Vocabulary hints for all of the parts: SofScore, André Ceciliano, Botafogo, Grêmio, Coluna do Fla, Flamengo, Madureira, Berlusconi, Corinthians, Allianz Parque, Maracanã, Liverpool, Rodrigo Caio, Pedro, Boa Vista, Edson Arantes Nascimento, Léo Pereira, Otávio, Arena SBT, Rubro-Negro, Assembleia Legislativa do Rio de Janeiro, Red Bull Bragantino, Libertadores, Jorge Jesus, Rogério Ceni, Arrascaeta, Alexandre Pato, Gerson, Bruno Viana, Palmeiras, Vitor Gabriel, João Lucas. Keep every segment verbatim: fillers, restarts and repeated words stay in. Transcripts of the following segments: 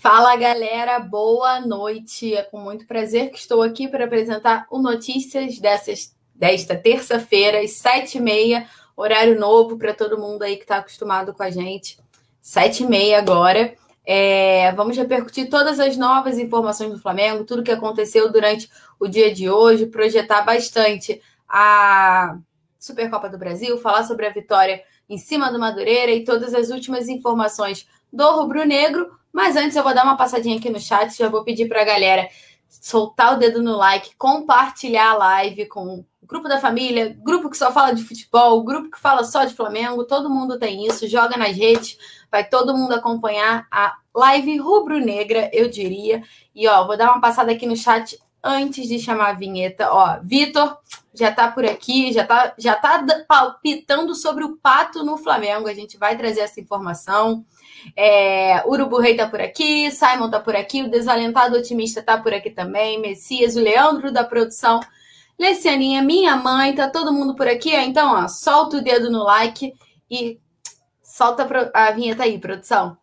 Fala, galera, boa noite. É com muito prazer que estou aqui para apresentar o Notícias dessas, desta terça-feira, às sete e meia, horário novo para todo mundo aí que está acostumado com a gente. sete e meia agora. É, vamos repercutir todas as novas informações do Flamengo, tudo que aconteceu durante o dia de hoje, projetar bastante a Supercopa do Brasil, falar sobre a vitória em cima do Madureira e todas as últimas informações do Rubro-Negro. Mas antes eu vou dar uma passadinha aqui no chat, já vou pedir para a galera soltar o dedo no like, compartilhar a live com o grupo da família, grupo que só fala de futebol, grupo que fala só de Flamengo, todo mundo tem isso, joga nas redes, vai todo mundo acompanhar a live rubro-negra, eu diria. E ó, vou dar uma passada aqui no chat antes de chamar a vinheta. Ó, Vitor já tá por aqui, já tá, já tá palpitando sobre o Pato no Flamengo, a gente vai trazer essa informação. É, Urubu Rei tá por aqui, Simon tá por aqui, o Desalentado Otimista tá por aqui também, Messias, o Leandro da produção, Lecianinha, minha mãe, tá todo mundo por aqui. Então, ó, solta o dedo no like e solta a vinheta aí, produção.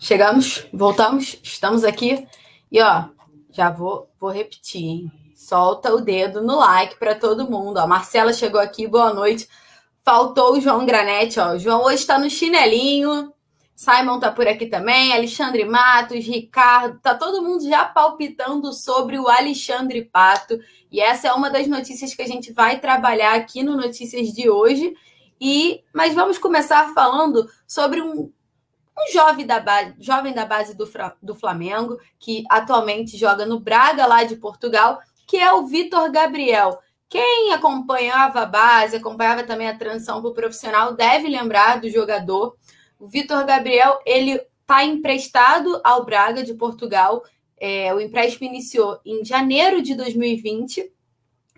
Chegamos, voltamos, estamos aqui e ó, já vou, vou repetir, hein? Solta o dedo no like para todo mundo. A Marcela chegou aqui, boa noite. Faltou o João Granete, ó. O João hoje está no chinelinho. Simon tá por aqui também. Alexandre Matos, Ricardo. Tá todo mundo já palpitando sobre o Alexandre Pato. E essa é uma das notícias que a gente vai trabalhar aqui no Notícias de hoje. E mas vamos começar falando sobre um Um jovem da base, jovem da base do, do Flamengo, que atualmente joga no Braga, lá de Portugal, que é o Vitor Gabriel. Quem acompanhava a base, acompanhava também a transição para o profissional, deve lembrar do jogador. O Vitor Gabriel, ele está emprestado ao Braga de Portugal. É, o empréstimo iniciou em janeiro de dois mil e vinte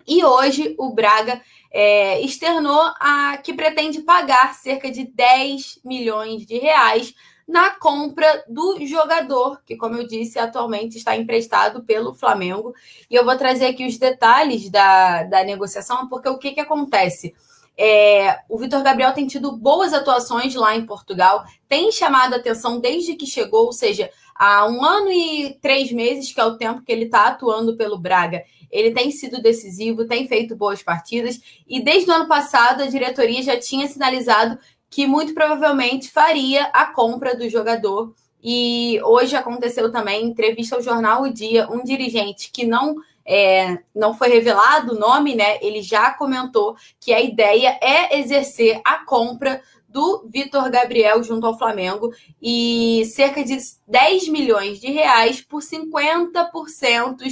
e hoje o Braga é, externou a, que pretende pagar cerca de dez milhões de reais na compra do jogador, que, como eu disse, atualmente está emprestado pelo Flamengo. E eu vou trazer aqui os detalhes da, da negociação, porque o que, que acontece? É, o Vitor Gabriel tem tido boas atuações lá em Portugal, tem chamado a atenção desde que chegou, ou seja, há um ano e três meses, que é o tempo que ele está atuando pelo Braga. Ele tem sido decisivo, tem feito boas partidas, e desde o ano passado a diretoria já tinha sinalizado que muito provavelmente faria a compra do jogador. E hoje aconteceu também, em entrevista ao jornal O Dia, um dirigente que não, é, não foi revelado o nome, né? Ele já comentou que a ideia é exercer a compra do Vitor Gabriel junto ao Flamengo e cerca de dez milhões de reais por cinquenta por cento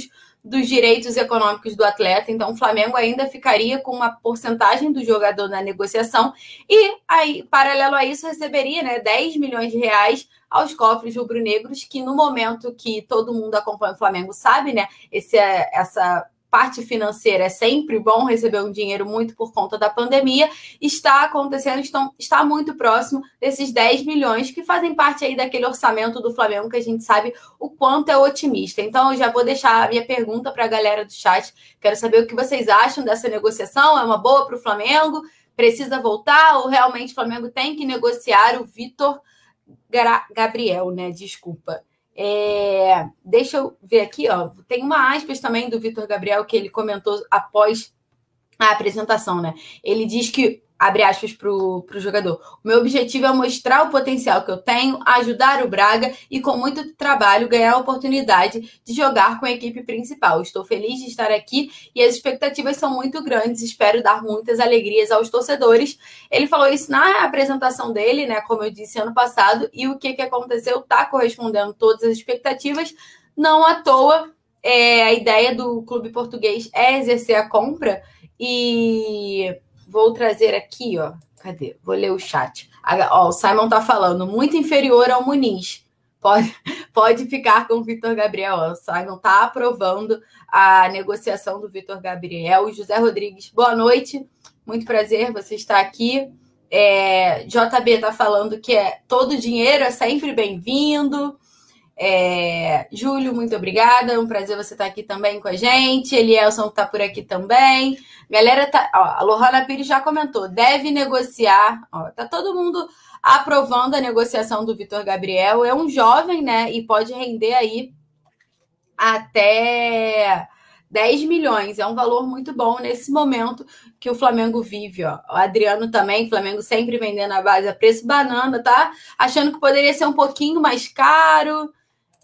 dos direitos econômicos do atleta. Então, o Flamengo ainda ficaria com uma porcentagem do jogador na negociação e, aí, paralelo a isso, receberia, né, dez milhões de reais aos cofres rubro-negros, que no momento que todo mundo acompanha o Flamengo sabe, né, esse, essa parte financeira é sempre bom receber um dinheiro muito por conta da pandemia, está acontecendo, estão, está muito próximo desses dez milhões que fazem parte aí daquele orçamento do Flamengo que a gente sabe o quanto é otimista. Então eu já vou deixar a minha pergunta para a galera do chat, quero saber o que vocês acham dessa negociação, é uma boa para o Flamengo, precisa voltar ou realmente o Flamengo tem que negociar o Vitor Gra- Gabriel, né, desculpa. É, deixa eu ver aqui, ó. Tem uma aspas também do Vitor Gabriel que ele comentou após a apresentação, né? Ele diz que, abre aspas para o jogador, o meu objetivo é mostrar o potencial que eu tenho, ajudar o Braga e com muito trabalho ganhar a oportunidade de jogar com a equipe principal. Estou feliz de estar aqui e as expectativas são muito grandes, espero dar muitas alegrias aos torcedores. Ele falou isso na apresentação dele, né? Como eu disse, ano passado, e o que, que aconteceu está correspondendo todas as expectativas, não à toa. É, a ideia do clube português é exercer a compra e vou trazer aqui, ó, cadê? Vou ler o chat. Ó, o Simon tá falando, muito inferior ao Muniz. Pode, pode ficar com o Vitor Gabriel. Ó, o Simon tá aprovando a negociação do Vitor Gabriel. O José Rodrigues, boa noite. Muito prazer, você está aqui. É, J B tá falando que é, todo dinheiro é sempre bem-vindo. É, Júlio, muito obrigada, é um prazer você estar aqui também com a gente. Elielson está por aqui também. Galera, tá, ó, a Lohana Pires já comentou, deve negociar, ó, tá todo mundo aprovando a negociação do Vitor Gabriel, é um jovem, né, e pode render aí até dez milhões, é um valor muito bom nesse momento que o Flamengo vive, ó. O Adriano também, Flamengo sempre vendendo a base a preço banana, tá? Achando que poderia ser um pouquinho mais caro.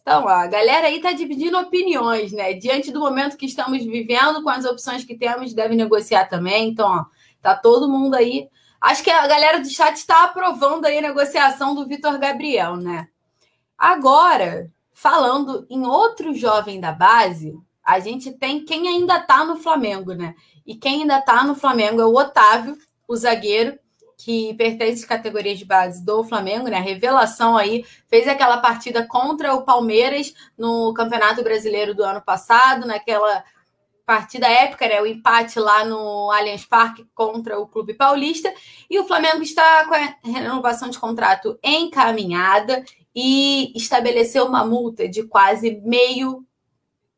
Então, ó, a galera aí tá dividindo opiniões, né? Diante do momento que estamos vivendo, com as opções que temos, deve negociar também. Então, ó, tá todo mundo aí. Acho que a galera do chat está aprovando aí a negociação do Vitor Gabriel, né? Agora, falando em outro jovem da base, a gente tem quem ainda tá no Flamengo, né? E quem ainda tá no Flamengo é o Otávio, o zagueiro, que pertence às categorias de base do Flamengo, né? A revelação aí, fez aquela partida contra o Palmeiras no Campeonato Brasileiro do ano passado, naquela partida épica, né? O empate lá no Allianz Parque contra o Clube Paulista. E o Flamengo está com a renovação de contrato encaminhada e estabeleceu uma multa de quase meio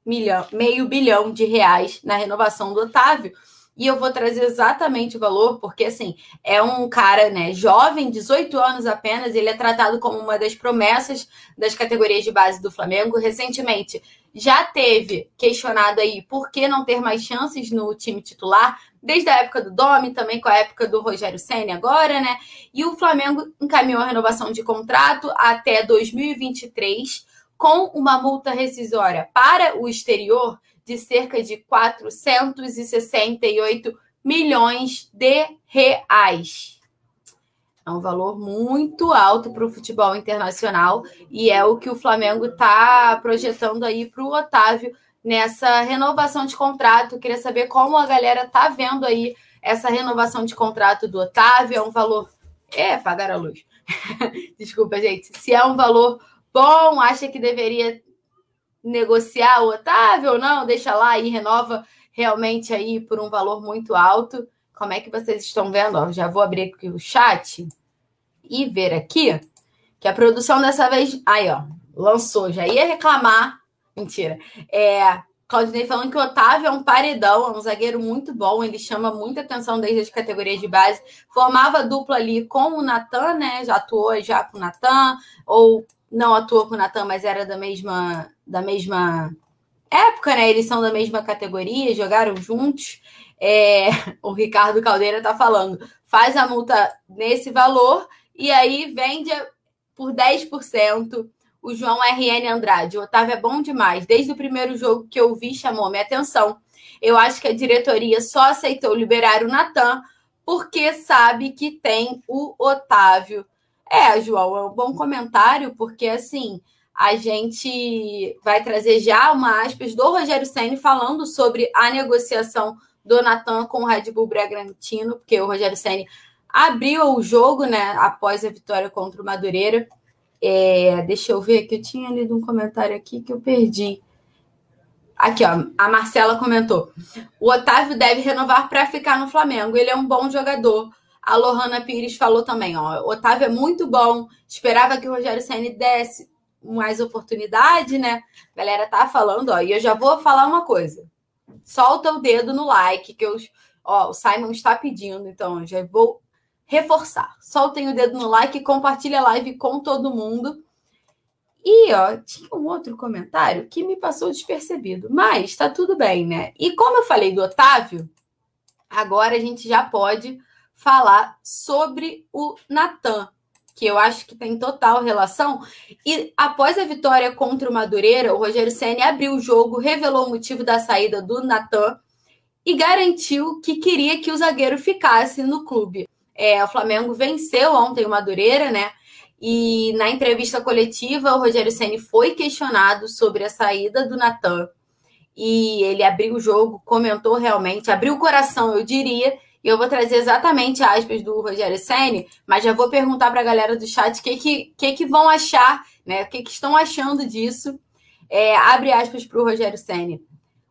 milhão, meio bilhão de reais na renovação do Otávio. E eu vou trazer exatamente o valor, porque, assim, é um cara, né, jovem, dezoito anos apenas, ele é tratado como uma das promessas das categorias de base do Flamengo. Recentemente, já teve questionado aí por que não ter mais chances no time titular, desde a época do Domi, também com a época do Rogério Ceni agora, né? E o Flamengo encaminhou a renovação de contrato até dois mil e vinte e três, com uma multa rescisória para o exterior de cerca de quatrocentos e sessenta e oito milhões de reais. É um valor muito alto para o futebol internacional e é o que o Flamengo está projetando aí para o Otávio nessa renovação de contrato. Eu queria saber como a galera está vendo aí essa renovação de contrato do Otávio. É um valor... É, apagaram a luz. Desculpa, gente. Se é um valor bom, acha que deveria negociar o Otávio ou não, deixa lá e renova realmente aí por um valor muito alto. Como é que vocês estão vendo? Ó, já vou abrir aqui o chat e ver aqui que a produção dessa vez... Aí, ó, lançou. Já ia reclamar. Mentira. É... Claudinei falando que o Otávio é um paredão, é um zagueiro muito bom, ele chama muita atenção desde as categorias de base. Formava dupla ali com o Natan, né? Já atuou já com o Natan, ou não atuou com o Natan, mas era da mesma, da mesma época, né? Eles são da mesma categoria, jogaram juntos. É, o Ricardo Caldeira tá falando, faz a multa nesse valor e aí vende por dez por cento. O João R N Andrade, o Otávio é bom demais. Desde o primeiro jogo que eu vi, chamou minha atenção. Eu acho que a diretoria só aceitou liberar o Natan porque sabe que tem o Otávio. É, João, é um bom comentário, porque, assim, a gente vai trazer já uma aspas do Rogério Ceni falando sobre a negociação do Natan com o Red Bull Bragantino, porque o Rogério Ceni abriu o jogo, né, após a vitória contra o Madureira. É, deixa eu ver que eu tinha lido um comentário aqui que eu perdi. Aqui, ó, a Marcela comentou. O Otávio deve renovar para ficar no Flamengo. Ele é um bom jogador. A Lohana Pires falou também, ó. Otávio é muito bom. Esperava que o Rogério Ceni desse mais oportunidade, né? A galera tá falando, ó. E eu já vou falar uma coisa. Solta o dedo no like, que eu, ó, o Simon está pedindo, então eu já vou reforçar. Soltem o dedo no like, compartilha a live com todo mundo. E, ó, tinha um outro comentário que me passou despercebido, mas tá tudo bem, né? E como eu falei do Otávio, agora a gente já pode falar sobre o Natan, que eu acho que tem total relação. E após a vitória contra o Madureira, o Rogério Ceni abriu o jogo, revelou o motivo da saída do Natan e garantiu que queria que o zagueiro ficasse no clube. É, o Flamengo venceu ontem o Madureira, né? E na entrevista coletiva, o Rogério Ceni foi questionado sobre a saída do Natan. E ele abriu o jogo, comentou realmente, abriu o coração, eu diria. E eu vou trazer exatamente aspas do Rogério Ceni, mas já vou perguntar para a galera do chat o que, que, que, que vão achar, né? O que, que estão achando disso. É, abre aspas para o Rogério Ceni.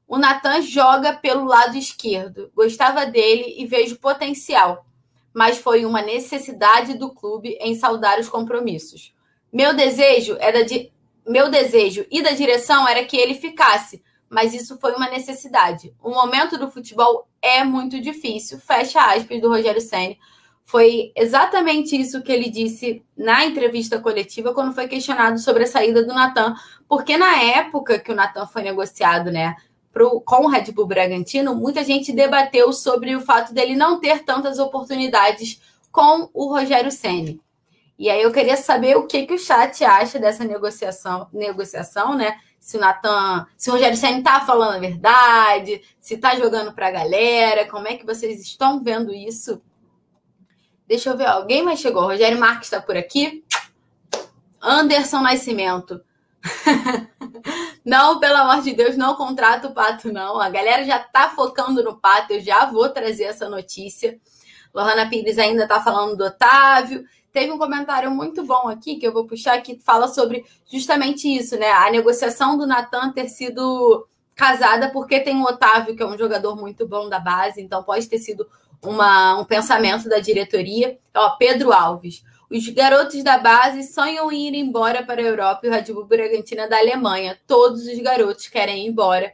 O Natan joga pelo lado esquerdo. Gostava dele e vejo potencial, mas foi uma necessidade do clube em saldar os compromissos. Meu desejo, era de... Meu desejo e da direção era que ele ficasse, mas isso foi uma necessidade. O momento do futebol é muito difícil, fecha aspas do Rogério Ceni. Foi exatamente isso que ele disse na entrevista coletiva quando foi questionado sobre a saída do Natan, porque na época que o Natan foi negociado, né, pro, com o Red Bull Bragantino, muita gente debateu sobre o fato dele não ter tantas oportunidades com o Rogério Ceni. E aí eu queria saber o que, que o chat acha dessa negociação, negociação, né? Se o Natan, se o Rogério Ceni tá falando a verdade, se tá jogando pra galera, como é que vocês estão vendo isso? Deixa eu ver, alguém mais chegou. O Rogério Marques está por aqui. Anderson Nascimento. Não, pelo amor de Deus, não contrata o Pato, não. A galera já está focando no Pato. Eu já vou trazer essa notícia. Lohana Pires ainda está falando do Otávio. Teve um comentário muito bom aqui, que eu vou puxar aqui, que fala sobre justamente isso, né? A negociação do Natan ter sido casada, porque tem o Otávio, que é um jogador muito bom da base, então pode ter sido... Uma, um pensamento da diretoria. Ó, Pedro Alves. Os garotos da base sonham em ir embora para a Europa e o Red Bull Bragantino da Alemanha. Todos os garotos querem ir embora.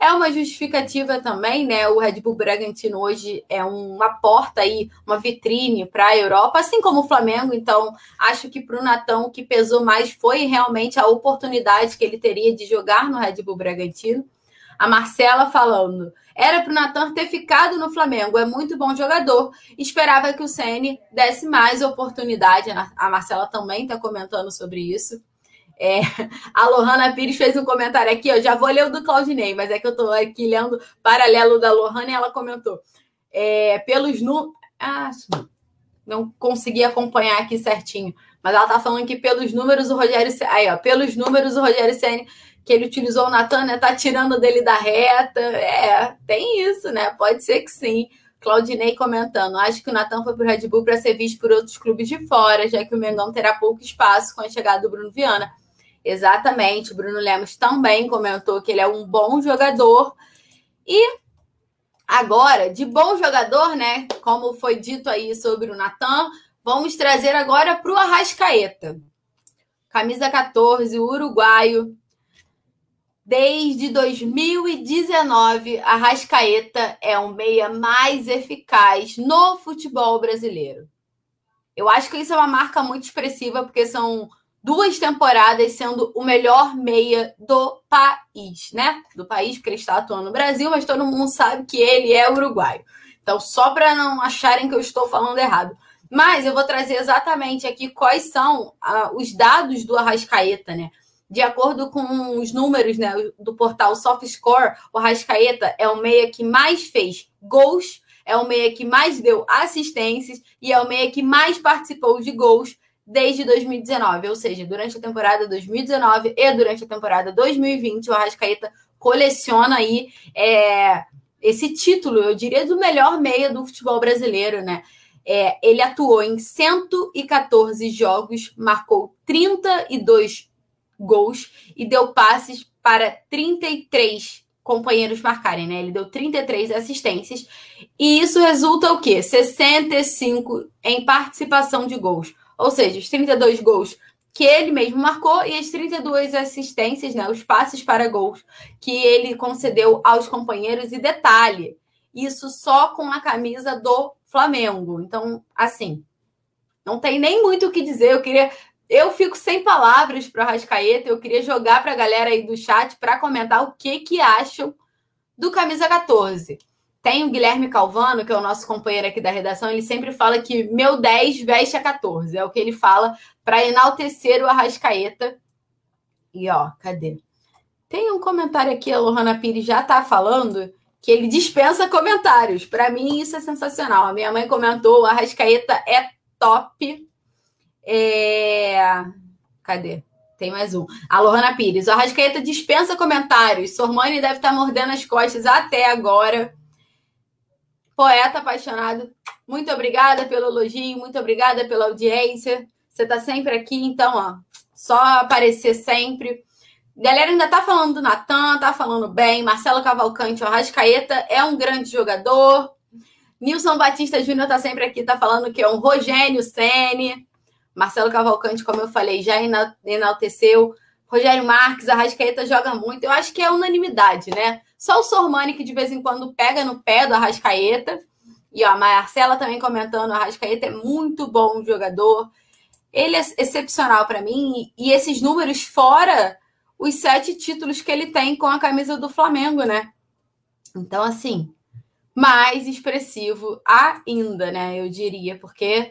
É uma justificativa também, né? O Red Bull Bragantino hoje é uma porta aí, uma vitrine para a Europa, assim como o Flamengo. Então, acho que para o Natan o que pesou mais foi realmente a oportunidade que ele teria de jogar no Red Bull Bragantino. A Marcela falando, era para o Natan ter ficado no Flamengo, é muito bom jogador, esperava que o Ceni desse mais oportunidade. A Marcela também está comentando sobre isso. É, a Lohana Pires fez um comentário aqui, eu já vou ler o do Claudinei, mas é que eu estou aqui lendo paralelo da Lohana e ela comentou. É, pelos números... Ah, não consegui acompanhar aqui certinho, mas ela está falando que pelos números o Rogério Ceni... Aí, ó, pelos números o Rogério Ceni... que ele utilizou o Natan, né? Tá tirando dele da reta. É, tem isso, né? Pode ser que sim. Claudinei comentando. Acho que o Natan foi pro Red Bull para ser visto por outros clubes de fora, já que o Mengão terá pouco espaço com a chegada do Bruno Viana. Exatamente. Bruno Lemos também comentou que ele é um bom jogador. E agora, de bom jogador, né? Como foi dito aí sobre o Natan, vamos trazer agora pro Arrascaeta. Camisa quatorze, o uruguaio. Desde dois mil e dezenove, Arrascaeta é o meia mais eficaz no futebol brasileiro. Eu acho que isso é uma marca muito expressiva, porque são duas temporadas sendo o melhor meia do país, né? Do país, porque ele está atuando no Brasil, mas todo mundo sabe que ele é uruguaio. Então, só para não acharem que eu estou falando errado. Mas eu vou trazer exatamente aqui quais são ah, os dados do Arrascaeta, né? De acordo com os números, né, do portal SofScore, o Arrascaeta é o meia que mais fez gols, é o meia que mais deu assistências e é o meia que mais participou de gols desde dois mil e dezenove. Ou seja, durante a temporada dois mil e dezenove e durante a temporada dois mil e vinte, o Arrascaeta coleciona aí é, esse título, eu diria, do melhor meia do futebol brasileiro, né? É, ele atuou em cento e quatorze jogos, marcou trinta e dois gols e deu passes para trinta e três companheiros marcarem, né? Ele deu trinta e três assistências e isso resulta o quê? sessenta e cinco em participação de gols, ou seja, os trinta e dois gols que ele mesmo marcou e as trinta e duas assistências, né? Os passes para gols que ele concedeu aos companheiros e detalhe, isso só com a camisa do Flamengo. Então, assim, não tem nem muito o que dizer, eu queria... Eu fico sem palavras para o Arrascaeta. Eu queria jogar para a galera aí do chat para comentar o que, que acham do camisa quatorze. Tem o Guilherme Calvano, que é o nosso companheiro aqui da redação. Ele sempre fala que meu dez veste a quatorze. É o que ele fala para enaltecer o Arrascaeta. E, ó, cadê? Tem um comentário aqui, a Lohana Pires já está falando, que ele dispensa comentários. Para mim, isso é sensacional. A minha mãe comentou, o Arrascaeta é top. É... Cadê? Tem mais um. A Lohana Pires. O Arrascaeta dispensa comentários. Sormani deve estar mordendo as costas até agora. Poeta apaixonado. Muito obrigada pelo elogio. Muito obrigada pela audiência. Você está sempre aqui. Então, ó, só aparecer sempre. Galera ainda tá falando do Natan. Tá falando bem. Marcelo Cavalcante. O Arrascaeta é um grande jogador. Nilson Batista Júnior tá sempre aqui. Tá falando que é um Rogério Ceni. Marcelo Cavalcante, como eu falei, já enalteceu. Rogério Marques, Arrascaeta joga muito. Eu acho que é unanimidade, né? Só o Sormani que de vez em quando pega no pé do Arrascaeta. E ó, a Marcela também comentando, o Arrascaeta é muito bom jogador. Ele é excepcional para mim. E esses números fora os sete títulos que ele tem com a camisa do Flamengo, né? Então, assim, mais expressivo ainda, né? Eu diria, porque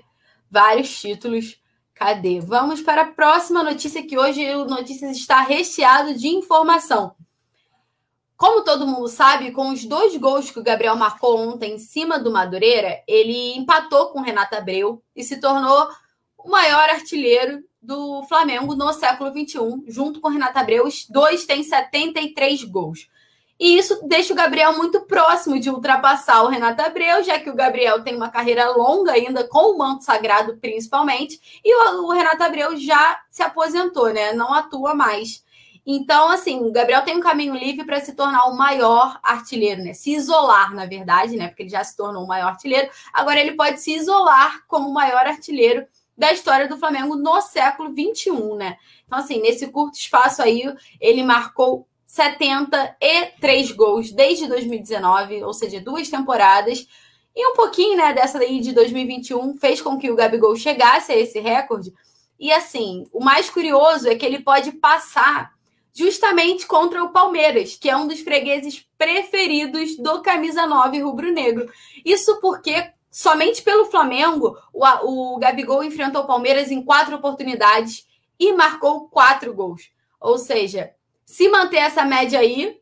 vários títulos... Cadê? Vamos para a próxima notícia, que hoje o Notícias está recheado de informação. Como todo mundo sabe, com os dois gols que o Gabriel marcou ontem em cima do Madureira, ele empatou com o Renato Abreu e se tornou o maior artilheiro do Flamengo no século vinte e um. Junto com o Renato Abreu, os dois têm setenta e três gols. E isso deixa o Gabriel muito próximo de ultrapassar o Renato Abreu, já que o Gabriel tem uma carreira longa ainda, com o manto sagrado principalmente, e o Renato Abreu já se aposentou, né? Não atua mais. Então, assim, o Gabriel tem um caminho livre para se tornar o maior artilheiro, né? Se isolar, na verdade, né? Porque ele já se tornou o maior artilheiro. Agora ele pode se isolar como o maior artilheiro da história do Flamengo no século vinte e um, né? Então, assim, nesse curto espaço aí, ele marcou setenta e três gols desde dois mil e dezenove, ou seja, duas temporadas. E um pouquinho, né, dessa daí de dois mil e vinte e um fez com que o Gabigol chegasse a esse recorde. E assim, o mais curioso é que ele pode passar justamente contra o Palmeiras, que é um dos fregueses preferidos do camisa nove rubro-negro. Isso porque somente pelo Flamengo o, o Gabigol enfrentou o Palmeiras em quatro oportunidades e marcou quatro gols. Ou seja, se manter essa média aí,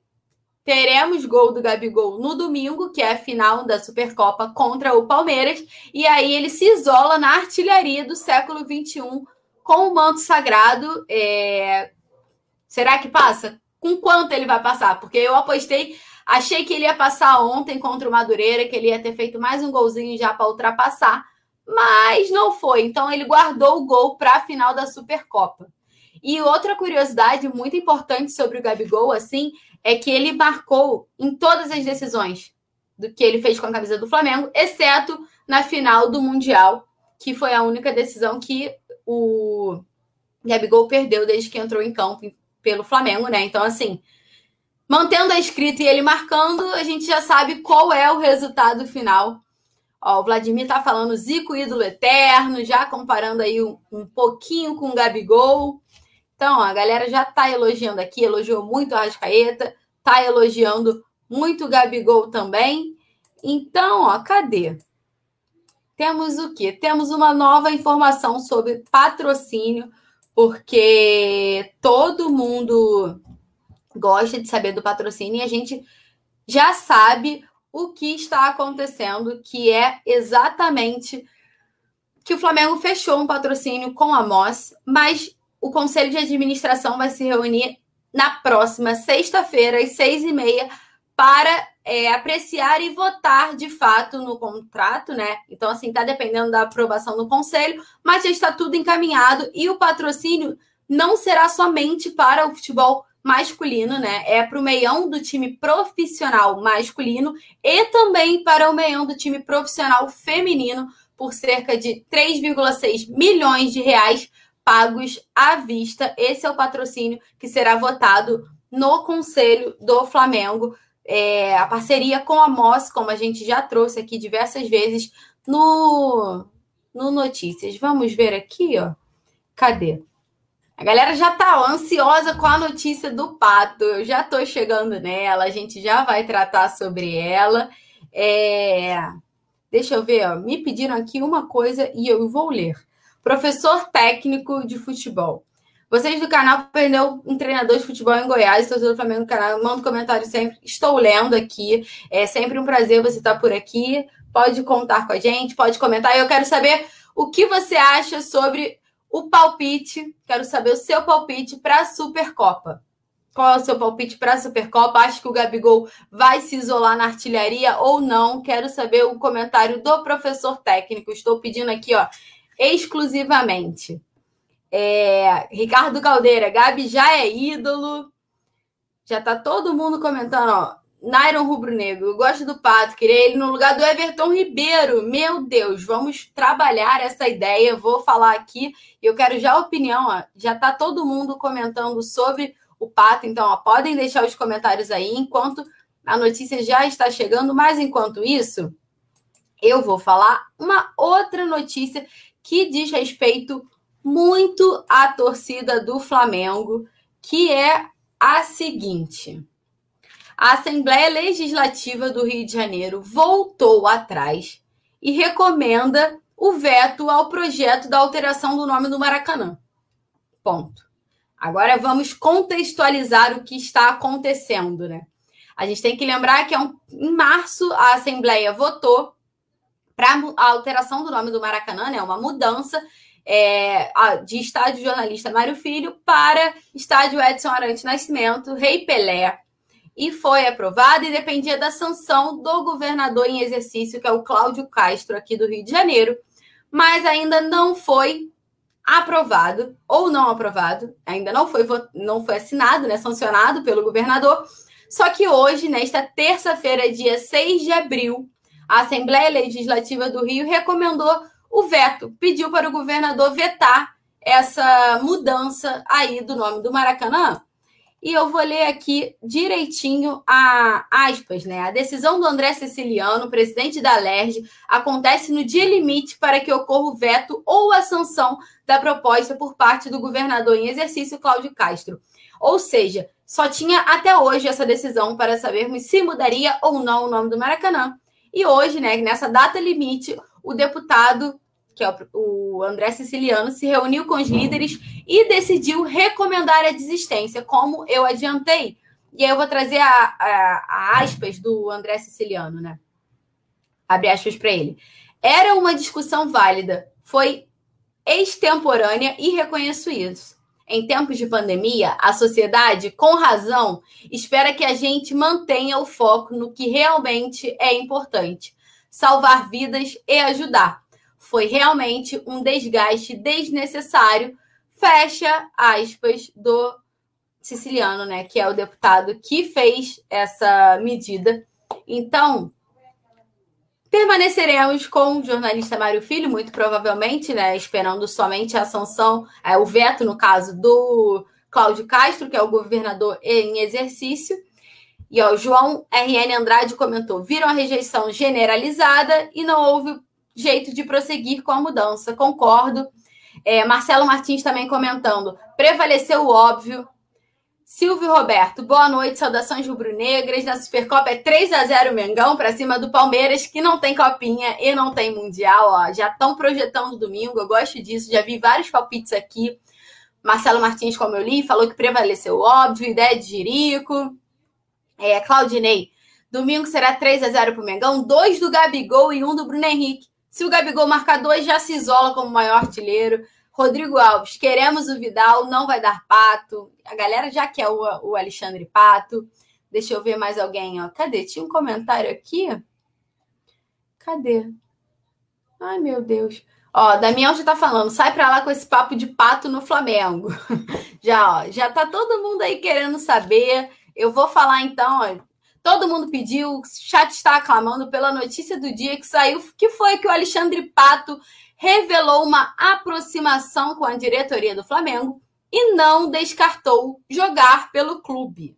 teremos gol do Gabigol no domingo, que é a final da Supercopa contra o Palmeiras. E aí ele se isola na artilharia do século vinte e um com o manto sagrado. É... Será que passa? Com quanto ele vai passar? Porque eu apostei, achei que ele ia passar ontem contra o Madureira, que ele ia ter feito mais um golzinho já para ultrapassar, mas não foi. Então ele guardou o gol para a final da Supercopa. E outra curiosidade muito importante sobre o Gabigol, assim, é que ele marcou em todas as decisões do que ele fez com a camisa do Flamengo, exceto na final do Mundial, que foi a única decisão que o Gabigol perdeu desde que entrou em campo pelo Flamengo, né? Então, assim, mantendo a escrita e ele marcando, a gente já sabe qual é o resultado final. Ó, o Vladimir tá falando Zico, ídolo eterno, já comparando aí um, um pouquinho com o Gabigol. Então, ó, a galera já tá elogiando aqui, elogiou muito a Arrascaeta, tá elogiando muito o Gabigol também. Então, ó, cadê? Temos o quê? Temos uma nova informação sobre patrocínio, porque todo mundo gosta de saber do patrocínio e a gente já sabe o que está acontecendo, que é exatamente que o Flamengo fechou um patrocínio com a Moss, mas o Conselho de Administração vai se reunir na próxima sexta-feira, às seis e meia, para é, apreciar e votar de fato no contrato, né? Então, assim, tá dependendo da aprovação do Conselho, mas já está tudo encaminhado e o patrocínio não será somente para o futebol masculino, né? É para o meião do time profissional masculino e também para o meião do time profissional feminino por cerca de três vírgula seis milhões de reais pagos à vista. Esse é o patrocínio que será votado no Conselho do Flamengo. É, a parceria com a Moss, como a gente já trouxe aqui diversas vezes no, no Notícias. Vamos ver aqui, ó. Cadê? A galera já tá ansiosa com a notícia do Pato. Eu já tô chegando nela, a gente já vai tratar sobre ela. É... Deixa eu ver, ó. Me pediram aqui uma coisa e eu vou ler. Professor técnico de futebol. Vocês do canal perdeu um treinador de futebol em Goiás, torcedor do Flamengo no canal, manda um comentário sempre, estou lendo aqui, é sempre um prazer você estar por aqui, pode contar com a gente, pode comentar, eu quero saber o que você acha sobre o palpite, quero saber o seu palpite para a Supercopa. Qual é o seu palpite para a Supercopa? Acho que o Gabigol vai se isolar na artilharia ou não? Quero saber o comentário do professor técnico, estou pedindo aqui, ó, exclusivamente. É, Ricardo Caldeira, Gabi já é ídolo. Já tá todo mundo comentando, ó. Nairon Rubro-Negro, eu gosto do Pato, queria ele no lugar do Everton Ribeiro. Meu Deus, vamos trabalhar essa ideia. Eu vou falar aqui e eu quero já a opinião. Ó, já tá todo mundo comentando sobre o Pato, então ó, podem deixar os comentários aí enquanto a notícia já está chegando. Mas enquanto isso, eu vou falar uma outra notícia que diz respeito muito à torcida do Flamengo, que é a seguinte. A Assembleia Legislativa do Rio de Janeiro voltou atrás e recomenda o veto ao projeto da alteração do nome do Maracanã. Ponto. Agora vamos contextualizar o que está acontecendo, né? A gente tem que lembrar que em março a Assembleia votou para a alteração do nome do Maracanã, né? Uma mudança é, de estádio jornalista Mário Filho para estádio Edson Arantes Nascimento, Rei Pelé. E foi aprovada e dependia da sanção do governador em exercício, que é o Cláudio Castro, aqui do Rio de Janeiro. Mas ainda não foi aprovado, ou não aprovado, ainda não foi, não foi assinado, né, sancionado pelo governador. Só que hoje, nesta terça-feira, dia seis de abril, a Assembleia Legislativa do Rio recomendou o veto, pediu para o governador vetar essa mudança aí do nome do Maracanã. E eu vou ler aqui direitinho a aspas, né? A decisão do André Siciliano, presidente da L E R J, acontece no dia limite para que ocorra o veto ou a sanção da proposta por parte do governador em exercício, Cláudio Castro. Ou seja, só tinha até hoje essa decisão para sabermos se mudaria ou não o nome do Maracanã. E hoje, né, nessa data limite, o deputado, que é o André Siciliano, se reuniu com os líderes e decidiu recomendar a desistência, como eu adiantei. E aí eu vou trazer a, a, a aspas do André Siciliano, né? Abre aspas para ele. Era uma discussão válida, foi extemporânea e reconheço isso. Em tempos de pandemia, a sociedade, com razão, espera que a gente mantenha o foco no que realmente é importante, salvar vidas e ajudar. Foi realmente um desgaste desnecessário, fecha aspas do Siciliano, né, que é o deputado que fez essa medida. Então, permaneceremos com o jornalista Mário Filho, muito provavelmente, né, esperando somente a sanção, é, o veto, no caso, do Cláudio Castro, que é o governador em exercício. E ó, o João R N Andrade comentou, viram a rejeição generalizada e não houve jeito de prosseguir com a mudança, concordo. É, Marcelo Martins também comentando, prevaleceu o óbvio. Silvio Roberto, boa noite, saudações rubro-negras. Na Supercopa é três a zero Mengão para cima do Palmeiras, que não tem copinha e não tem mundial. Ó, já estão projetando domingo, eu gosto disso, já vi vários palpites aqui. Marcelo Martins, como eu li, falou que prevaleceu o óbvio, ideia de Jerico. É, Claudinei, domingo será três a zero para o Mengão, dois do Gabigol e um do Bruno Henrique. Se o Gabigol marcar dois, já se isola como maior artilheiro. Rodrigo Alves, queremos o Vidal, não vai dar Pato. A galera já quer o, o Alexandre Pato. Deixa eu ver mais alguém, ó. Cadê? Tinha um comentário aqui. Cadê? Ai, meu Deus. Ó, Damião já tá falando, sai pra lá com esse papo de Pato no Flamengo. Já, ó, já tá todo mundo aí querendo saber. Eu vou falar então, ó. Todo mundo pediu, o chat está aclamando pela notícia do dia que saiu, que foi que o Alexandre Pato revelou uma aproximação com a diretoria do Flamengo e não descartou jogar pelo clube.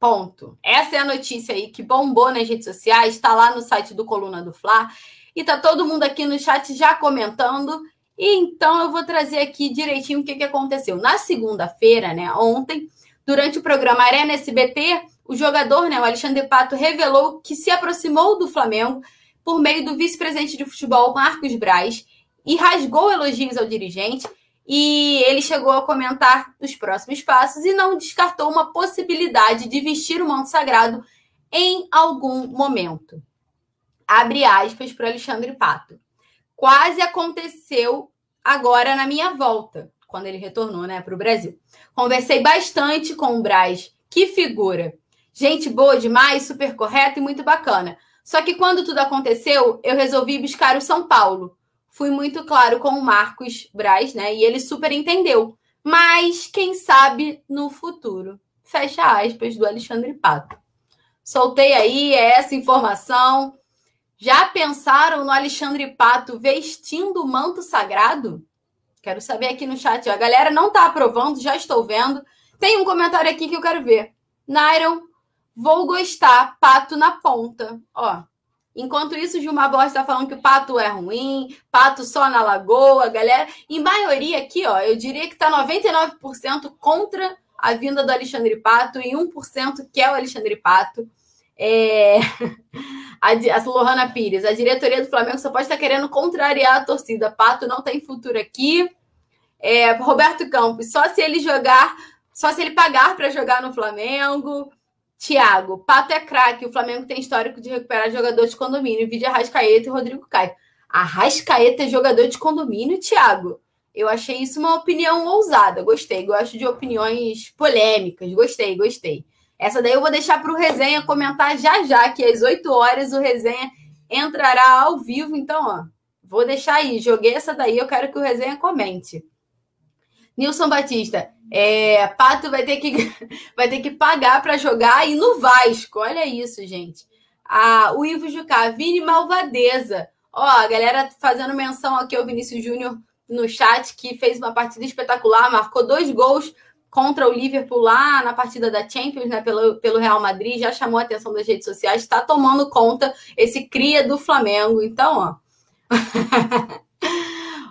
Ponto. Essa é a notícia aí que bombou nas redes sociais, está lá no site do Coluna do Fla e está todo mundo aqui no chat já comentando. E então eu vou trazer aqui direitinho o que, que aconteceu. Na segunda-feira, né, ontem, durante o programa Arena S B T, o jogador, né, o Alexandre Pato, revelou que se aproximou do Flamengo por meio do vice-presidente de futebol, Marcos Braz, e rasgou elogios ao dirigente. E ele chegou a comentar os próximos passos e não descartou uma possibilidade de vestir o manto sagrado em algum momento. Abre aspas para o Alexandre Pato. Quase aconteceu agora na minha volta, quando ele retornou, né, para o Brasil. Conversei bastante com o Braz. Que figura! Gente boa demais, super correta e muito bacana. Só que quando tudo aconteceu, eu resolvi buscar o São Paulo. Fui muito claro com o Marcos Braz, né? E ele super entendeu. Mas, quem sabe, no futuro. Fecha aspas do Alexandre Pato. Soltei aí, é essa informação. Já pensaram no Alexandre Pato vestindo o manto sagrado? Quero saber aqui no chat. Ó. A galera não está aprovando, já estou vendo. Tem um comentário aqui que eu quero ver. Nairon, vou gostar, Pato na ponta. Ó. Enquanto isso, Gilmar Borges está falando que o Pato é ruim, Pato só na Lagoa, galera. Em maioria aqui, ó, eu diria que está noventa e nove por cento contra a vinda do Alexandre Pato e um por cento que é o Alexandre Pato. É... A, a Lohana Pires, a diretoria do Flamengo só pode estar querendo contrariar a torcida. Pato não tem futuro aqui. É... Roberto Campos, só se ele jogar, só se ele pagar para jogar no Flamengo. Tiago, Pato é craque, o Flamengo tem histórico de recuperar jogador de condomínio, vídeo Arrascaeta e Rodrigo Caio. Arrascaeta é jogador de condomínio, Tiago? Eu achei isso uma opinião ousada, gostei, gosto de opiniões polêmicas, gostei, gostei. Essa daí eu vou deixar para o Resenha comentar já já, que às oito horas o Resenha entrará ao vivo, então, ó, vou deixar aí, joguei essa daí, eu quero que o Resenha comente. Nilson Batista, é, Pato vai ter que, vai ter que pagar para jogar e no Vasco. Olha isso, gente. Ah, o Ivo Jucá, Vini Malvadeza. Ó, a galera fazendo menção aqui ao Vinícius Júnior no chat, que fez uma partida espetacular, marcou dois gols contra o Liverpool lá na partida da Champions, né, pelo, pelo Real Madrid, já chamou a atenção das redes sociais, está tomando conta esse cria do Flamengo. Então, ó...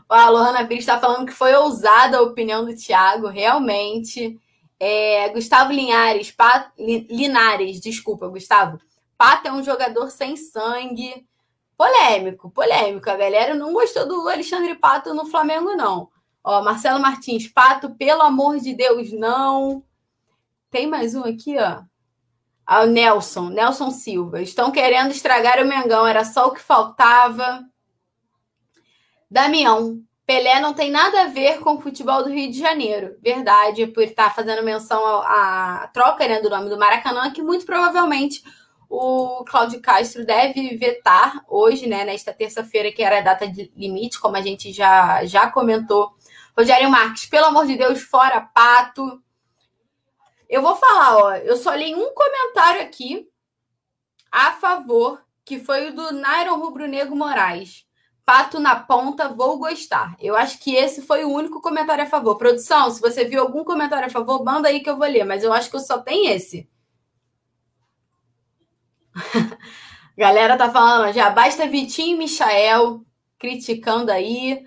A Lohana Pires está falando que foi ousada a opinião do Thiago, realmente. É, Gustavo Linhares, Pato, Linares, desculpa, Gustavo. Pato é um jogador sem sangue. Polêmico, polêmico. A galera não gostou do Alexandre Pato no Flamengo, não. Ó, Marcelo Martins, Pato, pelo amor de Deus, não. Tem mais um aqui, ó. Ah, o Nelson, Nelson Silva. Estão querendo estragar o Mengão, era só o que faltava. Damião, Pelé não tem nada a ver com o futebol do Rio de Janeiro. Verdade, por estar fazendo menção à troca, né, do nome do Maracanã, que muito provavelmente o Cláudio Castro deve vetar hoje, né, nesta terça-feira, que era a data de limite, como a gente já, já comentou. Rogério Marques, pelo amor de Deus, fora Pato. Eu vou falar, ó, eu só li um comentário aqui a favor, que foi o do Nairon Rubro-Negro Moraes. Pato na ponta, vou gostar. Eu acho que esse foi o único comentário a favor. Produção, se você viu algum comentário a favor, manda aí que eu vou ler, mas eu acho que eu só tenho esse. Galera tá falando, já basta Vitinho e Michael criticando aí.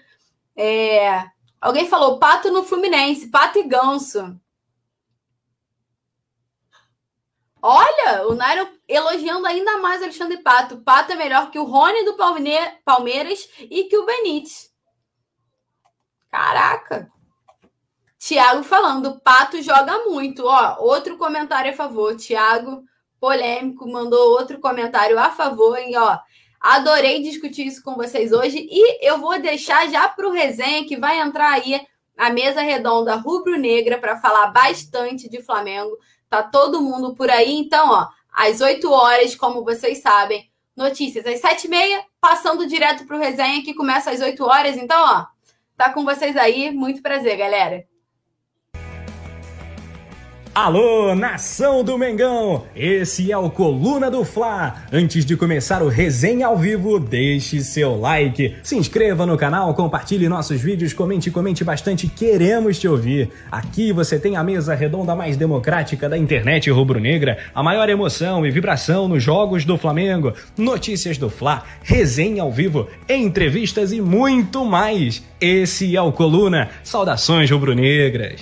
É... Alguém falou, Pato no Fluminense, Pato e Ganso. Olha, o Nairo elogiando ainda mais o Alexandre Pato. Pato é melhor que o Rony do Palmeiras e que o Benítez. Caraca. Tiago falando, Pato joga muito. Ó, outro comentário a favor. Tiago, polêmico, mandou outro comentário a favor. E, ó, adorei discutir isso com vocês hoje. E eu vou deixar já para o Resenha, que vai entrar aí a mesa redonda rubro-negra para falar bastante de Flamengo. Tá todo mundo por aí, então, ó, às oito horas, como vocês sabem, notícias às sete e meia, passando direto pro Resenha, que começa às oito horas, então, ó, tá com vocês aí, muito prazer, galera. Alô, nação do Mengão! Esse é o Coluna do Fla. Antes de começar o Resenha ao vivo, deixe seu like, se inscreva no canal, compartilhe nossos vídeos, comente, comente bastante, queremos te ouvir. Aqui você tem a mesa redonda mais democrática da internet rubro-negra, a maior emoção e vibração nos jogos do Flamengo, notícias do Fla, resenha ao vivo, entrevistas e muito mais. Esse é o Coluna. Saudações rubro-negras.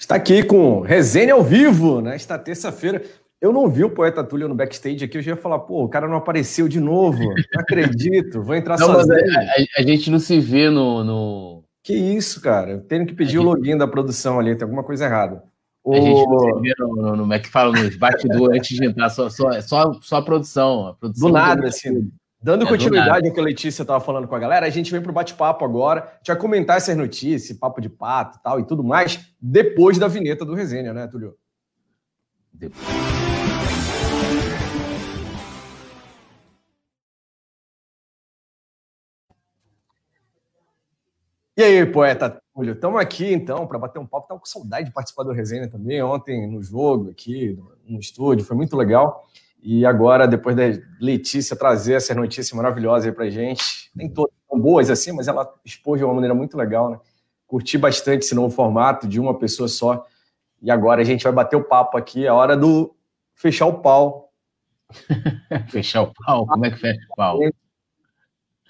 Está aqui com Resenha ao vivo, nesta terça-feira. Eu não vi o Poeta Túlio no backstage aqui, eu já ia falar, pô, o cara não apareceu de novo, não acredito, vou entrar não, sozinho. A, a, a gente não se vê no, no... Que isso, cara, eu tenho que pedir a o gente... login da produção ali, tem alguma coisa errada. A o... gente não se vê no, no, no é que fala, nos bastidores, antes de entrar, só, só, só, só a, produção, a produção. Do nada, do assim... Dando é continuidade ao que a Letícia estava falando com a galera, a gente vem para o bate-papo agora. A gente vai comentar essas notícias, papo de pato e tal e tudo mais, depois da vinheta do Resenha, né, Túlio? Depois. E aí, poeta Túlio, estamos aqui então para bater um papo. Estava com saudade de participar do resenha também, ontem no jogo, aqui no estúdio, foi muito legal. E agora, depois da Letícia trazer essas notícias maravilhosas aí para a gente, nem todas são boas assim, mas ela expôs de uma maneira muito legal, né? Curti bastante esse novo formato de uma pessoa só. E agora a gente vai bater o papo aqui, é hora do fechar o pau. Fechar o pau? Como é que fecha o pau?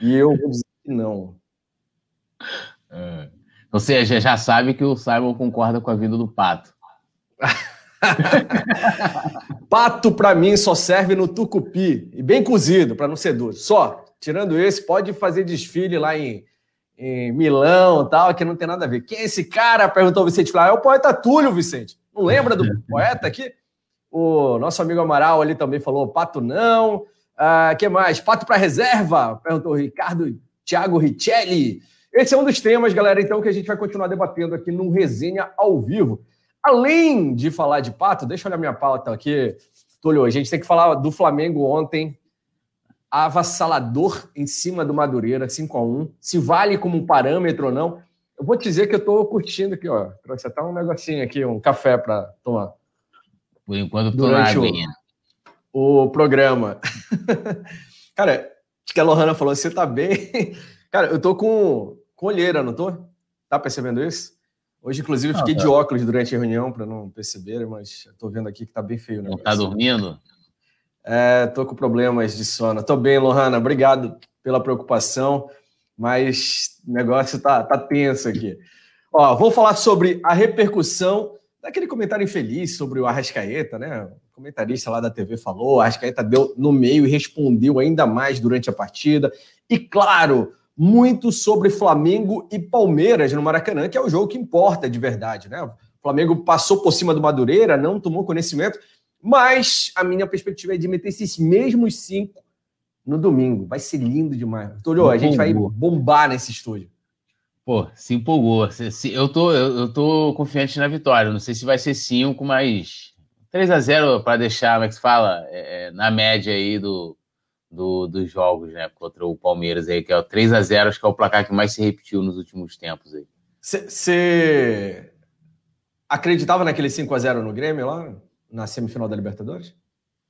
E eu vou dizer que não. É. Ou seja, já sabe que o Simon concorda com a vinda do Pato. Pato, pra mim, só serve no tucupi. E bem cozido, pra não ser duro. Só, tirando esse, pode fazer desfile lá em... em Milão e tal, que não tem nada a ver. Quem é esse cara? Perguntou o Vicente. Falou, ah, é o poeta Túlio, Vicente. Não lembra do poeta aqui? O nosso amigo Amaral ali também falou, Pato não. Ah, que mais? Pato para reserva? Perguntou o Ricardo Thiago Richelli. Esse é um dos temas, galera, então, que a gente vai continuar debatendo aqui no Resenha ao Vivo. Além de falar de Pato, deixa eu olhar minha pauta aqui, Túlio. A gente tem que falar do Flamengo ontem. Avassalador em cima do Madureira, cinco a um. Se vale como um parâmetro ou não, eu vou te dizer que eu tô curtindo aqui, ó. Trouxe até um negocinho aqui, um café para tomar. Por enquanto, tô na aguinha. O programa. Cara, acho que a Lohana falou, você tá bem? Cara, eu tô com, com olheira, não tô? Tá percebendo isso? Hoje, inclusive, eu fiquei ah, tá. de óculos durante a reunião para não perceber, mas eu tô vendo aqui que tá bem feio o negócio. Não tá dormindo? É, tô com problemas de sono. Tô bem, Lohana. Obrigado pela preocupação, mas o negócio tá, tá tenso aqui. Ó, vou falar sobre a repercussão daquele comentário infeliz sobre o Arrascaeta, né? O comentarista lá da T V falou, o Arrascaeta deu no meio e respondeu ainda mais durante a partida. E, claro, muito sobre Flamengo e Palmeiras no Maracanã, que é o jogo que importa de verdade, né? O Flamengo passou por cima do Madureira, não tomou conhecimento, mas a minha perspectiva é de meter esses mesmos cinco no domingo. Vai ser lindo demais. Túlio, a gente vai bombar nesse estúdio. Pô, se empolgou. Eu tô, eu tô confiante na vitória. Não sei se vai ser cinco, mas três a zero para deixar, como é que se fala? É, na média aí do, do, dos jogos, né? Contra o Palmeiras aí, que é o três a zero, acho que é o placar que mais se repetiu nos últimos tempos aí. Você acreditava naquele cinco a zero no Grêmio lá? Na semifinal da Libertadores?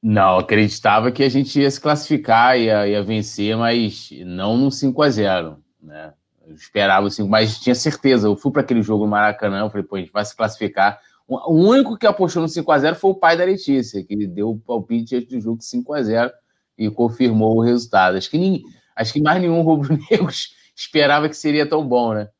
Não, acreditava que a gente ia se classificar, ia, ia vencer, mas não no cinco a zero, né? Eu esperava o cinco, mas tinha certeza. Eu fui para aquele jogo no Maracanã, eu falei, pô, a gente vai se classificar. O único que apostou no cinco a zero foi o pai da Letícia, que deu o palpite antes do jogo cinco a zero e confirmou o resultado. Acho que, nem, acho que mais nenhum Rubro-Negro esperava que seria tão bom, né?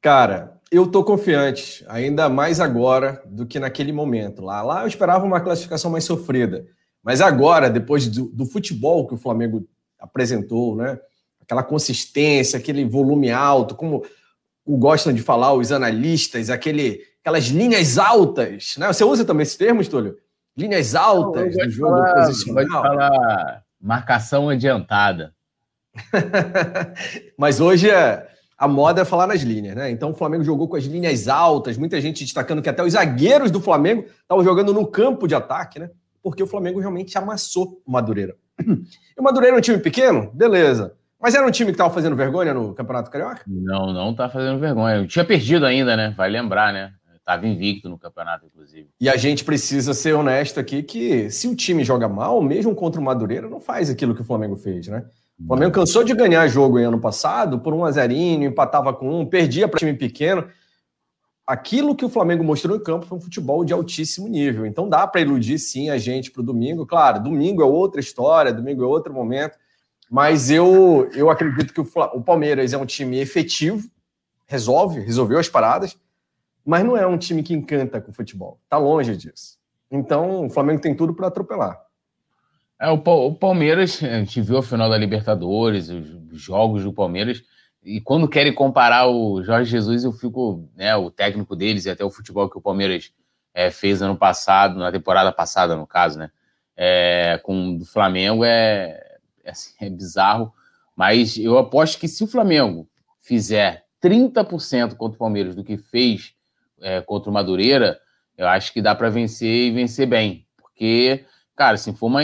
Cara... eu tô confiante, ainda mais agora do que naquele momento. Lá, lá eu esperava uma classificação mais sofrida. Mas agora, depois do, do futebol que o Flamengo apresentou, né? Aquela consistência, aquele volume alto, como gostam de falar os analistas, aquele, aquelas linhas altas, né? Você usa também esses termos, Túlio? Linhas altas do jogo falar, posicional. Pode falar marcação adiantada. Mas hoje é... a moda é falar nas linhas, né? Então o Flamengo jogou com as linhas altas, muita gente destacando que até os zagueiros do Flamengo estavam jogando no campo de ataque, né? Porque o Flamengo realmente amassou o Madureira. E o Madureira é um time pequeno? Beleza. Mas era um time que estava fazendo vergonha no Campeonato Carioca? Não, não tá fazendo vergonha. Eu tinha perdido ainda, né? Vai lembrar, né? Estava invicto no campeonato, inclusive. E a gente precisa ser honesto aqui que se o time joga mal, mesmo contra o Madureira, não faz aquilo que o Flamengo fez, né? O Flamengo cansou de ganhar jogo em ano passado por um a zerinho, empatava com um, perdia para time pequeno. Aquilo que o Flamengo mostrou em campo foi um futebol de altíssimo nível. Então dá para iludir, sim, a gente para o domingo. Claro, domingo é outra história, domingo é outro momento. Mas eu, eu acredito que o, o Palmeiras é um time efetivo, resolve, resolveu as paradas, mas não é um time que encanta com o futebol. Está longe disso. Então o Flamengo tem tudo para atropelar. É, o Palmeiras, a gente viu a final da Libertadores, os jogos do Palmeiras, e quando querem comparar o Jorge Jesus, eu fico, né, o técnico deles e até o futebol que o Palmeiras é, fez ano passado, na temporada passada, no caso, né, é, com o Flamengo, é, é, é bizarro, mas eu aposto que se o Flamengo fizer trinta por cento contra o Palmeiras do que fez é, contra o Madureira, eu acho que dá para vencer e vencer bem, porque... cara, assim, foi uma...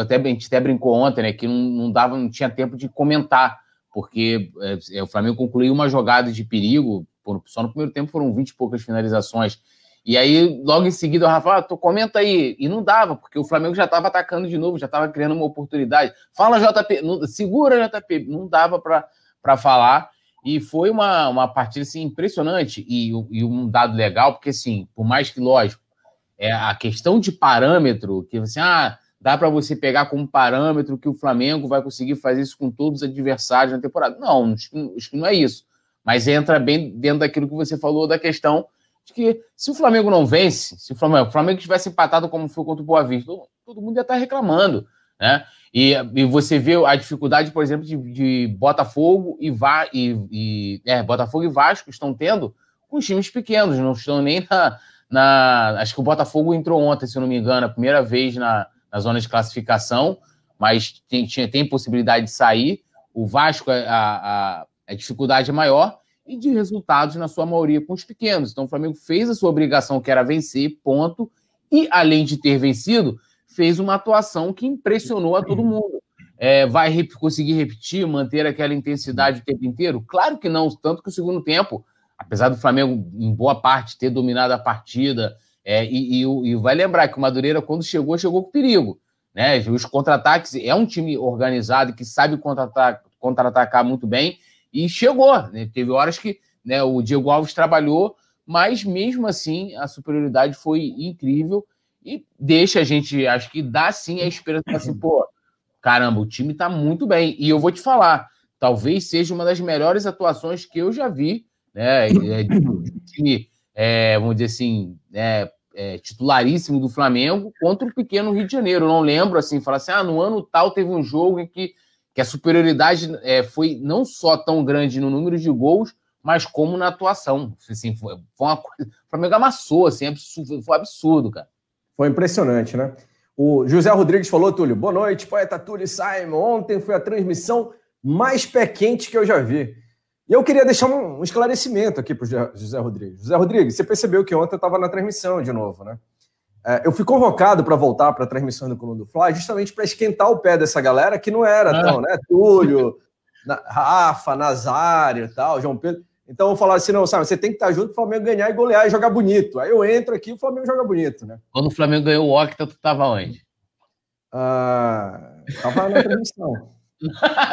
até, a gente até brincou ontem, né, que não, não, dava, não tinha tempo de comentar porque é, o Flamengo concluiu uma jogada de perigo, só no primeiro tempo foram vinte e poucas finalizações, e aí logo em seguida o Rafa, ah, tô, comenta aí, e não dava, porque o Flamengo já estava atacando de novo, já estava criando uma oportunidade, fala J P, não, segura J P, não dava para falar, e foi uma, uma partida assim, impressionante, e, e um dado legal, porque assim, por mais que lógico, é a questão de parâmetro, que assim, ah, dá para você pegar como parâmetro que o Flamengo vai conseguir fazer isso com todos os adversários na temporada. Não, acho que não é isso. Mas entra bem dentro daquilo que você falou da questão de que se o Flamengo não vence, se o Flamengo, o Flamengo tivesse empatado como foi contra o Boa Vista, todo, todo mundo ia estar reclamando, né? E, e você vê a dificuldade, por exemplo, de, de Botafogo e, Va, e, e é, Botafogo e Vasco estão tendo com os times pequenos, não estão nem na... Na, acho que o Botafogo entrou ontem, se eu não me engano, a primeira vez na, na zona de classificação, mas tem, tinha, tem possibilidade de sair. O Vasco, a, a, a dificuldade é maior e de resultados, na sua maioria, com os pequenos. Então o Flamengo fez a sua obrigação, que era vencer, ponto. E, além de ter vencido, fez uma atuação que impressionou a todo mundo. É, vai rep- conseguir repetir, manter aquela intensidade o tempo inteiro? Claro que não, tanto que o segundo tempo... Apesar do Flamengo, em boa parte, ter dominado a partida, é, e, e, e vai lembrar que o Madureira, quando chegou, chegou com perigo, né? Os contra-ataques, é um time organizado que sabe contra-atacar, contra-atacar muito bem, e chegou, né? Teve horas que, né, o Diego Alves trabalhou, mas mesmo assim a superioridade foi incrível e deixa a gente, acho que dá sim a esperança de assim, pô, caramba, o time tá muito bem. E eu vou te falar, talvez seja uma das melhores atuações que eu já vi, né, de, é, vamos dizer assim, é, é, titularíssimo do Flamengo contra o pequeno Rio de Janeiro. Eu não lembro, assim, falar assim, ah, no ano tal teve um jogo em que, que a superioridade é, foi não só tão grande no número de gols, mas como na atuação. Assim, foi, foi uma coisa, o Flamengo amassou, assim, absurdo, foi absurdo, cara. Foi impressionante, né? O José Rodrigues falou, Túlio, boa noite, poeta Túlio e Simon. Ontem foi a transmissão mais pé quente que eu já vi. E eu queria deixar um esclarecimento aqui para o José Rodrigues. José Rodrigues, você percebeu que ontem eu estava na transmissão de novo, né? É, eu fui convocado para voltar para a transmissão do Coluna do Fla justamente para esquentar o pé dessa galera que não era ah. tão, né? Túlio, Rafa, Nazário e tal, João Pedro. Então eu falava assim, não, sabe, você tem que estar junto para o Flamengo ganhar e golear e jogar bonito. Aí eu entro aqui e o Flamengo joga bonito, né? Quando o Flamengo ganhou o Octa, tu estava onde? Ah, estava na transmissão.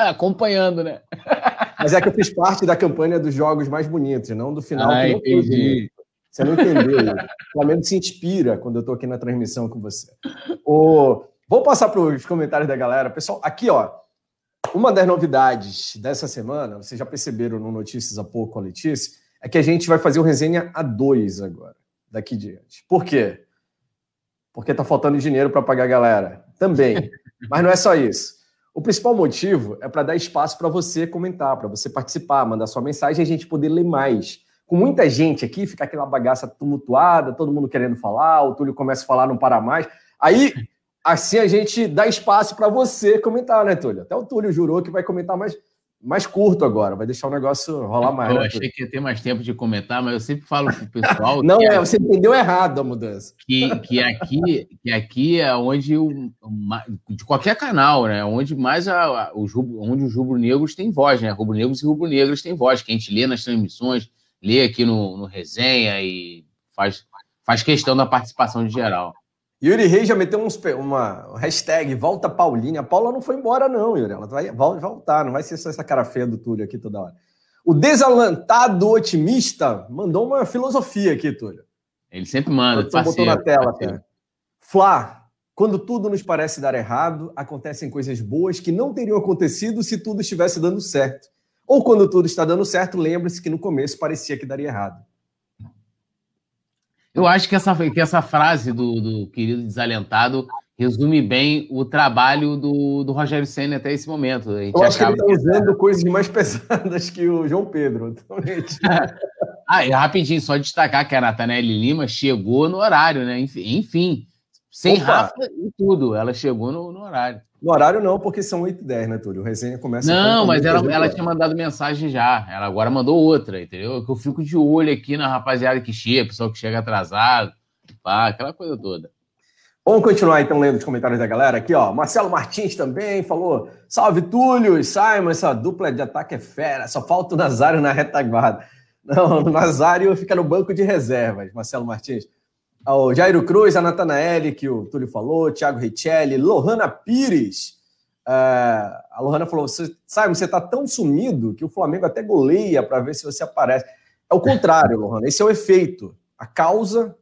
Acompanhando, né? Mas é que eu fiz parte da campanha dos jogos mais bonitos, não do final. Ai, que não foi. Você não entendeu. O Flamengo se inspira quando eu tô aqui na transmissão com você. O... Vou passar para os comentários da galera. Pessoal, aqui, ó. Uma das novidades dessa semana, vocês já perceberam no Notícias há pouco, a Letícia, é que a gente vai fazer o Resenha A dois agora, daqui diante. Por quê? Porque tá faltando dinheiro para pagar a galera. Também. Mas não é só isso. O principal motivo é para dar espaço para você comentar, para você participar, mandar sua mensagem e a gente poder ler mais. Com muita gente aqui, fica aquela bagaça tumultuada, todo mundo querendo falar, o Túlio começa a falar, não para mais. Aí, assim a gente dá espaço para você comentar, né, Túlio? Até o Túlio jurou que vai comentar mais, mais curto agora, vai deixar o negócio rolar mais. Eu né, achei Túlio? Que ia ter mais tempo de comentar, mas eu sempre falo pro pessoal... não, que é, você entendeu errado a mudança. Que, que, aqui, que aqui é onde... O, de qualquer canal, né? Onde mais a, a, os, onde os rubro-negros têm voz, né? Rubro-negros e rubro-negras têm voz, que a gente lê nas transmissões, lê aqui no, no Resenha e faz, faz questão da participação de geral. Yuri Reis já meteu uns, uma hashtag Volta Paulinha. A Paula não foi embora não, Yuri. Ela vai voltar, não vai ser só essa cara feia do Túlio aqui toda hora. O desalentado otimista mandou uma filosofia aqui, Túlio. Ele sempre manda, parceiro. Botou na tela, cara. Flá, quando tudo nos parece dar errado, acontecem coisas boas que não teriam acontecido se tudo estivesse dando certo. Ou quando tudo está dando certo, lembra-se que no começo parecia que daria errado. Eu acho que essa, que essa frase do, do querido desalentado resume bem o trabalho do, do Rogério Ceni até esse momento. A gente Eu acho acaba... que ele está usando coisas mais pesadas que o João Pedro. Então, gente... ah, e rapidinho, só destacar que a Natanelli Lima chegou no horário, né? Enfim, sem Opa. Rafa e tudo, ela chegou no, no horário. No horário não, porque são oito e dez, né, Túlio? O Resenha começa... Não, mas ela, ela tinha mandado mensagem já. Ela agora mandou outra, entendeu? Que eu fico de olho aqui na rapaziada que chega, pessoal que chega atrasado, pá, aquela coisa toda. Vamos continuar, então, lendo os comentários da galera aqui, ó. Marcelo Martins também falou, salve, Túlio, Simon, essa dupla de ataque é fera, só falta o Nazário na retaguarda. Não, o Nazário fica no banco de reservas, Marcelo Martins. O Jairo Cruz, a Natanael, que o Túlio falou, Thiago Richelli, Lohana Pires. Uh, a Lohana falou, Simon, você tá tão sumido que o Flamengo até goleia para ver se você aparece. É o contrário, Lohana, esse é o efeito. A causa,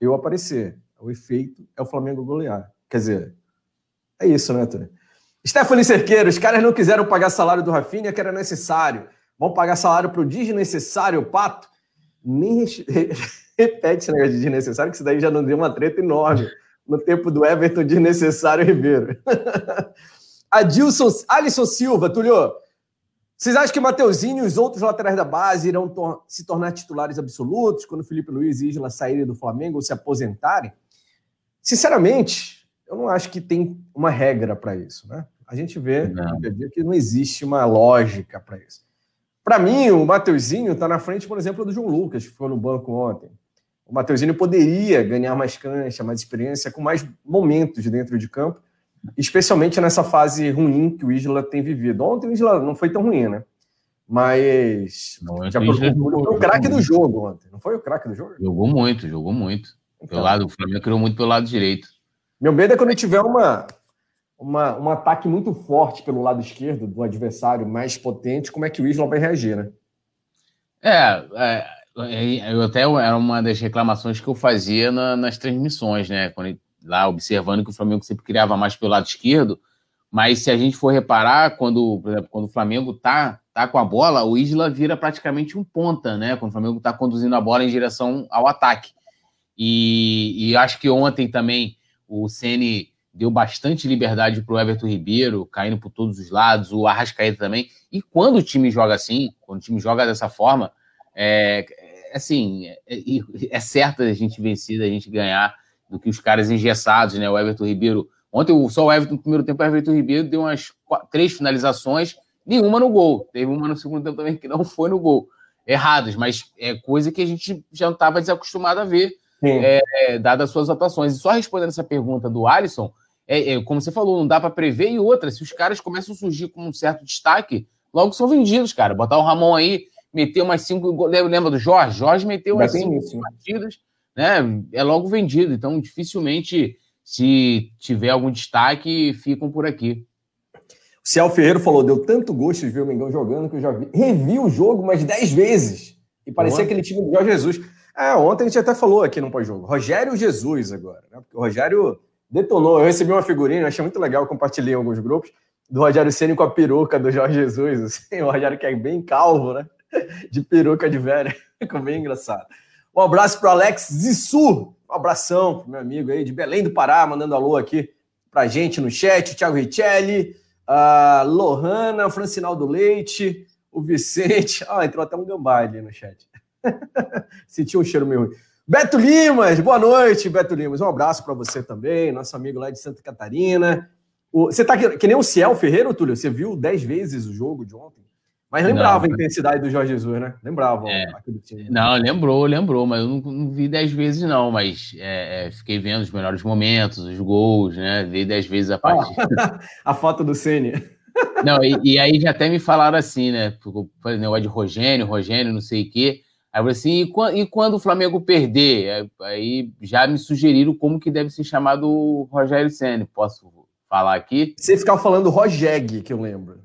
eu aparecer. O efeito é o Flamengo golear. Quer dizer, é isso, né, Túlio? Stephanie Cerqueiro, os caras não quiseram pagar salário do Rafinha, que era necessário. Vão pagar salário pro desnecessário, Pato? Nem... Repete esse negócio de desnecessário, que isso daí já não deu uma treta enorme no tempo do Everton desnecessário Ribeiro. Adilson, Alisson Silva, Túlio, vocês acham que Mateuzinho e os outros laterais da base irão tor- se tornar titulares absolutos quando Felipe Luiz e Isla saírem do Flamengo ou se aposentarem? Sinceramente, eu não acho que tem uma regra para isso, né? A gente vê não. que não existe uma lógica para isso. Para mim, o Mateuzinho está na frente, por exemplo, do João Lucas, que ficou no banco ontem. O Mateuzinho poderia ganhar mais cancha, mais experiência, com mais momentos dentro de campo, especialmente nessa fase ruim que o Isla tem vivido. Ontem o Isla não foi tão ruim, né? Mas não, já foi o craque do jogo ontem. Não foi o craque do jogo? Jogou muito, jogou muito. Então, pelo lado, o Flamengo criou muito pelo lado direito. Meu medo é quando tiver uma, uma, um ataque muito forte pelo lado esquerdo do adversário mais potente, como é que o Isla vai reagir, né? É... é... Eu até era uma das reclamações que eu fazia na, nas transmissões, né? Quando, lá observando que o Flamengo sempre criava mais pelo lado esquerdo, mas se a gente for reparar, quando, por exemplo, quando o Flamengo tá, tá com a bola, o Isla vira praticamente um ponta, né? Quando o Flamengo tá conduzindo a bola em direção ao ataque. E, e acho que ontem também o Ceni deu bastante liberdade pro Everton Ribeiro, caindo por todos os lados, o Arrascaeta também. E quando o time joga assim, quando o time joga dessa forma, é, assim, é, é certo a gente vencer, a gente ganhar do que os caras engessados, né? O Everton Ribeiro, ontem só o Everton no primeiro tempo, o Everton Ribeiro deu umas quatro, três finalizações, nenhuma no gol, teve uma no segundo tempo também que não foi no gol, erradas, mas é coisa que a gente já estava desacostumado a ver, é, é, dadas as suas atuações. E só respondendo essa pergunta do Alisson, é, é, como você falou, não dá para prever, e outra, se os caras começam a surgir com um certo destaque, logo são vendidos, cara, botar o Ramon aí, meteu umas cinco... Lembra do Jorge? Jorge meteu umas cinco partidas, né? É logo vendido. Então, dificilmente, se tiver algum destaque, ficam por aqui. O Ciel Ferreiro falou, deu tanto gosto de ver o Mengão jogando que eu já vi, revi o jogo umas dez vezes. E parecia ontem aquele time do Jorge Jesus. Ah, ontem a gente até falou aqui no pós-jogo. Rogério Jesus agora, né? Porque o Rogério detonou. Eu recebi uma figurinha, eu achei muito legal, compartilhei em alguns grupos, do Rogério Ceni com a peruca do Jorge Jesus. Assim, o Rogério que é bem calvo, né? De peruca de velha, ficou bem engraçado. Um abraço para o Alex Zissou, um abração pro meu amigo aí de Belém do Pará, mandando alô aqui pra gente no chat, o Thiago Richelli, a Lohana, o Francinaldo Leite, o Vicente, ah, entrou até um gambá ali no chat, sentiu um cheiro meio ruim. Beto Limas, boa noite, Beto Limas, um abraço para você também, nosso amigo lá de Santa Catarina. O... Você tá que, que nem o Ciel Ferreira, Túlio, você viu dez vezes o jogo de ontem? Mas lembrava não, a intensidade do Jorge Jesus, né? Lembrava. É, aquele time. Não, lembrou, lembrou, mas eu não, não vi dez vezes, não. Mas é, fiquei vendo os melhores momentos, os gols, né? Vi dez vezes a partida. Ah, a foto do Ceni. Não, e, e aí já até me falaram assim, né? Foi negócio de Rogério, Rogério, não sei o quê. Aí eu falei assim, e quando, e quando o Flamengo perder? Aí já me sugeriram como que deve ser chamado o Rogério Ceni. Posso falar aqui? Você ficava falando Rogério, que eu lembro.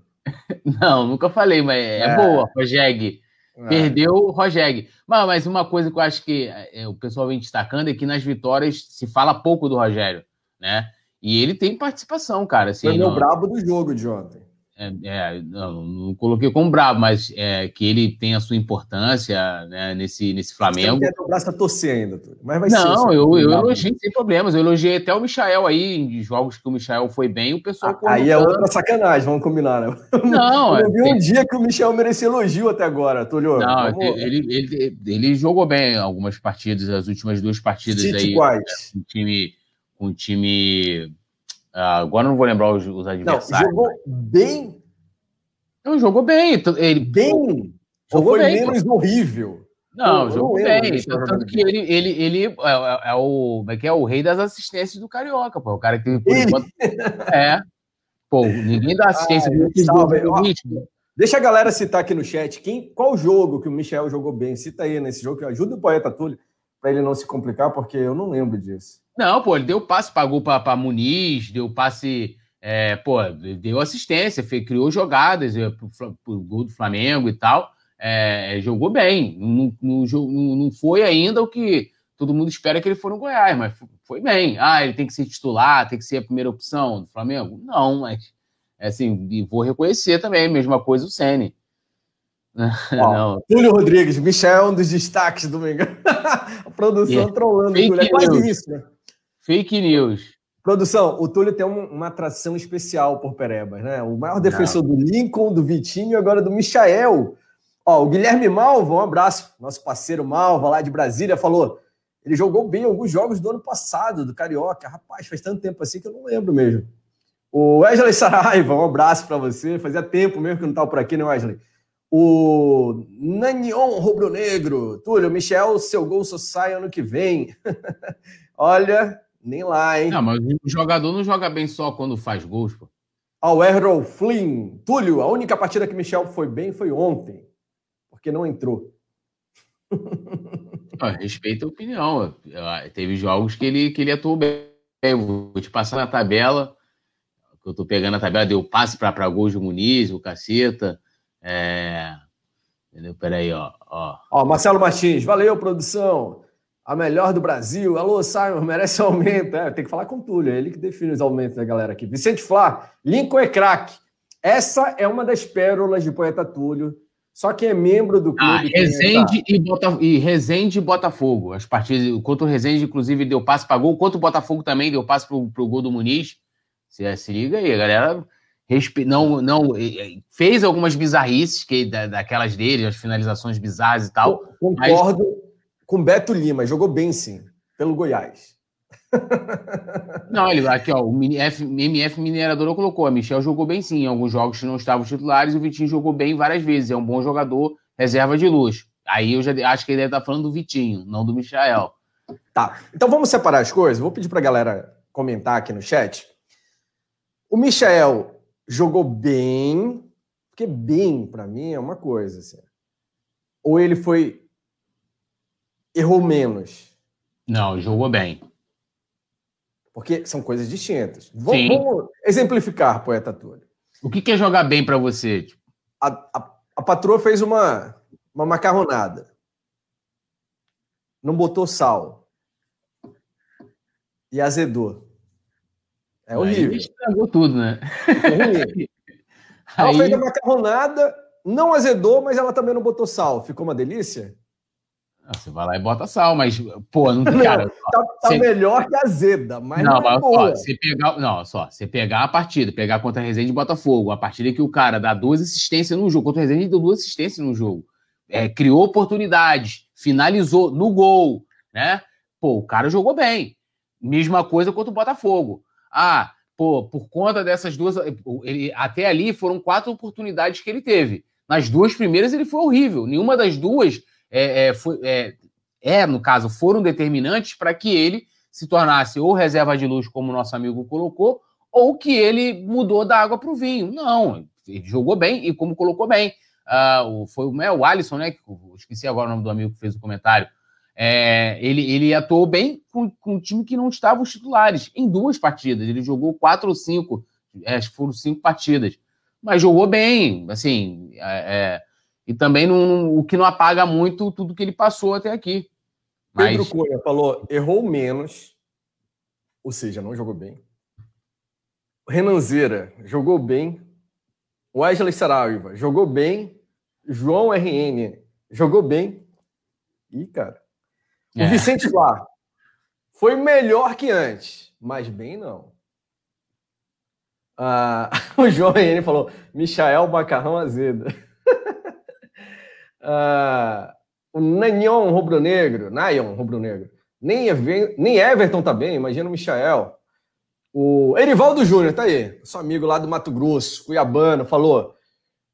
Não, nunca falei, mas é, é. boa, Rogério. É. Perdeu o Rogério. Mas, mas uma coisa que eu acho que o pessoal vem destacando é que nas vitórias se fala pouco do Rogério, né? E ele tem participação, cara. Assim, foi meu não... brabo do jogo de ontem. É, é, não, não coloquei como brabo, mas é, que ele tem a sua importância, né, nesse, nesse Flamengo. Você não tem o braço a torcer ainda, Túlio, mas vai não, ser. Não, eu, eu elogiei sem problemas. Eu elogiei até o Michael aí, em jogos que o Michael foi bem, o pessoal... Ah, aí é outra sacanagem, vamos combinar, né? Não, eu vi um tem... dia que o Michael merecia elogio até agora, Túlio. Não, vamos... ele, ele, ele jogou bem algumas partidas, as últimas duas partidas City aí. Quais? Com o time... Com o time... Uh, agora não vou lembrar os, os adversários. Não, jogou bem? Não, jogou bem. Ele, bem? Jogou ou foi bem, menos pô. Horrível? Não, o jogo tem. Tanto que ele, ele, ele é, é, o, é, é o rei das assistências do Carioca, pô. O cara que por enquanto. É. Pô, ninguém dá assistência. Ah, deixa a galera citar aqui no chat quem, qual jogo que o Michel jogou bem. Cita aí nesse jogo, ajuda o poeta Túlio para ele não se complicar, porque eu não lembro disso. Não, pô, ele deu passe, pagou pra, pra Muniz, deu passe, é, pô, deu assistência, fez, criou jogadas é, pro, pro gol do Flamengo e tal. É, jogou bem, não, não, não foi ainda o que todo mundo espera que ele for no Goiás, mas foi bem. Ah, ele tem que ser titular, tem que ser a primeira opção do Flamengo? Não, mas assim, e vou reconhecer também, mesma coisa o Ceni. Túlio Rodrigues, Michel é um dos destaques do Mengão. A produção é. Trollando o Túlio, quase isso, né? Fake news. Produção, o Túlio tem um, uma atração especial por Perebas, né? O maior defensor não. do Lincoln, do Vitinho e agora do Michael. Ó, o Guilherme Malva, um abraço, nosso parceiro Malva lá de Brasília, falou, ele jogou bem alguns jogos do ano passado, do Carioca. Rapaz, faz tanto tempo assim que eu não lembro mesmo. O Wesley Saraiva, um abraço pra você, fazia tempo mesmo que não tava por aqui, né, Wesley? O Nanion Rubro-Negro, Túlio, Michel, seu gol só sai ano que vem. Olha, nem lá, hein? Não, mas o jogador não joga bem só quando faz gols, pô. Ó, o Errol Flynn, Túlio, a única partida que Michel foi bem foi ontem. Porque não entrou. Respeito a opinião. Teve jogos que ele, que ele atuou bem. Eu vou te passar na tabela. Eu tô pegando a tabela, deu passe para gols do Muniz, o Caceta. É... Entendeu? Peraí, ó. Ó. Ó, Marcelo Martins, valeu, produção. A melhor do Brasil. Alô, Simon, merece aumento. É, tem que falar com o Túlio, é ele que define os aumentos da galera aqui. Vicente Flá, Lincoln é craque. Essa é uma das pérolas de poeta Túlio. Só quem é membro do clube... Ah, Rezende e, Bota... e Rezende e Botafogo. As partidas... Contra o Rezende, inclusive, deu passe para gol. Contra o Botafogo também deu passe para o gol do Muniz. Se, se liga aí, a galera respe... não, não... fez algumas bizarrices, que... daquelas dele, as finalizações bizarras e tal. Eu concordo mas... com Beto Lima. Jogou bem, sim, pelo Goiás. Não, ele aqui, ó, o M F Minerador colocou, a Michel jogou bem sim, em alguns jogos que não estavam titulares, o Vitinho jogou bem várias vezes, é um bom jogador, reserva de luxo. Aí eu já acho que ele deve estar falando do Vitinho, não do Michael. Tá, então vamos separar as coisas, vou pedir pra galera comentar aqui no chat. O Michael jogou bem, porque bem pra mim é uma coisa, assim. Ou ele foi... errou menos? Não, jogou bem. Porque são coisas distintas. Vou, vou exemplificar, poeta Túlio. O que, que é jogar bem para você? A, a, a patroa fez uma, uma macarronada. Não botou sal. E azedou. É horrível. Aí estragou tudo, né? É horrível. Ela aí... fez a macarronada, não azedou, mas ela também não botou sal. Ficou uma delícia? Você vai lá e bota sal, mas, pô, não tem cara. Não, tá tá você... melhor que azeda, mas não, não é mas, boa. Ó, você pegar, não, só, você pegar a partida, pegar contra a Rezende e Botafogo, a partida que o cara dá duas assistências num jogo, contra a Rezende deu duas assistências num jogo, é, criou oportunidades, finalizou no gol, né? Pô, o cara jogou bem. Mesma coisa contra o Botafogo. Ah, pô, por conta dessas duas, ele, até ali foram quatro oportunidades que ele teve. Nas duas primeiras ele foi horrível. Nenhuma das duas... É, é, foi, é, é, no caso, foram determinantes para que ele se tornasse ou reserva de luxo, como o nosso amigo colocou, ou que ele mudou da água para o vinho. Não, ele jogou bem e como colocou bem. Uh, foi é, o Alisson, né? Que eu esqueci agora o nome do amigo que fez o comentário. É, ele, ele atuou bem com, com um time que não estava os titulares em duas partidas. Ele jogou quatro ou cinco, é, foram cinco partidas. Mas jogou bem, assim... É, é, e também não, o que não apaga muito tudo que ele passou até aqui. Mas... Pedro Cunha falou, errou menos, ou seja, não jogou bem. Renanzeira, jogou bem. Wesley Saraiva, jogou bem. João R N, jogou bem. Ih, cara. O é. Vicente Lá, foi melhor que antes, mas bem não. Ah, o João R N falou, Michael Macarrão Azeda. Uh, o Nanion Rubro-Negro, Nayon Rubro-Negro, nem, nem Everton tá bem, imagina o Michael. O Erivaldo Júnior, tá aí, seu amigo lá do Mato Grosso, cuiabano, falou: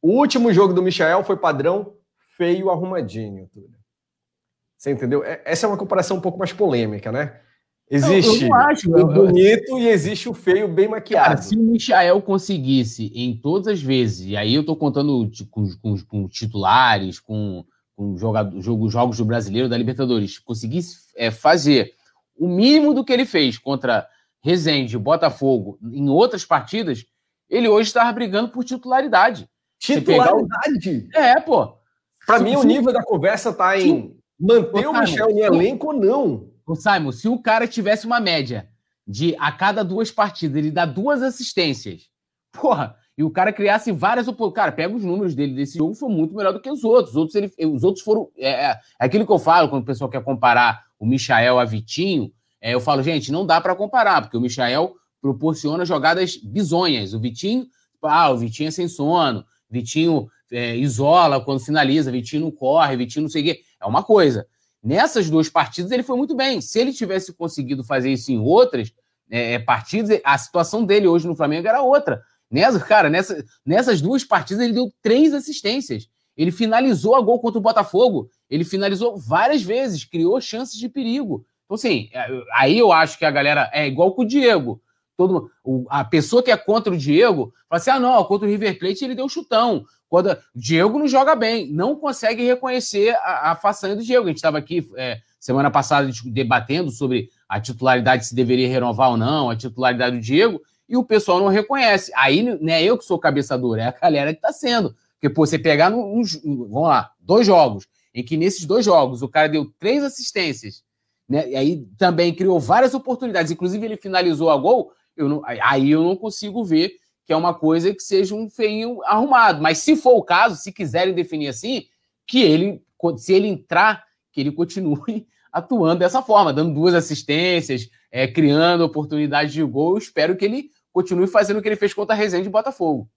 o último jogo do Michael foi padrão feio arrumadinho. Você entendeu? Essa é uma comparação um pouco mais polêmica, né? Existe eu, eu acho, o bonito eu... e existe o feio bem maquiado. Cara, se o Michael conseguisse, em todas as vezes, e aí eu tô contando com, com, com titulares, com, com jogador, jogo, jogos do Brasileiro, da Libertadores, conseguisse é, fazer o mínimo do que ele fez contra Rezende, Botafogo, em outras partidas, ele hoje estava brigando por titularidade. Titularidade? O... É, pô. Pra se mim, o nível se... da conversa tá em se... manter o, o Michel em elenco ou não. O Simon, se o cara tivesse uma média de a cada duas partidas ele dá duas assistências, porra, e o cara criasse várias... Cara, pega os números dele desse jogo, foi muito melhor do que os outros. Os outros, ele, os outros foram... É, é aquilo que eu falo quando o pessoal quer comparar o Michael a Vitinho, é, eu falo, gente, não dá pra comparar, porque o Michael proporciona jogadas bizonhas. O Vitinho, ah, o Vitinho é sem sono, Vitinho é, isola quando finaliza, Vitinho não corre, Vitinho não sei o quê. É uma coisa. Nessas duas partidas, ele foi muito bem. Se ele tivesse conseguido fazer isso em outras é, partidas, a situação dele hoje no Flamengo era outra. Nessa, cara, nessa, nessas duas partidas, ele deu três assistências. Ele finalizou a gol contra o Botafogo. Ele finalizou várias vezes, criou chances de perigo. Então, assim, aí eu acho que a galera é igual com o Diego. Todo, a pessoa que é contra o Diego fala assim, ah, não, contra o River Plate ele deu chutão. Quando o Diego não joga bem, não consegue reconhecer a, a façanha do Diego. A gente estava aqui é, semana passada debatendo sobre a titularidade, se deveria renovar ou não, a titularidade do Diego, e o pessoal não reconhece. Aí não é eu que sou cabeçador, é a galera que está sendo. Porque, pô, você pegar, num, num, vamos lá, dois jogos, em que nesses dois jogos o cara deu três assistências, né, e aí também criou várias oportunidades, inclusive ele finalizou a gol, eu não, aí eu não consigo ver que é uma coisa que seja um feinho arrumado. Mas se for o caso, se quiserem definir assim, que ele, se ele entrar, que ele continue atuando dessa forma, dando duas assistências, é, criando oportunidade de gol. Eu espero que ele continue fazendo o que ele fez contra a Rezende e Botafogo.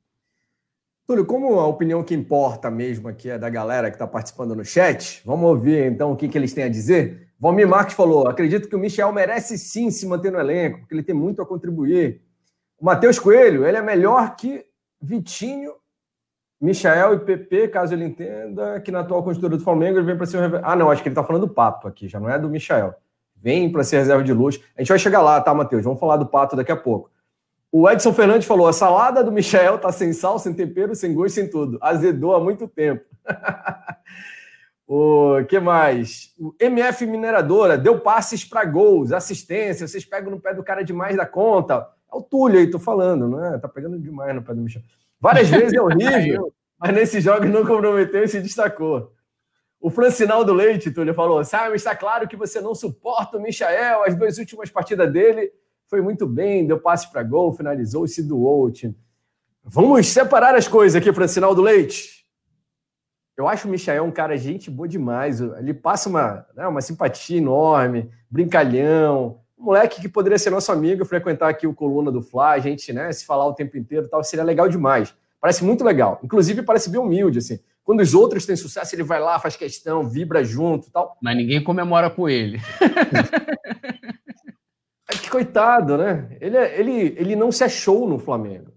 Túlio, como a opinião que importa mesmo aqui é da galera que está participando no chat, vamos ouvir então o que, que eles têm a dizer? Valmir Marques falou, acredito que o Michael merece sim se manter no elenco, porque ele tem muito a contribuir. O Matheus Coelho, ele é melhor que Vitinho, Michael e Pepe, caso ele entenda, que na atual conjuntura do Flamengo ele vem para ser um reserva... Ah, não, acho que ele está falando do Pato aqui, já não é do Michael. Vem para ser reserva de luxo. A gente vai chegar lá, tá, Matheus? Vamos falar do Pato daqui a pouco. O Edson Fernandes falou, a salada do Michael tá sem sal, sem tempero, sem gosto, sem tudo. Azedou há muito tempo. O que mais? O M F Mineradora deu passes para gols, assistência, vocês pegam no pé do cara demais da conta. É o Túlio aí, tô falando, né? Tá pegando demais no pé do Michel. Várias vezes é horrível, mas nesse jogo não comprometeu e se destacou. O Francinaldo Leite, Túlio, falou, Simon, está claro que você não suporta o Michael, as duas últimas partidas dele foi muito bem, deu passe para gol, finalizou e se doou o time. Vamos separar as coisas aqui, Francinaldo Leite. Eu acho o Michael um cara gente boa demais, ele passa uma, né, uma simpatia enorme, brincalhão. Um moleque que poderia ser nosso amigo, frequentar aqui o Coluna do Fla, a gente, né, se falar o tempo inteiro e tal, seria legal demais. Parece muito legal. Inclusive, parece bem humilde, assim. Quando os outros têm sucesso, ele vai lá, faz questão, vibra junto e tal. Mas ninguém comemora com ele. Que coitado, né? Ele, ele, ele não se achou no Flamengo.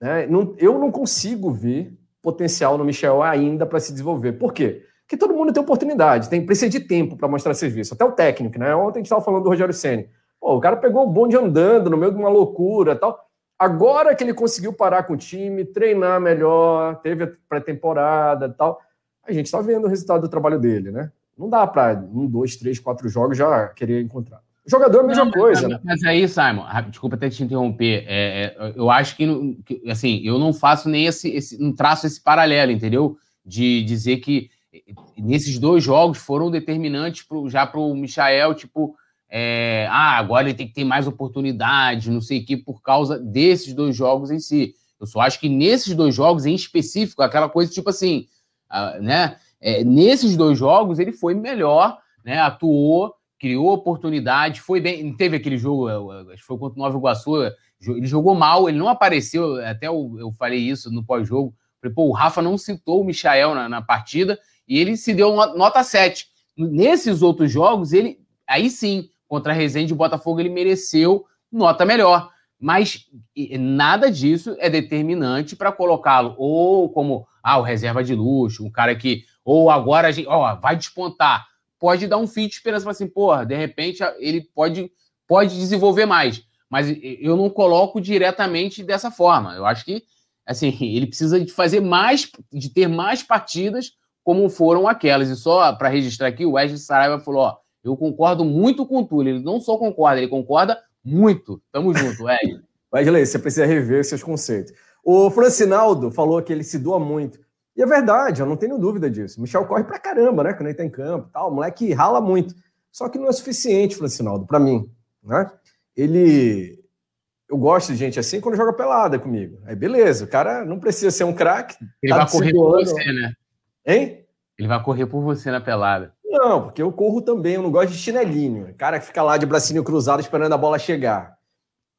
Né? Não, eu não consigo ver potencial no Michael ainda para se desenvolver. Por quê? Porque todo mundo tem oportunidade, tem, precisa de tempo para mostrar serviço. Até o técnico, né? Ontem a gente estava falando do Rogério Ceni. Pô, o cara pegou o bonde andando no meio de uma loucura e tal. Agora que ele conseguiu parar com o time, treinar melhor, teve a pré-temporada e tal, a gente está vendo o resultado do trabalho dele, né? Não dá para um, dois, três, quatro jogos já querer encontrar. O jogador é a mesma não, coisa. Mas, né? Mas aí, Simon, desculpa até te interromper, é, é, eu acho que, assim, eu não faço nem esse, esse, não traço esse paralelo, entendeu? De dizer que nesses dois jogos foram determinantes pro, já para o Michael, tipo, é, ah, agora ele tem que ter mais oportunidade, não sei o que, por causa desses dois jogos em si. Eu só acho que nesses dois jogos em específico, aquela coisa tipo assim, ah, né? É, nesses dois jogos ele foi melhor, né? Atuou, criou oportunidade, foi bem. Teve aquele jogo, acho que foi contra o Nova Iguaçu, ele jogou mal, ele não apareceu, até eu, eu falei isso no pós-jogo, falei, pô, o Rafa não citou o Michael na, na partida, e ele se deu nota sete. Nesses outros jogos, ele aí sim, contra a Rezende e o Botafogo, ele mereceu nota melhor. Mas nada disso é determinante para colocá-lo ou como ah, o reserva de luxo, um cara que ou agora a gente, ó, vai despontar. pode dar um fit de esperança, assim, porra, de repente ele pode, pode desenvolver mais. Mas eu não coloco diretamente dessa forma. Eu acho que, assim, ele precisa de fazer mais, de ter mais partidas como foram aquelas. E só para registrar aqui, o Wesley Saraiva falou, ó, eu concordo muito com o Túlio. Ele não só concorda, ele concorda muito. Tamo junto, Wesley. Wesley, você precisa rever seus conceitos. O Francinaldo falou que ele se doa muito. E é verdade, eu não tenho dúvida disso. O Michel corre pra caramba, né? Quando ele tá em campo e tal. O moleque rala muito. Só que não é suficiente, Francinaldo, pra mim, né? Ele... Eu gosto de gente assim quando joga pelada comigo. Aí beleza, o cara não precisa ser um craque. Ele tá vai correr por você, né? Hein? Ele vai correr por você na pelada. Não, porque eu corro também, eu não gosto de chinelinho. O cara que fica lá de bracinho cruzado esperando a bola chegar.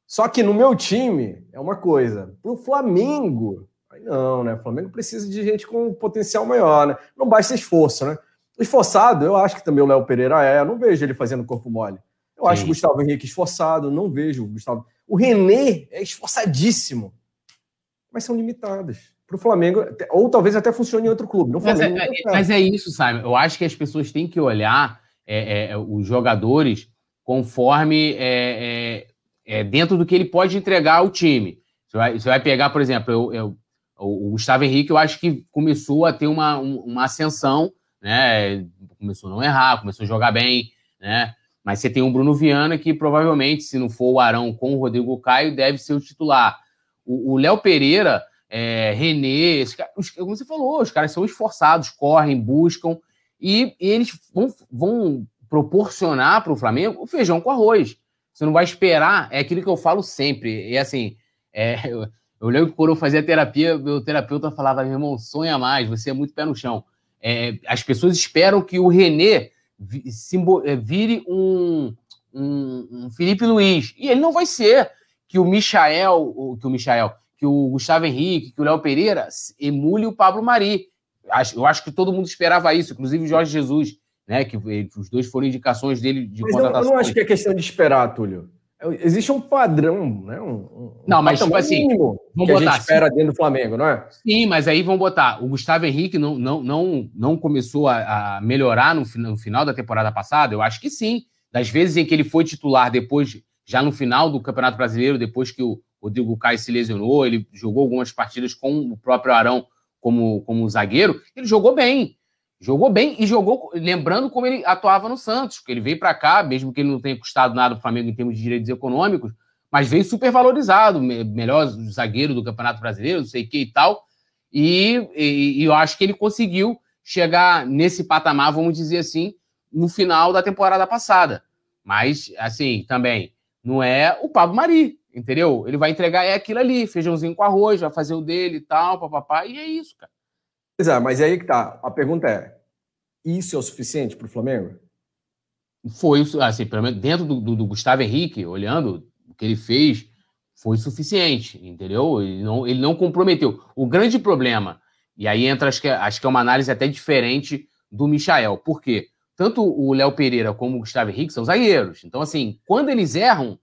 Só que no meu time é uma coisa. Pro Flamengo, aí não, né? O Flamengo precisa de gente com um potencial maior, né? Não basta esforço, né? Esforçado, eu acho que também o Léo Pereira é. Eu não vejo ele fazendo corpo mole. Eu acho o Gustavo Henrique esforçado, não vejo o Gustavo. O René é esforçadíssimo, mas são limitadas. Para o Flamengo, ou talvez até funcione em outro clube. Não mas, é, é, mas é isso, sabe? Eu acho que as pessoas têm que olhar é, é, os jogadores conforme é, é, é, dentro do que ele pode entregar ao time. Você vai, você vai pegar, por exemplo, eu, eu, o Gustavo Henrique, eu acho que começou a ter uma, uma ascensão, né? Começou a não errar, começou a jogar bem, né? Mas você tem um Bruno Viana que provavelmente, se não for o Arão com o Rodrigo Caio, deve ser o titular. O Léo Pereira, é, René, esses caras, os, como você falou, os caras são esforçados, correm, buscam, e, e eles vão, vão proporcionar para o Flamengo o feijão com arroz. Você não vai esperar, é aquilo que eu falo sempre. E assim, é, eu, eu lembro que quando eu fazia terapia, meu terapeuta falava, meu irmão, sonha mais, você é muito pé no chão. É, as pessoas esperam que o René vire um, um, um Felipe Luiz. E ele não vai ser que o Michael, que o Michael, que o Gustavo Henrique, que o Léo Pereira emule o Pablo Mari. Eu acho que todo mundo esperava isso, inclusive o Jorge Jesus, né? Que os dois foram indicações dele de mas contratação. Mas eu não acho que é questão de esperar, Túlio. Existe um padrão, né? Um, um não, mas tipo assim, vamos botar, a gente espera sim, dentro do Flamengo, não é? Sim, mas aí vão botar. O Gustavo Henrique não, não, não, não começou a, a melhorar no, no final da temporada passada? Eu acho que sim. Das vezes em que ele foi titular depois, já no final do Campeonato Brasileiro, depois que o Rodrigo Caio se lesionou, ele jogou algumas partidas com o próprio Arão como, como zagueiro, ele jogou bem. Jogou bem e jogou, lembrando como ele atuava no Santos, que ele veio para cá, mesmo que ele não tenha custado nada para o Flamengo em termos de direitos econômicos, mas veio super valorizado, melhor zagueiro do Campeonato Brasileiro, não sei o que e tal, e, e, e eu acho que ele conseguiu chegar nesse patamar, vamos dizer assim, no final da temporada passada. Mas, assim, também, não é o Pablo Mari, entendeu? Ele vai entregar é aquilo ali, feijãozinho com arroz, vai fazer o dele e tal, papapá, e é isso, cara. Pois é, mas aí que tá. A pergunta é, isso é o suficiente para o Flamengo? Foi, assim, pelo menos dentro do, do, do Gustavo Henrique, olhando o que ele fez, foi suficiente, entendeu? Ele não, ele não comprometeu. O grande problema, e aí entra, acho que, acho que é uma análise até diferente do Michael, porque tanto o Léo Pereira como o Gustavo Henrique são zagueiros. Então, assim, quando eles erram,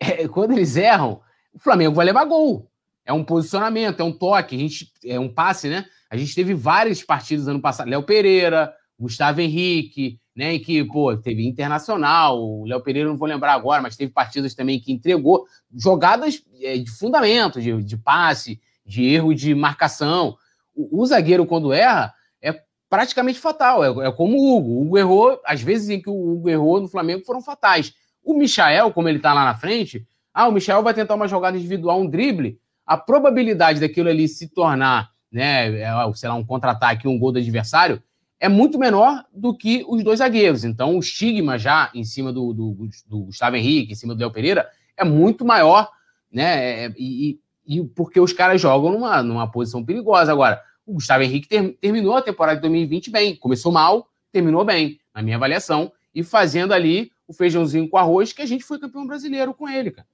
é, quando eles erram, o Flamengo vai levar gol. É um posicionamento, é um toque, a gente, é um passe, né? A gente teve vários partidos ano passado. Léo Pereira, Gustavo Henrique, né? Em que, pô, teve Internacional, o Léo Pereira não vou lembrar agora, mas teve partidas também que entregou jogadas é, de fundamento, de, de passe, de erro de marcação. O, o zagueiro, quando erra, é praticamente fatal. É, é como o Hugo. O Hugo errou, as vezes em que o Hugo errou no Flamengo foram fatais. O Michael, como ele tá lá na frente, ah, o Michael vai tentar uma jogada individual, um drible. A probabilidade daquilo ali se tornar, né, sei lá, um contra-ataque, um gol do adversário, é muito menor do que os dois zagueiros. Então, o estigma já em cima do, do, do Gustavo Henrique, em cima do Léo Pereira, é muito maior, né? E, e porque os caras jogam numa, numa posição perigosa. Agora, o Gustavo Henrique ter, terminou a temporada de dois mil e vinte bem. Começou mal, terminou bem, na minha avaliação. E fazendo ali o feijãozinho com arroz, que a gente foi campeão brasileiro com ele, cara.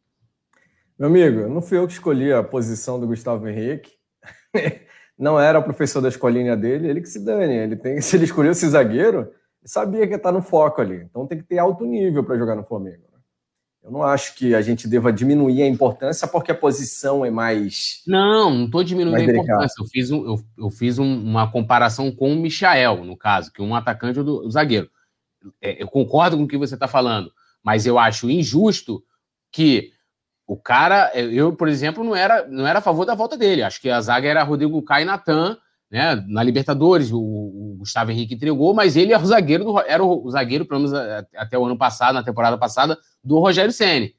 Meu amigo, não fui eu que escolhi a posição do Gustavo Henrique. Não era o professor da escolinha dele, ele que se dane. Ele tem, se ele escolheu esse zagueiro, ele sabia que ia estar no foco ali. Então tem que ter alto nível para jogar no Flamengo. Eu não acho que a gente deva diminuir a importância porque a posição é mais... Não, não estou diminuindo a importância. Eu fiz, um, eu, eu fiz um, uma comparação com o Michael, no caso, que é um atacante do um zagueiro. É, eu concordo com o que você está falando, mas eu acho injusto que o cara... Eu, por exemplo, não era, não era a favor da volta dele. Acho que a zaga era Rodrigo Caio e Natan, né, na Libertadores. O, o Gustavo Henrique entregou, mas ele era o zagueiro, do, era o zagueiro pelo menos até o ano passado, na temporada passada, do Rogério Ceni.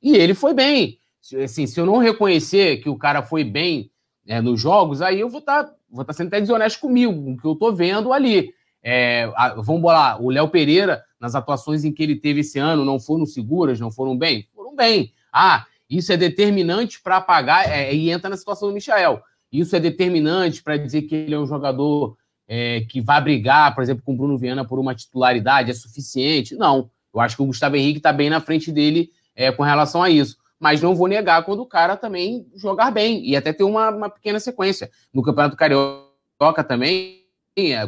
E ele foi bem. Assim, se eu não reconhecer que o cara foi bem, né, nos jogos, aí eu vou estar tá, vou tá sendo até desonesto comigo, com o que eu estou vendo ali. É, a, vamos bolar, o Léo Pereira, nas atuações em que ele teve esse ano, não foram seguras, não foram bem? Foram bem. Ah, isso é determinante para apagar, é, e entra na situação do Michael. Isso é determinante para dizer que ele é um jogador é, que vai brigar, por exemplo, com o Bruno Viana por uma titularidade, é suficiente? Não. Eu acho que o Gustavo Henrique está bem na frente dele é, com relação a isso. Mas não vou negar quando o cara também jogar bem e até ter uma, uma pequena sequência. No Campeonato Carioca também,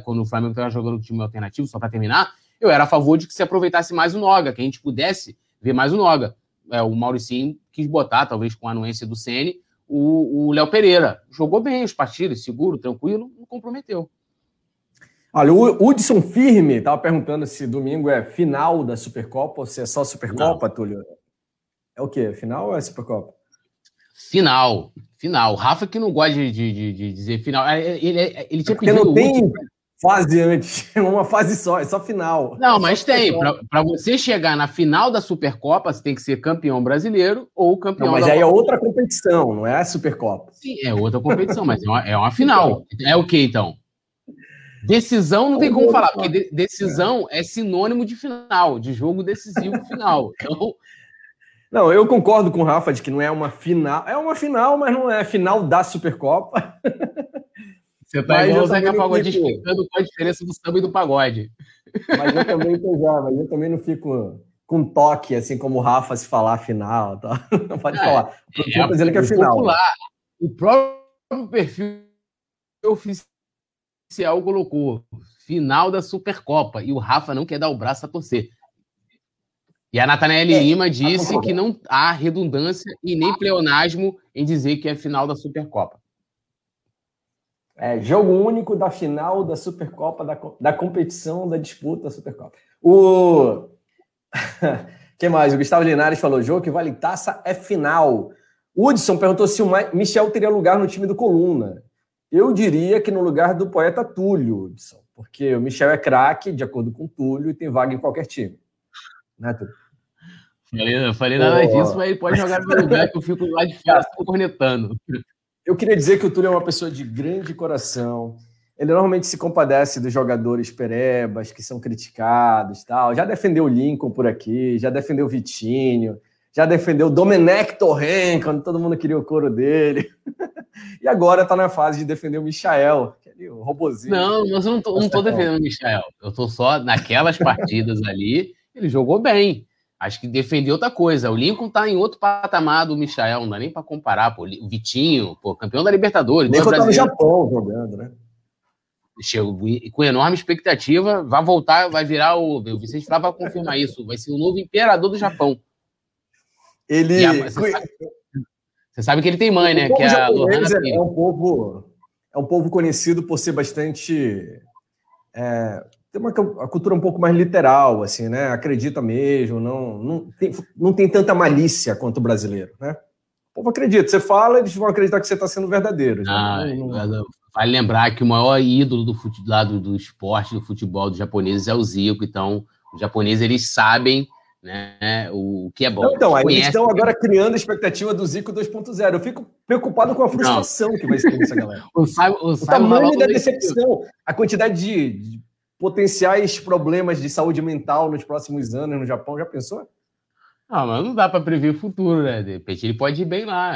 quando o Flamengo estava jogando com time alternativo, só para terminar, eu era a favor de que se aproveitasse mais o Noga, que a gente pudesse ver mais o Noga. É, o Mauricinho quis botar, talvez com a anuência do Ceni, o Léo Pereira. Jogou bem os partidos, seguro, tranquilo, não comprometeu. Olha, o Hudson Firme estava perguntando se domingo é final da Supercopa ou se é só Supercopa, não. Túlio. É o quê? Final ou é Supercopa? Final. Final. O Rafa que não gosta de, de, de dizer final. Ele, ele, ele tinha pedido... Porque não tem último. Fase antes. Uma fase só. É só final. Não, mas é tem. Para você chegar na final da Supercopa, você tem que ser campeão brasileiro ou campeão... Não, mas da aí Copa. É outra competição, não é a Supercopa. Sim, é outra competição, mas é uma, é uma final. É o quê, então? Decisão não tem como falar, porque decisão é sinônimo de final, de jogo decisivo final. Então... Não, eu concordo com o Rafa de que não é uma final. É uma final, mas não é final da Supercopa. Você tá igual o Zeca Pagode explicando qual a diferença do samba e do pagode. Mas eu também tô já, mas eu também não fico com toque, assim como o Rafa se falar final. Tá? Não pode é, falar. Eu tô é, dizendo que é final. Popular, né? O próprio perfil oficial Cial colocou final da Supercopa e o Rafa não quer dar o braço a torcer. E a Nathaniele é, Lima disse que não há redundância e nem pleonasmo em dizer que é final da Supercopa. É, jogo único da final da Supercopa, da, da competição, da disputa da Supercopa. O que mais? O Gustavo Linares falou, jogo que vale taça é final. O Hudson perguntou se o Michel teria lugar no time do Coluna. Eu diria que no lugar do poeta Túlio, Hudson, porque o Michel é craque, de acordo com o Túlio, e tem vaga em qualquer time. Né, Túlio? Falei, eu falei nada oh. disso, mas ele pode jogar no lugar que eu fico lá de fora cornetando. Eu queria dizer que o Túlio é uma pessoa de grande coração. Ele normalmente se compadece dos jogadores perebas, que são criticados e tal. Já defendeu o Lincoln por aqui, já defendeu o Vitinho... Já defendeu o Domenech Torren, quando todo mundo queria o couro dele. E agora tá na fase de defender o Michael, que é ali, o robozinho. Não, mas eu não tô, não tô defendendo o Michael. Eu tô só naquelas partidas ali, ele jogou bem. Acho que defendeu outra coisa. O Lincoln tá em outro patamar do Michael, não dá nem pra comparar. Pô. O Vitinho, pô, campeão da Libertadores. O Lincoln tá no Japão jogando, né? Chegou com enorme expectativa, vai voltar, vai virar o... O Vicente Flávio vai confirmar isso. Vai ser o novo imperador do Japão. Ele... A, você, sabe, você sabe que ele tem mãe, né? Que é, a é, um povo, é um povo conhecido por ser bastante... É, tem uma a cultura um pouco mais literal, assim, né? Acredita mesmo, não, não, tem, não tem tanta malícia quanto o brasileiro, né? O povo acredita. Você fala, eles vão acreditar que você está sendo verdadeiro. Ah, não, não... Vale lembrar que o maior ídolo do, fute, lá do, do esporte, do futebol dos japoneses é o Zico. Então, os japoneses, eles sabem... Né? O que é bom. Então, então aí eles estão agora criando a expectativa do Zico dois ponto zero. Eu fico preocupado com a frustração não. que vai ser nessa galera. o sabe, o, o tamanho da decepção, isso. A quantidade de, de potenciais problemas de saúde mental nos próximos anos no Japão, já pensou? Ah, mas não dá para prever o futuro, né? De repente ele pode ir bem lá.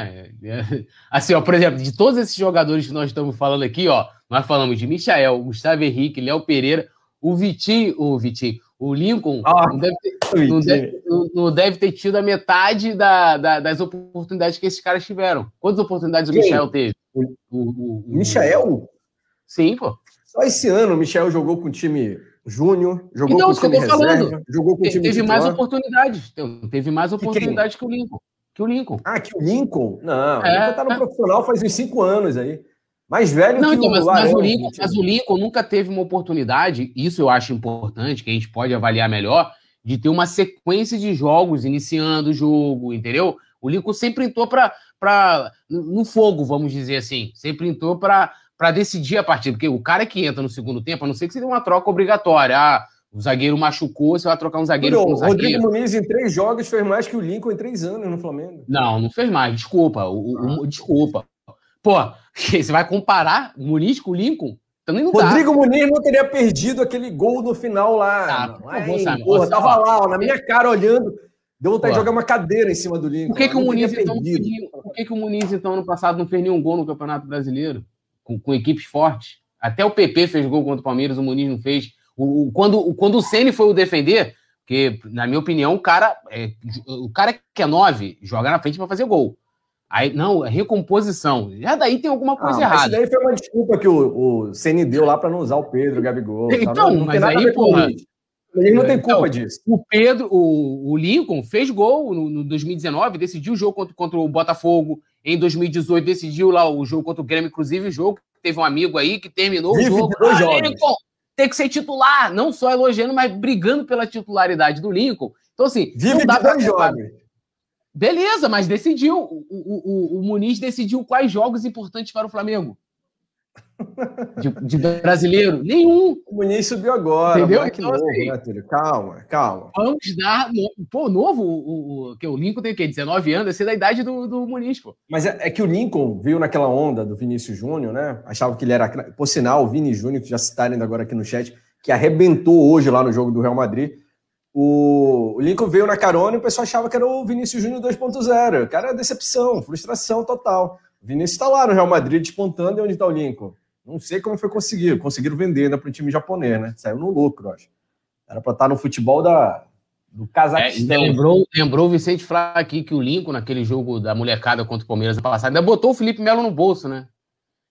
Assim, ó, por exemplo, de todos esses jogadores que nós estamos falando aqui, ó, nós falamos de Michael, Gustavo Henrique, Léo Pereira, o Vitinho, o Vitinho. O Lincoln ah, não, deve ter, não, deve, não deve ter tido a metade da, da, das oportunidades que esses caras tiveram. Quantas oportunidades Quem? o Michael teve? O, o, o, o Michael? Sim, pô. Só esse ano o Michael jogou com o time Júnior, jogou então, com o time reserva, falando. jogou com o time Teve mais oportunidades, teve mais oportunidades que, que o Lincoln. Que o Lincoln. Ah, que o Lincoln? Não, é, o Lincoln tá no é. profissional faz uns cinco anos aí. Mais velho não, que então, o, mas, mas o Lincoln. Mas o Lincoln nunca teve uma oportunidade, isso eu acho importante, que a gente pode avaliar melhor, de ter uma sequência de jogos iniciando o jogo, entendeu? O Lincoln sempre entrou pra, pra, no fogo, vamos dizer assim. Sempre entrou pra, pra decidir a partida. Porque o cara que entra no segundo tempo, a não ser que seja uma troca obrigatória. Ah, o zagueiro machucou, você vai trocar um zagueiro Não, com um zagueiro. O Rodrigo Muniz em três jogos fez mais que o Lincoln em três anos no Flamengo. Não, não fez mais. Desculpa. O, ah. o, desculpa. Pô, você vai comparar Muniz com o Lincoln? Também não dá. Rodrigo Muniz não teria perdido aquele gol no final lá. Tá, Ai, favor, Samuel, porra, tava lá, ó, na minha cara, olhando. Deu vontade de jogar uma cadeira em cima do Lincoln. Por que, que, o, Muniz, então, por que, que o Muniz, então, ano passado não fez nenhum gol no Campeonato Brasileiro? Com, com equipes fortes? Até o P P fez gol contra o Palmeiras, o Muniz não fez. O, o, quando, quando o Ceni foi o defender, porque, na minha opinião, o cara, é, o cara que é nove joga na frente para fazer gol. Aí, não, recomposição. Já daí tem alguma coisa ah, errada. Isso daí foi uma desculpa que o, o Ceni deu lá para não usar o Pedro, o Gabigol. Então, não, não mas aí, porra... Ele não tem culpa então, disso. O Pedro, o, o Lincoln fez gol no, no dois mil e dezenove, decidiu o jogo contra, contra o Botafogo. Em dois mil e dezoito, decidiu lá o jogo contra o Grêmio, inclusive o jogo. Teve um amigo aí que terminou Vive o jogo. Ah, Lincoln, tem que ser titular, não só elogiando, mas brigando pela titularidade do Lincoln. Então, assim, Vive não dá pra jogos. Beleza, mas decidiu. O, o, o, o Muniz decidiu quais jogos importantes para o Flamengo. De, de brasileiro? Nenhum. O Muniz subiu agora. Entendeu? Então, novo, assim, né, Túlio? Calma, calma. Vamos dar... No... Pô, novo, o, o, o, o Lincoln tem o quê? dezenove anos? Essa é da idade do, do Muniz, pô. Mas é, é que o Lincoln veio naquela onda do Vinícius Júnior, né? Achava que ele era... Por sinal, o Vini Júnior, que já citaram ainda agora aqui no chat, que arrebentou hoje lá no jogo do Real Madrid. O, o Lincoln veio na carona e o pessoal achava que era o Vinícius Júnior dois ponto zero. Cara, decepção, frustração total. O Vinícius está lá no Real Madrid despontando. E onde está o Lincoln? Não sei como foi conseguido. Conseguiram vender ainda para o time japonês, né? Saiu no lucro, acho. Era para estar no futebol da, do Cazaquistão. É, lembrou, lembrou o Vicente Flá aqui que o Lincoln, naquele jogo da molecada contra o Palmeiras na passada, ainda botou o Felipe Melo no bolso, né?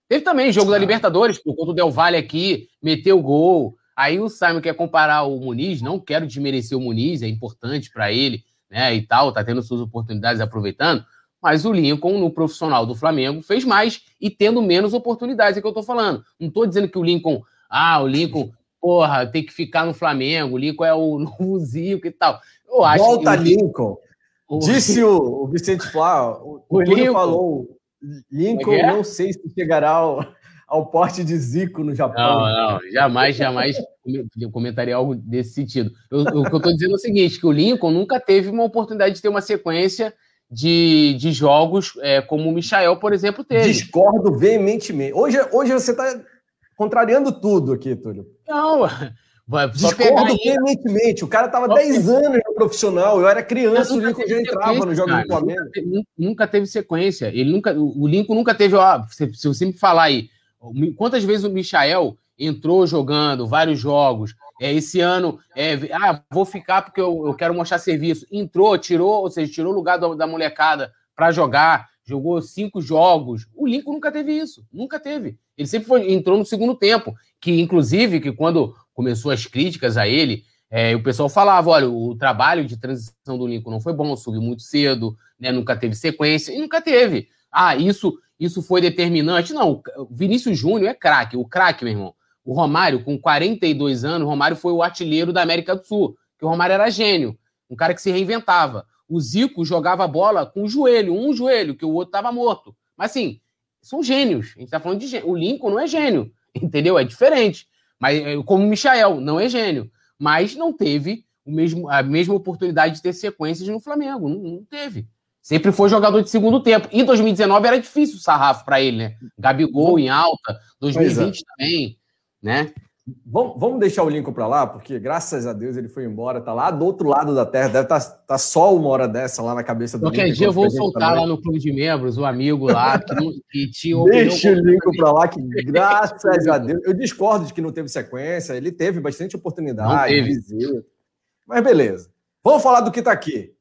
Teve também jogo ah. da Libertadores, por conta do Del Valle aqui, meteu gol. Aí o Simon quer comparar o Muniz, não quero desmerecer o Muniz, é importante para ele, né? E tal, tá tendo suas oportunidades aproveitando. Mas o Lincoln, no profissional do Flamengo, fez mais e tendo menos oportunidades, é que eu tô falando. Não tô dizendo que o Lincoln, ah, o Lincoln, porra, tem que ficar no Flamengo, o Lincoln é o novo Zico e tal. Eu acho Volta, que o Lincoln! O... Disse o, o Vicente Flá, o, o Lincoln falou, Lincoln, é? não sei se chegará ao, ao porte de Zico no Japão. Não, não, jamais, jamais comentaria algo desse sentido. Eu, eu, o que eu tô dizendo é o seguinte, que o Lincoln nunca teve uma oportunidade de ter uma sequência De, de jogos é, como o Michael, por exemplo, teve. Discordo veementemente. Hoje, hoje você está contrariando tudo aqui, Túlio. Não, vai, só discordo veementemente. O cara estava dez anos no profissional, eu era criança, o Lincoln já entrava no jogo do Flamengo. Nunca, nunca teve sequência. Ele nunca, o Lincoln nunca teve. Ó, se, se você me falar aí, quantas vezes o Michael entrou jogando vários jogos. É, esse ano, é, ah, vou ficar porque eu, eu quero mostrar serviço. Entrou, tirou, ou seja, tirou o lugar do, da molecada para jogar, jogou cinco jogos. O Lincoln nunca teve isso, nunca teve. Ele sempre foi, entrou no segundo tempo, que inclusive, que quando começou as críticas a ele, é, o pessoal falava, olha, o trabalho de transição do Lincoln não foi bom, subiu muito cedo, né, nunca teve sequência, e nunca teve. Ah, isso, isso foi determinante. Não, o Vinícius Júnior é craque, o craque, meu irmão. O Romário, com quarenta e dois anos, o Romário foi o artilheiro da América do Sul, porque o Romário era gênio, um cara que se reinventava. O Zico jogava a bola com o joelho, um joelho, que o outro estava morto. Mas, assim, são gênios. A gente está falando de gênio. O Lincoln não é gênio, entendeu? É diferente. Mas, como o Michael, não é gênio. Mas não teve o mesmo, a mesma oportunidade de ter sequências no Flamengo. Não, não teve. Sempre foi jogador de segundo tempo. Em dois mil e dezenove era difícil o sarrafo para ele, né? Gabigol em alta, dois mil e vinte também. Né? Vamos deixar o Lincoln para lá, porque graças a Deus ele foi embora, tá lá do outro lado da terra, deve estar tá, tá só uma hora dessa lá na cabeça do Qualquer Lincoln. Qualquer dia eu vou soltar lá no clube de membros, o amigo lá que, que tinha... Deixa o Lincoln para lá, que graças a Deus... Eu discordo de que não teve sequência, ele teve bastante oportunidade, teve. Visita, mas beleza. Vamos falar do que tá aqui.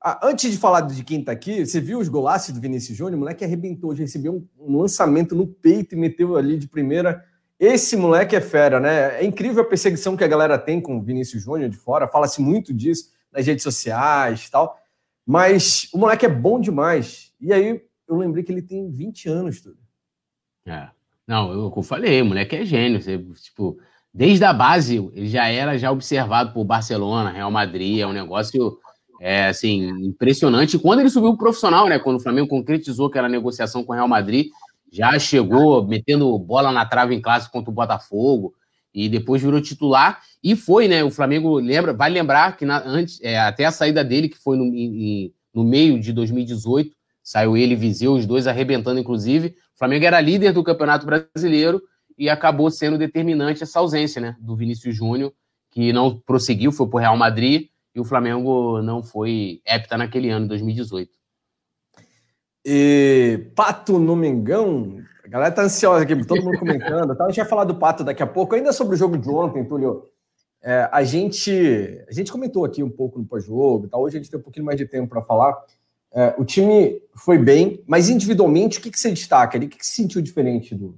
Ah, antes de falar de quem tá aqui, você viu os golaços do Vinícius Júnior? O moleque arrebentou, já recebeu um, um lançamento no peito e meteu ali de primeira... Esse moleque é fera, né? É incrível a perseguição que a galera tem com o Vinícius Júnior de fora. Fala-se muito disso nas redes sociais e tal. Mas o moleque é bom demais. E aí eu lembrei que ele tem vinte anos, tudo. É. Não, eu, eu falei, o moleque é gênio. Você, tipo, desde a base, ele já era já observado por Barcelona, Real Madrid. É um negócio é, assim, impressionante. E quando ele subiu pro profissional, né? Quando o Flamengo concretizou aquela negociação com o Real Madrid, já chegou metendo bola na trave em clássico contra o Botafogo e depois virou titular. E foi, né? O Flamengo lembra, vai lembrar que na, antes, é, até a saída dele, que foi no, em, no meio de dois mil e dezoito, saiu ele e Viseu, os dois arrebentando, inclusive. O Flamengo era líder do Campeonato Brasileiro e acabou sendo determinante essa ausência, né? Do Vinícius Júnior, que não prosseguiu, foi pro Real Madrid e o Flamengo não foi hepta naquele ano, dois mil e dezoito. E Pato no Mengão, a galera tá ansiosa aqui, todo mundo comentando, tá? A gente vai falar do Pato daqui a pouco, ainda sobre o jogo de ontem, Túlio. É, a, gente, a gente comentou aqui um pouco no pós-jogo, tá? Hoje a gente tem um pouquinho mais de tempo para falar. É, o time foi bem, mas individualmente, o que, que você destaca ali? O que, que se sentiu diferente do...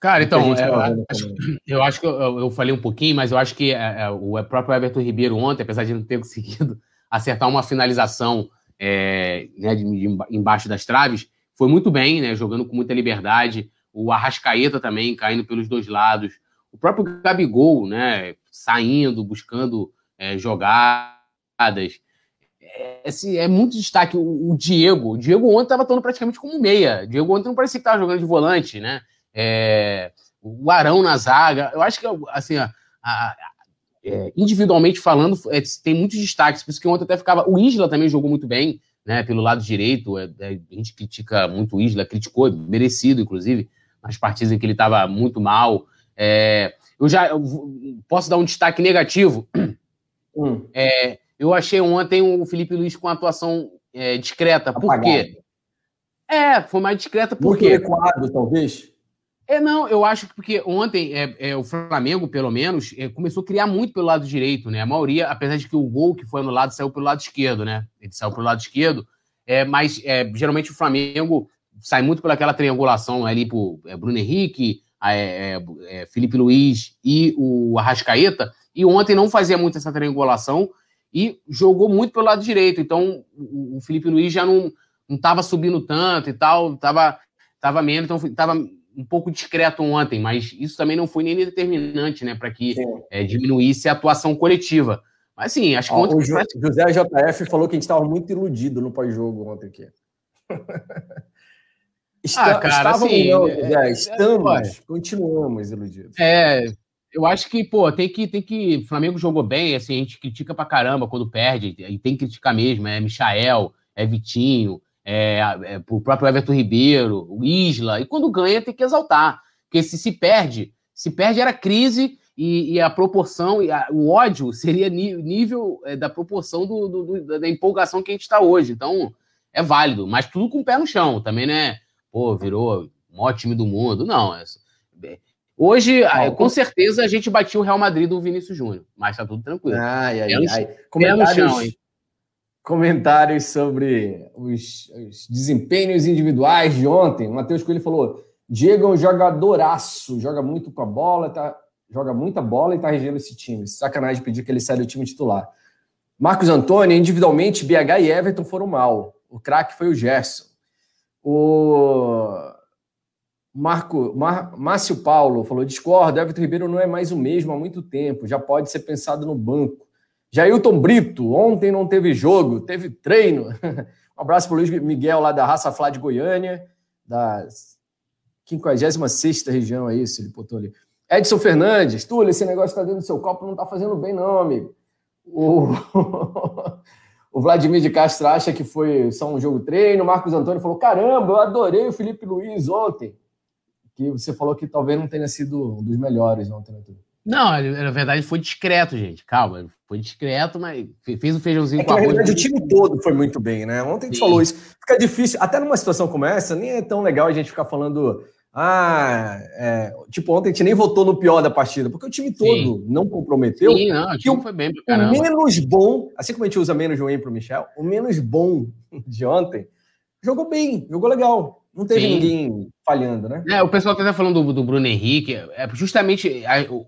Cara, então, é, eu, acho, eu acho que eu, eu falei um pouquinho, mas eu acho que é, é, o próprio Everton Ribeiro ontem, apesar de não ter conseguido acertar uma finalização É, né, de, de, embaixo das traves, foi muito bem, né, jogando com muita liberdade, o Arrascaeta também caindo pelos dois lados, o próprio Gabigol, né, saindo, buscando é, jogadas, é, assim, é muito destaque, o, o Diego, o Diego ontem estava atuando praticamente como meia, o Diego ontem não parecia que estava jogando de volante, né, é, o Arão na zaga, eu acho que assim, a, a É, individualmente falando, é, tem muitos destaques, por isso que ontem até ficava... O Isla também jogou muito bem, né, pelo lado direito, é, é, a gente critica muito o Isla, criticou, merecido, inclusive, nas partidas em que ele estava muito mal. É, eu já eu posso dar um destaque negativo. Hum. É, eu achei ontem o Felipe Luiz com uma atuação é, discreta. Apagado. Por quê? É, foi mais discreta. Por quê? Muito recuado, talvez. É, não, eu acho que porque ontem é, é, o Flamengo, pelo menos, é, começou a criar muito pelo lado direito, né? A maioria, apesar de que o gol que foi anulado saiu pelo lado esquerdo, né? Ele saiu pelo lado esquerdo, é, mas é, geralmente o Flamengo sai muito pelaquela triangulação ali pro é, Bruno Henrique, a, é, é, Felipe Luiz e o Arrascaeta, e ontem não fazia muito essa triangulação e jogou muito pelo lado direito, então o, o Felipe Luiz já não, não tava subindo tanto e tal, tava, tava menos, então tava... um pouco discreto ontem, mas isso também não foi nem determinante, né, para que é, diminuísse a atuação coletiva. Mas, assim, acho que... Ó, ontem... O Ju... José J F falou que a gente estava muito iludido no pós-jogo ontem aqui. Está... Ah, cara, Estávamos, assim... Não, José, é... Estamos, é... continuamos iludidos. É, eu acho que, pô, tem que... tem que... O Flamengo jogou bem, assim, a gente critica pra caramba quando perde, e tem que criticar mesmo, é Michael, é Vitinho... É, é, o próprio Everton Ribeiro, o Isla, e quando ganha tem que exaltar, porque se se perde, se perde era crise e, e a proporção, e a, o ódio seria ni, nível é, da proporção do, do, do, da empolgação que a gente está hoje, então é válido, mas tudo com o pé no chão, também não é, pô, virou o maior time do mundo, não, é, hoje, ah, com certeza a gente batia o Real Madrid do Vinícius Júnior, mas tá tudo tranquilo. Ai, ai, é, ai. Pé no chão, hein? Comentários sobre os, os desempenhos individuais de ontem. O Matheus Coelho falou: Diego é um jogadoraço, joga muito com a bola, tá, joga muita bola e tá regendo esse time. Sacanagem pedir que ele saia do time titular. Marcos Antônio, individualmente, B H e Everton foram mal. O craque foi o Gerson. O Marco, Mar, Márcio Paulo falou: discordo, Everton Ribeiro não é mais o mesmo há muito tempo, já pode ser pensado no banco. Jailton Brito, ontem não teve jogo, teve treino. Um abraço para o Luiz Miguel, lá da Raça Flá de Goiânia, da quinquagésima sexta região, é isso, ele botou ali. Edson Fernandes, Túlio, esse negócio que tá dentro do seu copo não tá fazendo bem não, amigo. O, o Vladimir de Castro acha que foi só um jogo treino. Marcos Antônio falou: caramba, eu adorei o Felipe Luiz ontem. Que você falou que talvez não tenha sido um dos melhores ontem, né, Túlio? Não, na verdade foi discreto, gente. Calma, foi discreto, mas fez um feijãozinho é com a arroz. Na verdade, o time todo foi muito bem, né? Ontem a gente falou isso. Fica difícil, até numa situação como essa, nem é tão legal a gente ficar falando... Ah, é... tipo, ontem a gente nem votou no pior da partida, porque o time todo Sim. não comprometeu. Sim, não, o time o, foi bem pra caramba. O menos bom, assim como a gente usa menos ruim pro Michel, o menos bom de ontem jogou bem, jogou legal. Não teve Sim. ninguém falhando, né? É, o pessoal tá falando do, do Bruno Henrique. É justamente a, o,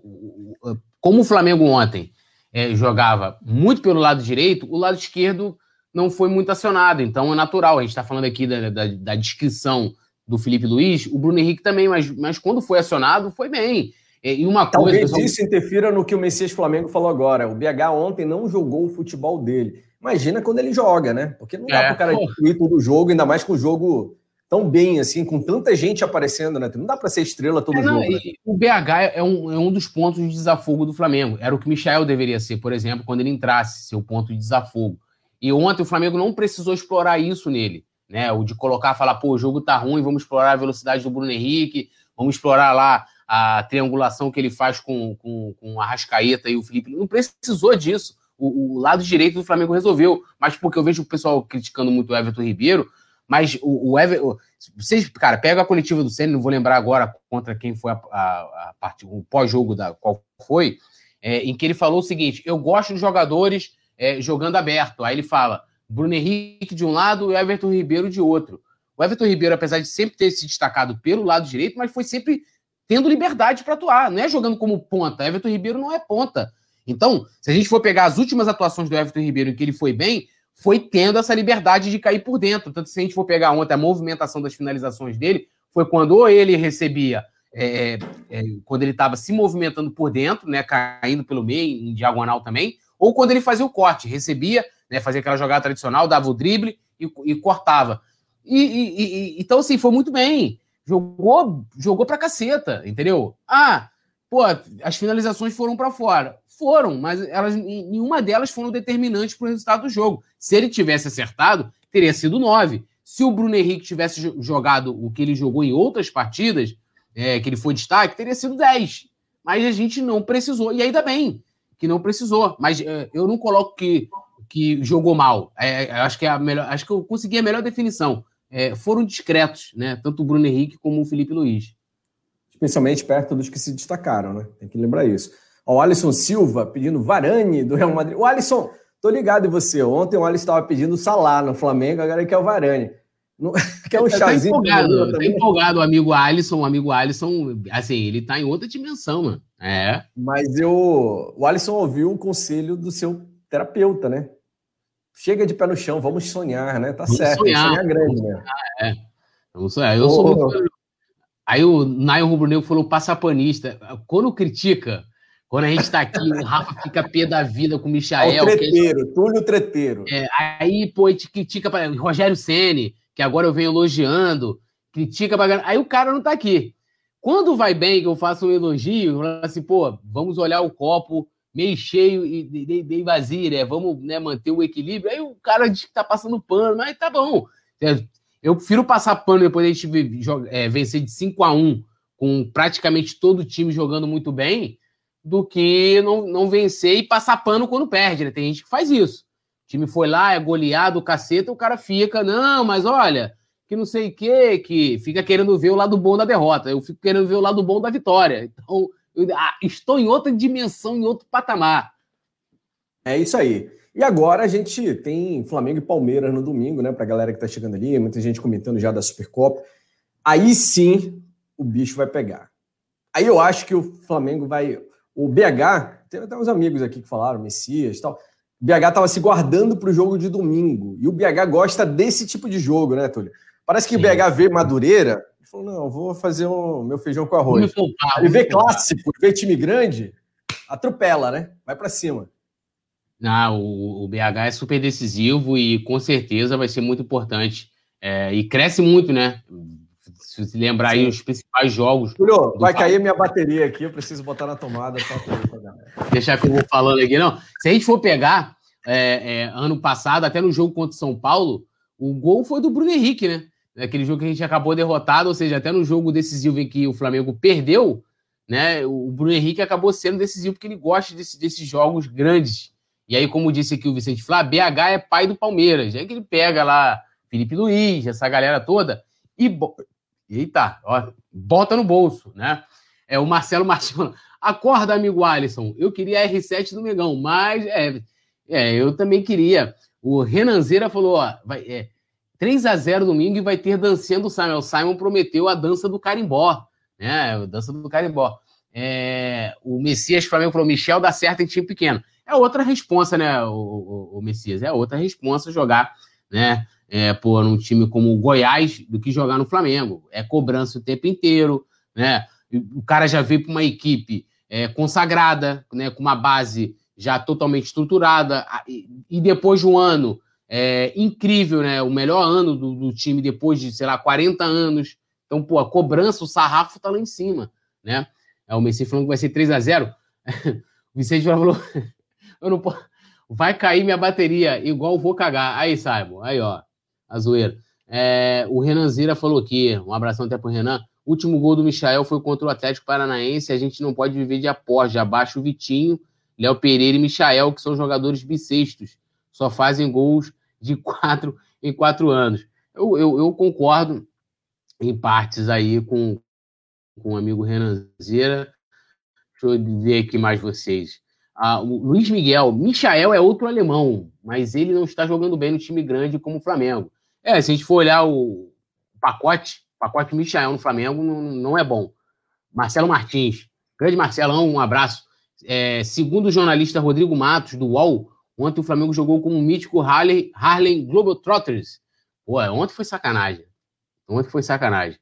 o, como o Flamengo ontem é, jogava muito pelo lado direito, o lado esquerdo não foi muito acionado. Então é natural. A gente tá falando aqui da, da, da descrição do Felipe Luiz. O Bruno Henrique também, mas, mas quando foi acionado, foi bem. E uma Talvez coisa, pessoal... isso interfira no que o Messias Flamengo falou agora. O B H ontem não jogou o futebol dele. Imagina quando ele joga, né? Porque não dá é, pro cara destruir todo o jogo, ainda mais com o jogo tão bem, assim, com tanta gente aparecendo, né? Não dá pra ser estrela todo é, jogo. Não, né? O B H é um, é um dos pontos de desafogo do Flamengo. Era o que o Michael deveria ser, por exemplo, quando ele entrasse, seu ponto de desafogo. E ontem o Flamengo não precisou explorar isso nele, né? O de colocar, falar, pô, o jogo tá ruim, vamos explorar a velocidade do Bruno Henrique, vamos explorar lá a triangulação que ele faz com, com, com o Arrascaeta e o Felipe. Não precisou disso. O, o lado direito do Flamengo resolveu. Mas porque eu vejo o pessoal criticando muito o Everton Ribeiro, mas o, o Everton... Vocês, cara, pega a coletiva do Ceni, não vou lembrar agora contra quem foi a, a, a parte, o pós-jogo da qual foi, é, em que ele falou o seguinte, eu gosto dos jogadores é, jogando aberto. Aí ele fala, Bruno Henrique de um lado e o Everton Ribeiro de outro. O Everton Ribeiro, apesar de sempre ter se destacado pelo lado direito, mas foi sempre... tendo liberdade para atuar, não é jogando como ponta. Everton Ribeiro não é ponta. Então, se a gente for pegar as últimas atuações do Everton Ribeiro em que ele foi bem, foi tendo essa liberdade de cair por dentro. Tanto se a gente for pegar ontem a movimentação das finalizações dele, foi quando ou ele recebia, é, é, quando ele estava se movimentando por dentro, né, caindo pelo meio, em diagonal também, ou quando ele fazia o corte, recebia, né, fazia aquela jogada tradicional, dava o drible e, e cortava. E, e, e, então, assim, foi muito bem. Jogou, jogou pra caceta, entendeu? Ah, pô, as finalizações foram pra fora. Foram, mas elas, nenhuma delas foram determinantes pro resultado do jogo. Se ele tivesse acertado, teria sido nove. Se o Bruno Henrique tivesse jogado o que ele jogou em outras partidas, é, que ele foi destaque, teria sido dez. Mas a gente não precisou. E ainda bem que não precisou. Mas é, eu não coloco que, que jogou mal. É, acho que é a melhor, acho que eu consegui a melhor definição. É, foram discretos, né? Tanto o Bruno Henrique como o Felipe Luiz. Especialmente perto dos que se destacaram, né? Tem que lembrar isso. Ó, o Alisson Silva pedindo Varane do Real Madrid. O Alisson, tô ligado em você. Ontem o Alisson estava pedindo Salah no Flamengo, agora ele quer o Varane. Não... quer um chazinho. Tá empolgado, tá empolgado o amigo Alisson. O amigo Alisson, assim, ele tá em outra dimensão, mano. É. Mas eu... o Alisson ouviu o conselho do seu terapeuta, né? Chega de pé no chão, vamos sonhar, né? Tá vamos certo, sonhar, sonhar grande, né? É. Vamos sonhar. Eu oh. sou muito... Aí o Nayon Rubro-Negro falou passapanista. Quando critica, quando a gente tá aqui, o Rafa fica pé da vida com o Michael. É o treteiro, que é... Túlio Treteiro. É, aí, pô, a gente critica pra... Rogério Ceni, que agora eu venho elogiando, critica pra... Aí o cara não tá aqui. Quando vai bem que eu faço um elogio, eu falo assim, pô, vamos olhar o copo meio cheio e meio vazio, né? Vamos, né, manter o equilíbrio. Aí o cara diz que tá passando pano, mas tá bom. Eu prefiro passar pano depois da gente joga, é, vencer de cinco a um com praticamente todo o time jogando muito bem, do que não, não vencer e passar pano quando perde, né? Tem gente que faz isso. O time foi lá, é goleado, caceta, o cara fica, não, mas olha, que não sei o quê, que fica querendo ver o lado bom da derrota. Eu fico querendo ver o lado bom da vitória. Então... Ah, estou em outra dimensão, em outro patamar. É isso aí. E agora a gente tem Flamengo e Palmeiras no domingo, né? Pra galera que tá chegando ali, muita gente comentando já da Supercopa. Aí sim, o bicho vai pegar. Aí eu acho que o Flamengo vai... O B H, tem até uns amigos aqui que falaram, Messias e tal. O B H tava se guardando pro jogo de domingo. E o B H gosta desse tipo de jogo, né, Túlio? Parece que sim. O B H vê Madureira... Ele falou, não, vou fazer o meu feijão com arroz. Ele vê clássico, vê time grande, atropela, né? Vai pra cima. Ah, o, o B H é super decisivo e com certeza vai ser muito importante. É, e cresce muito, né? Se você lembrar Sim. aí os principais jogos... Julio, vai Flamengo. Cair minha bateria aqui, eu preciso botar na tomada. Só pra... Deixar que eu vou falando aqui, não. Se a gente for pegar, é, é, ano passado, até no jogo contra o São Paulo, o gol foi do Bruno Henrique, né? Aquele jogo que a gente acabou derrotado, ou seja, até no jogo decisivo em que o Flamengo perdeu, né, o Bruno Henrique acabou sendo decisivo porque ele gosta desse, desses jogos grandes. E aí, como disse aqui o Vicente Flá, B H é pai do Palmeiras. Aí que ele pega lá Felipe Luiz, essa galera toda, e bo... Eita, ó, bota no bolso, né? É o Marcelo Martins. Acorda, amigo Alisson. Eu queria a R sete do Megão, mas é, é, eu também queria. O Renanzeira falou, ó, vai... É, três a zero domingo e vai ter dancinha do Simon. O Simon prometeu a dança do carimbó, né? A dança do carimbó. É, o Messias Flamengo falou, Michel dá certo em time pequeno. É outra responsa, né, o, o, o Messias? É outra responsa jogar, né, é, por um time como o Goiás do que jogar no Flamengo. É cobrança o tempo inteiro, né? O cara já veio para uma equipe é, consagrada, né, com uma base já totalmente estruturada. E, e depois de um ano é, incrível, né? O melhor ano do, do time depois de, sei lá, quarenta anos. Então, pô, a cobrança, o sarrafo tá lá em cima, né? É, o Messi falando que vai ser três a zero. O Vicente falou, eu não posso... vai cair minha bateria, igual vou cagar. Aí, Simon, aí, ó, a zoeira. É, o Renan Zira falou aqui, um abração até pro Renan. O último gol do Michael foi contra o Atlético Paranaense, a gente não pode viver de aposta. Abaixo o Vitinho, Léo Pereira e Michael, que são jogadores bissextos. Só fazem gols de quatro em quatro anos. Eu, eu, eu concordo em partes aí com... com o amigo Renan Zera. Deixa eu ver aqui mais vocês. Ah, o Luiz Miguel. Michael é outro alemão, mas ele não está jogando bem no time grande como o Flamengo. É, se a gente for olhar o pacote, o pacote Michael no Flamengo não, não é bom. Marcelo Martins. Grande Marcelão, um abraço. É, segundo o jornalista Rodrigo Matos, do U O L, ontem o Flamengo jogou como o mítico Harley, Harlem Globetrotters. Pô, ontem foi sacanagem. Ontem foi sacanagem.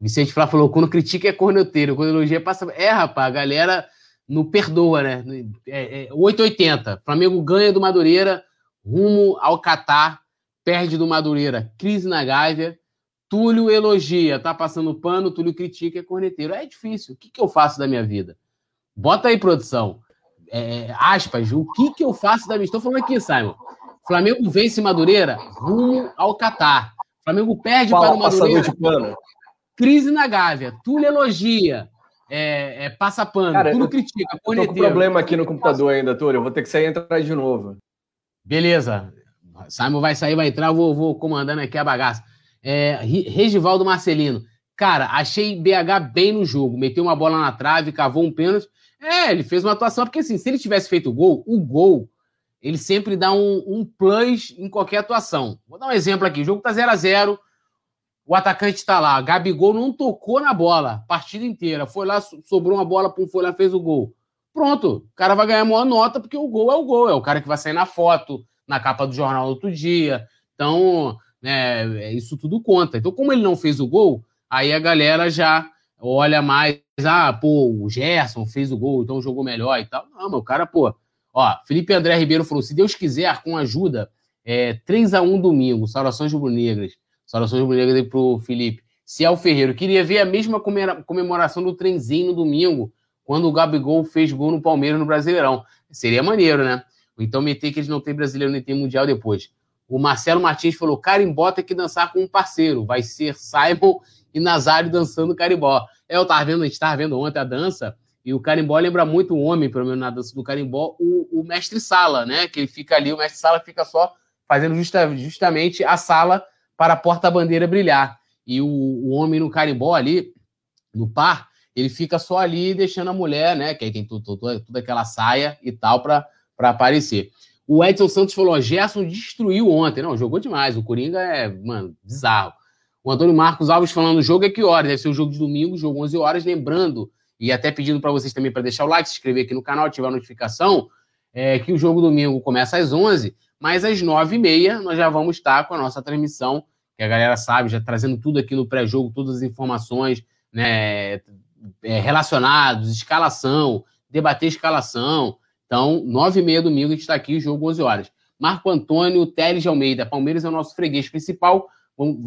Vicente Flá falou, quando critica é corneteiro, quando elogia passa... É, rapaz, a galera não perdoa, né? É, é, oito e oitenta, Flamengo ganha do Madureira, rumo ao Catar, perde do Madureira, crise na Gávea, Túlio elogia, tá passando pano, Túlio critica, é corneteiro. É difícil, o que, que eu faço da minha vida? Bota aí, produção, é, aspas, o que, que eu faço da minha... Estou falando aqui, Simon. Flamengo vence Madureira, rumo ao Catar. Flamengo perde Fala, para o Madureira... de pano. Crise na Gávea, Túlio elogia, é, é, passa pano, cara, Túlio eu, critica, eu tô com problema aqui no computador ainda, Túlio, eu vou ter que sair e entrar de novo. Beleza, Simon vai sair, vai entrar, eu vou, vou comandando aqui a bagaça. É, Regivaldo Marcelino, cara, achei B H bem no jogo, meteu uma bola na trave, cavou um pênalti, é, ele fez uma atuação, porque assim, se ele tivesse feito o gol, o gol, ele sempre dá um, um plus em qualquer atuação. Vou dar um exemplo aqui, o jogo tá zero a zero, o atacante tá lá, Gabigol não tocou na bola a partida inteira, foi lá, sobrou uma bola, pum, foi lá, fez o gol. Pronto, o cara vai ganhar a maior nota porque o gol é o gol, é o cara que vai sair na foto, na capa do jornal no outro dia, então é, isso tudo conta. Então como ele não fez o gol, aí a galera já olha mais, ah, pô, o Gerson fez o gol, então jogou melhor e tal. Não, mas o cara, pô, ó, Felipe André Ribeiro falou, se Deus quiser, com ajuda, é, três a um domingo, saudações rubro-negras. Saudações Rubro-Negras aí pro Felipe. Ciel Ferreiro, queria ver a mesma comemoração do trenzinho no domingo, quando o Gabigol fez gol no Palmeiras no Brasileirão. Seria maneiro, né? Então meter que eles não têm brasileiro nem tem mundial depois. O Marcelo Martins falou, carimbó tem que dançar com um parceiro. Vai ser Simon e Nazário dançando carimbó. É, eu tava vendo, a gente tava vendo ontem a dança, e o carimbó lembra muito o homem, pelo menos na dança do carimbó, o, o mestre Sala, né? Que ele fica ali, o mestre Sala fica só fazendo justa, justamente a sala para a porta-bandeira brilhar. E o, o homem no carimbó ali, no par, ele fica só ali deixando a mulher, né? Que aí tem tudo, tudo, toda aquela saia e tal para aparecer. O Edson Santos falou, Gerson destruiu ontem. Não, jogou demais. O Coringa é, mano, bizarro. O Antônio Marcos Alves falando, o jogo é que horas? Deve ser o jogo de domingo, jogo onze horas. Lembrando, e até pedindo para vocês também para deixar o like, se inscrever aqui no canal, ativar a notificação, é, que o jogo domingo começa às onze. Mas às nove e meia nós já vamos estar com a nossa transmissão, que a galera sabe, já trazendo tudo aqui no pré-jogo, todas as informações, né, relacionadas, escalação, debater escalação. Então, nove e meia domingo a gente está aqui, jogo onze horas. Marco Antônio Teles de Almeida, Palmeiras é o nosso freguês principal,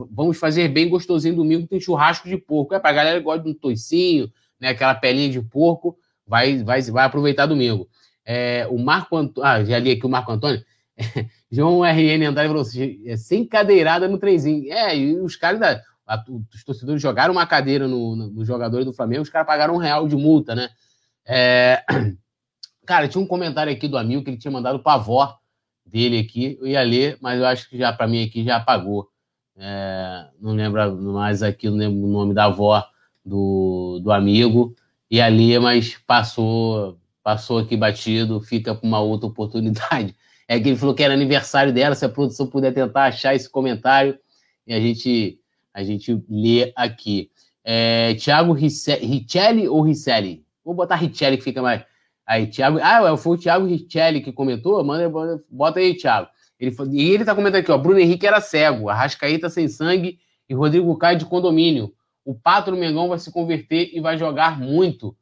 vamos fazer bem gostosinho domingo, tem churrasco de porco. É para a galera que gosta de um toicinho, né, aquela pelinha de porco, vai, vai, vai aproveitar domingo. É, o Marco Antônio, ah, já li aqui o Marco Antônio, João R N Andrade falou assim, sem cadeirada no trenzinho. É, e os caras, da, a, os torcedores jogaram uma cadeira no, no, no jogador do Flamengo, os caras pagaram um real de multa, né? É, cara, tinha um comentário aqui do amigo que ele tinha mandado pra avó dele aqui, eu ia ler, mas eu acho que já pra mim aqui já apagou. É, não lembro mais aqui, não lembro o nome da avó do, do amigo, ia ler, mas passou, passou aqui batido, fica pra uma outra oportunidade. É que ele falou que era aniversário dela, se a produção puder tentar achar esse comentário, e a gente, a gente lê aqui. É, Thiago Richelli ou Richelli? Vou botar Richelli que fica mais... Aí, Thiago... Ah, foi o Thiago Richelli que comentou? Manda, bota aí, Thiago. Ele, e ele tá comentando aqui, ó. Bruno Henrique era cego, Arrascaeta sem sangue e Rodrigo Caio de condomínio. O Pato no Mengão vai se converter e vai jogar muito.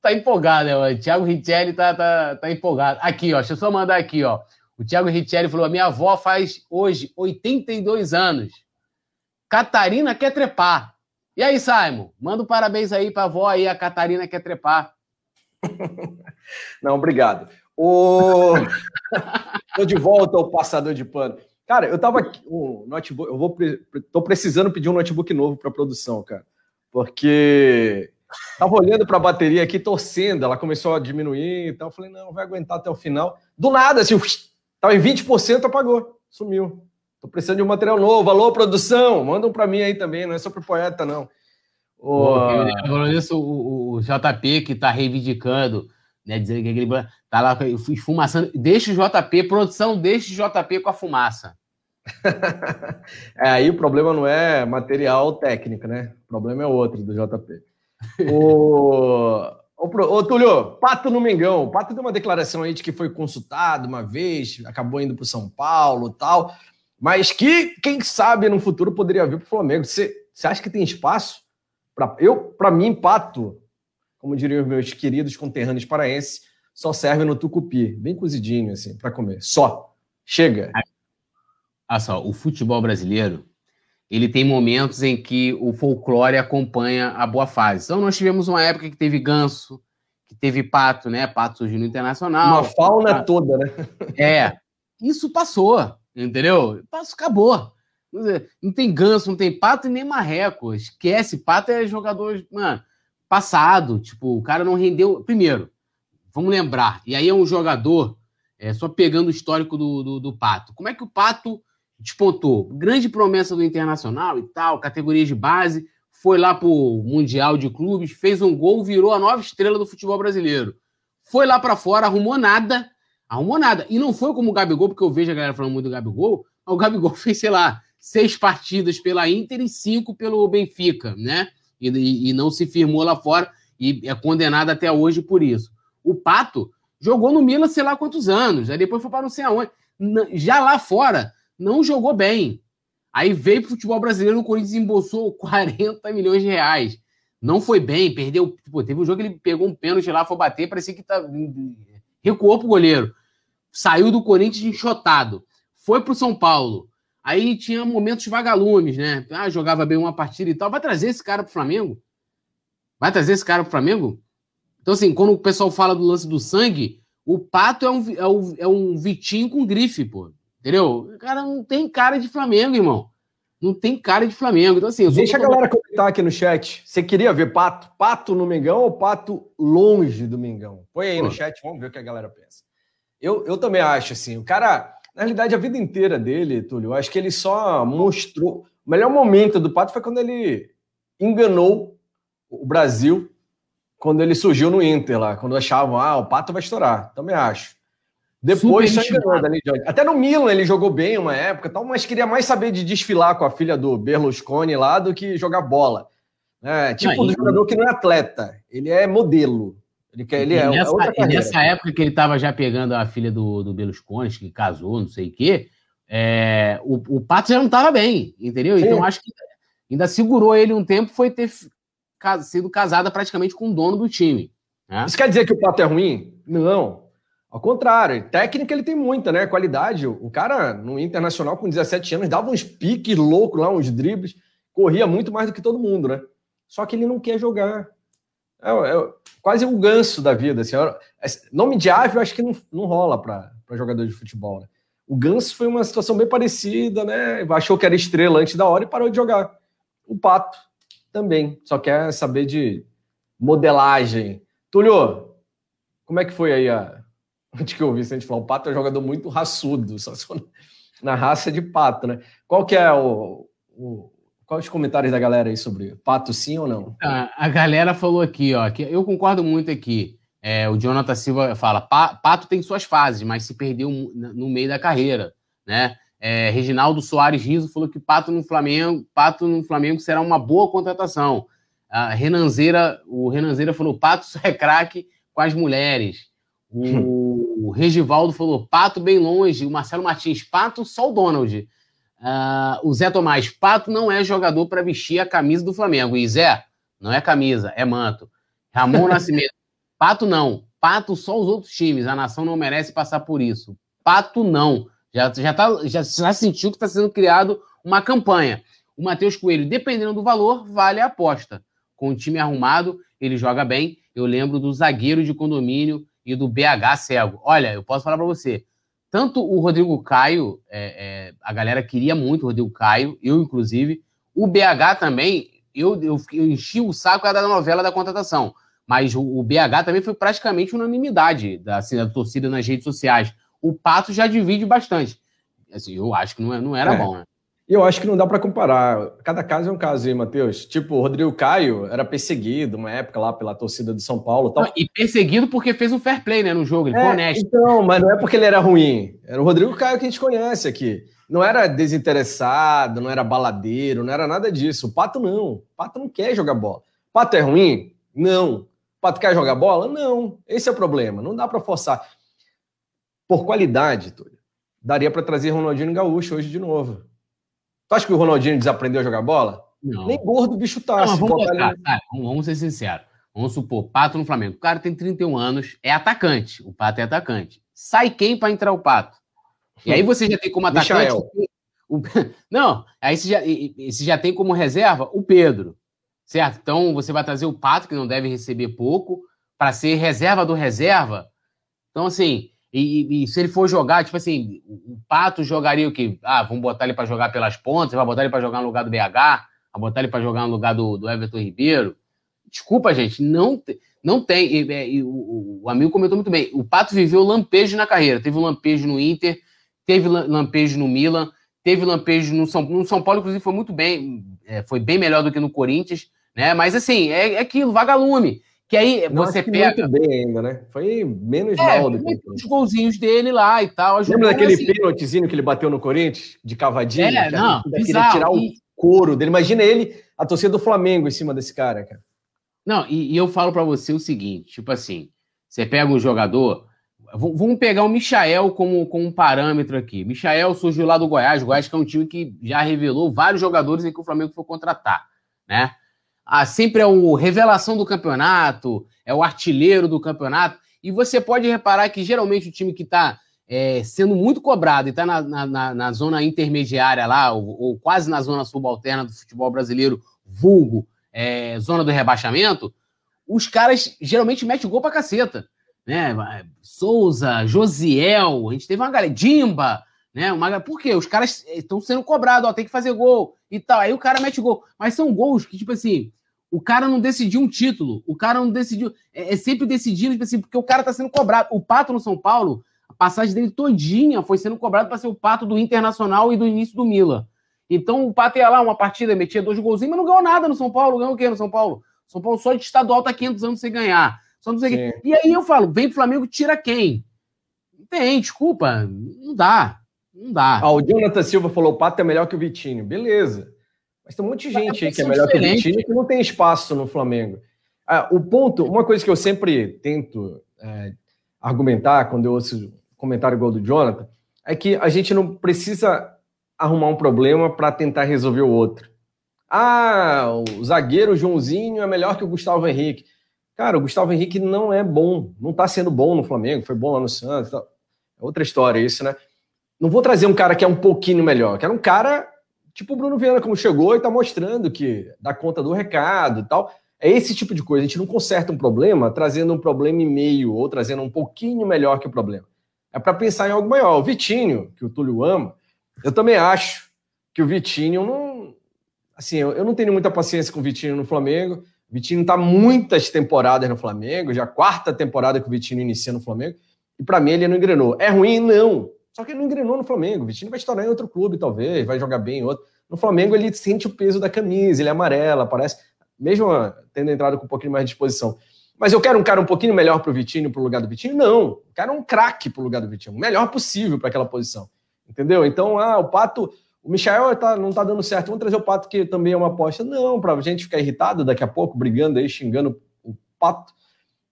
Tá empolgado, né? O Thiago Richelli tá, tá, tá empolgado. Aqui, ó. Deixa eu só mandar aqui, ó. O Thiago Richelli falou, a minha avó faz hoje oitenta e dois anos. Catarina quer trepar. E aí, Simon? Manda um parabéns aí pra avó aí, a Catarina quer trepar. Não, obrigado. O... Tô de volta ao passador de pano. Cara, eu tava aqui, um notebook, eu vou tô precisando pedir um notebook novo para produção, cara, porque tava olhando para a bateria aqui torcendo, ela começou a diminuir, então eu falei, não, vai aguentar até o final. Do nada, assim, tava em vinte por cento, apagou, sumiu. Tô precisando de um material novo. Alô, produção, mandam para mim aí também, não é só pro poeta não. Oh. Eu agradeço o, o, o J P que tá reivindicando, né, dizendo que aquele tá lá esfumaçando. Deixa o J P, produção, deixa o J P com a fumaça. É, aí o problema não é material técnico, né? O problema é outro do J P. Ô, o... Túlio, Pato no Mengão. O Pato deu uma declaração aí de que foi consultado uma vez, acabou indo pro São Paulo e tal, mas que, quem sabe, no futuro poderia vir pro Flamengo. Você acha que tem espaço? Pra, eu, para mim, Pato, como diriam os meus queridos conterrâneos paraenses, só serve no tucupi, bem cozidinho, assim, para comer. Só. Chega. Olha só, o futebol brasileiro, ele tem momentos em que o folclore acompanha a boa fase. Então, nós tivemos uma época que teve ganso, que teve pato, né? Pato surgiu no Internacional. Uma fauna pato. Toda, né? É. Isso passou, entendeu? Passou, acabou. Não tem ganso, não tem pato e nem marreco. Esquece, pato é jogador, mano, passado. Tipo, o cara não rendeu... Primeiro, vamos lembrar. E aí é um jogador, é, só pegando o histórico do, do, do Pato. Como é que o Pato despontou? Grande promessa do Internacional e tal, categoria de base, foi lá pro Mundial de Clubes, fez um gol, virou a nova estrela do futebol brasileiro. Foi lá pra fora, arrumou nada. Arrumou nada. E não foi como o Gabigol, porque eu vejo a galera falando muito do Gabigol. O Gabigol fez, sei lá... seis partidas pela Inter e cinco pelo Benfica, né? E, e, e não se firmou lá fora e é condenado até hoje por isso. O Pato jogou no Milan sei lá quantos anos, aí depois foi para não sei aonde. Já lá fora, não jogou bem. Aí veio para o futebol brasileiro, o Corinthians embolsou quarenta milhões de reais. Não foi bem, perdeu... Pô, teve um jogo que ele pegou um pênalti lá, foi bater, parecia que tá, recuou pro goleiro. Saiu do Corinthians enxotado. Foi para o São Paulo. Aí tinha momentos vagalumes, né? Ah, jogava bem uma partida e tal. Vai trazer esse cara pro Flamengo? Vai trazer esse cara pro Flamengo? Então, assim, quando o pessoal fala do lance do sangue, o Pato é um, é um, é um Vitinho com grife, pô. Entendeu? O cara não tem cara de Flamengo, irmão. Não tem cara de Flamengo. Então, assim... Deixa a galera comentar aqui no chat. Você queria ver Pato? Pato no Mengão ou Pato longe do Mengão? Põe aí pô. No chat, vamos ver o que a galera pensa. Eu, eu também acho, assim, o cara... Na realidade, a vida inteira dele, Túlio, eu acho que ele só mostrou... O melhor momento do Pato foi quando ele enganou o Brasil, quando ele surgiu no Inter lá, quando achavam, ah, o Pato vai estourar, também acho. Depois só enganou dali de onde. Até no Milan ele jogou bem uma época, tal, mas queria mais saber de desfilar com a filha do Berlusconi lá do que jogar bola. É, tipo não, do ele... jogador que não é atleta, ele é modelo. Ele quer, ele é, nessa, é outra carreira. Nessa época que ele estava já pegando a filha do, do Berlusconi, que casou, não sei o quê, é, o, o Pato já não estava bem, entendeu? Sim. Então acho que ainda segurou ele um tempo, foi ter cas, sido casada praticamente com o dono do time. Né? Isso quer dizer que o Pato é ruim? Não. Ao contrário. Técnica ele tem muita, né? Qualidade. O cara, no Internacional, com dezessete anos, dava uns piques loucos lá, uns dribles, corria muito mais do que todo mundo, né? Só que ele não quer jogar. É, é quase um ganso da vida. Assim, nome de ave eu acho que não, não rola para jogador de futebol. Né? O ganso foi uma situação bem parecida, né? Achou que era estrela antes da hora e parou de jogar. O Pato também, só quer saber de modelagem. Túlio, como é que foi aí? A... Antes que eu ouvi, se a gente falar, o Pato é um jogador muito raçudo, só na raça de Pato. Né? Qual que é o... o... Quais os comentários da galera aí sobre Pato, sim ou não? A, a galera falou aqui, ó, que eu concordo muito aqui. É, o Jonathan Silva fala, Pato tem suas fases, mas se perdeu no meio da carreira, né? É, Reginaldo Soares Riso falou que Pato no Flamengo, Pato no Flamengo será uma boa contratação. A Renanzeira, o Renanzeira falou, Pato só é craque com as mulheres. O, o Regivaldo falou, Pato bem longe. O Marcelo Martins, Pato só o Donald. Uh, o Zé Tomás, Pato não é jogador para vestir a camisa do Flamengo. E Zé, não é camisa, é manto. Ramon Nascimento, Pato não. Pato só os outros times. A nação não merece passar por isso. Pato não. Já, já, tá, já, já sentiu que está sendo criado uma campanha. O Matheus Coelho, dependendo do valor, vale a aposta. Com o time arrumado, ele joga bem. Eu lembro do zagueiro de condomínio e do B H cego. Olha, eu posso falar para você. Tanto o Rodrigo Caio, é, é, a galera queria muito o Rodrigo Caio, eu inclusive. O B H também, eu, eu, eu enchi o saco da novela da contratação. Mas o, o B H também foi praticamente unanimidade da, assim, da torcida nas redes sociais. O Pato já divide bastante. Assim, eu acho que não, não era é. bom, né? Eu acho que não dá para comparar. Cada caso é um caso, hein, Matheus? Tipo, o Rodrigo Caio era perseguido uma época lá pela torcida de São Paulo. Tal. E perseguido porque fez um fair play, né, no jogo, ele é, foi honesto. Então, mas não é porque ele era ruim. Era o Rodrigo Caio que a gente conhece aqui. Não era desinteressado, não era baladeiro, não era nada disso. O Pato não. O Pato não quer jogar bola. O Pato é ruim? Não. O Pato quer jogar bola? Não. Esse é o problema. Não dá para forçar. Por qualidade, Túlio, daria para trazer Ronaldinho Gaúcho hoje de novo. Tu acha que o Ronaldinho desaprendeu a jogar bola? Não. Nem gordo o bicho tá. Não, vamos, botar, tá, vamos ser sinceros. Vamos supor, Pato no Flamengo. O cara tem trinta e um anos, é atacante. O Pato é atacante. Sai quem para entrar o Pato? E aí você já tem como atacante... Michael. O... Não, aí você já, você já tem como reserva o Pedro, certo? Então você vai trazer o Pato, que não deve receber pouco, para ser reserva do reserva. Então, assim... E, e se ele for jogar, tipo assim, o Pato jogaria o quê? Ah, vamos botar ele pra jogar pelas pontas, vai botar ele pra jogar no lugar do B H, vai botar ele pra jogar no lugar do, do Everton Ribeiro. Desculpa, gente, não, te, não tem. E, e, o, o amigo comentou muito bem. O Pato viveu lampejo na carreira. Teve um lampejo no Inter, teve lampejo no Milan, teve lampejo no São Paulo. No São Paulo, inclusive, foi muito bem, é, foi bem melhor do que no Corinthians, né? Mas assim, é, é aquilo, vagalume. Que aí não, você que pega. Muito bem ainda, né? Foi menos é, mal do que os golzinhos dele lá e tal. Lembra daquele assim... pênaltizinho que ele bateu no Corinthians? De cavadinha? É, cara? Não. Ele queria tirar e... o couro dele. Imagina ele, a torcida do Flamengo em cima desse cara, cara. Não, e, e eu falo pra você o seguinte: tipo assim, você pega um jogador. V- vamos pegar o Michael como, como um parâmetro aqui. Michael surgiu lá do Goiás. O Goiás que é um time que já revelou vários jogadores em que o Flamengo foi contratar, né? Ah, sempre é o revelação do campeonato, é o artilheiro do campeonato. E você pode reparar que geralmente o time que está é, sendo muito cobrado e está na, na, na zona intermediária lá, ou, ou quase na zona subalterna do futebol brasileiro, vulgo, é, zona do rebaixamento, os caras geralmente metem gol pra caceta. Né? Souza, Josiel, a gente teve uma galera, Dimba... Né? Uma... Por quê? Os caras estão sendo cobrados, ó, tem que fazer gol e tal. Aí o cara mete gol. Mas são gols que, tipo assim, o cara não decidiu um título, o cara não decidiu... É, é sempre decidindo, tipo assim, porque o cara tá sendo cobrado. O Pato no São Paulo, a passagem dele todinha foi sendo cobrado para ser o Pato do Internacional e do início do Milan. Então o Pato ia lá, uma partida, metia dois golzinhos, mas não ganhou nada no São Paulo. Ganhou o quê no São Paulo? São Paulo só de estadual tá quinhentos anos sem ganhar. Só não sei quê. E aí eu falo, vem pro Flamengo, tira quem? Não tem, desculpa, não dá. Não dá. Ah, o Jonathan Silva falou: o Pato é melhor que o Vitinho. Beleza. Mas tem um monte de gente aí que é melhor que o Vitinho e que não tem espaço no Flamengo. Ah, o ponto, uma coisa que eu sempre tento é, argumentar quando eu ouço comentário igual do Jonathan, é que a gente não precisa arrumar um problema para tentar resolver o outro. Ah, o zagueiro Joãozinho é melhor que o Gustavo Henrique. Cara, o Gustavo Henrique não é bom. Não tá sendo bom no Flamengo. Foi bom lá no Santos. Tá. É outra história isso, né? Não vou trazer um cara que é um pouquinho melhor, que era um cara tipo o Bruno Viana, como chegou e tá mostrando que dá conta do recado e tal. É esse tipo de coisa. A gente não conserta um problema trazendo um problema e meio ou trazendo um pouquinho melhor que o problema. É para pensar em algo maior. O Vitinho, que o Túlio ama, eu também acho que o Vitinho não... Assim, eu não tenho muita paciência com o Vitinho no Flamengo. O Vitinho tá muitas temporadas no Flamengo, já a quarta temporada que o Vitinho inicia no Flamengo, e para mim ele não engrenou. É ruim? Não. Só que ele não engrenou no Flamengo. O Vitinho vai estourar em outro clube, talvez, vai jogar bem em outro. No Flamengo, ele sente o peso da camisa, ele é amarela, parece, mesmo tendo entrado com um pouquinho mais de disposição. Mas eu quero um cara um pouquinho melhor pro Vitinho, pro lugar do Vitinho? Não. O cara é um craque pro lugar do Vitinho, o melhor possível para aquela posição. Entendeu? Então, ah, o Pato... O Michael tá, não tá dando certo, vamos trazer o Pato, que também é uma aposta. Não, pra gente ficar irritado daqui a pouco, brigando aí, xingando o Pato.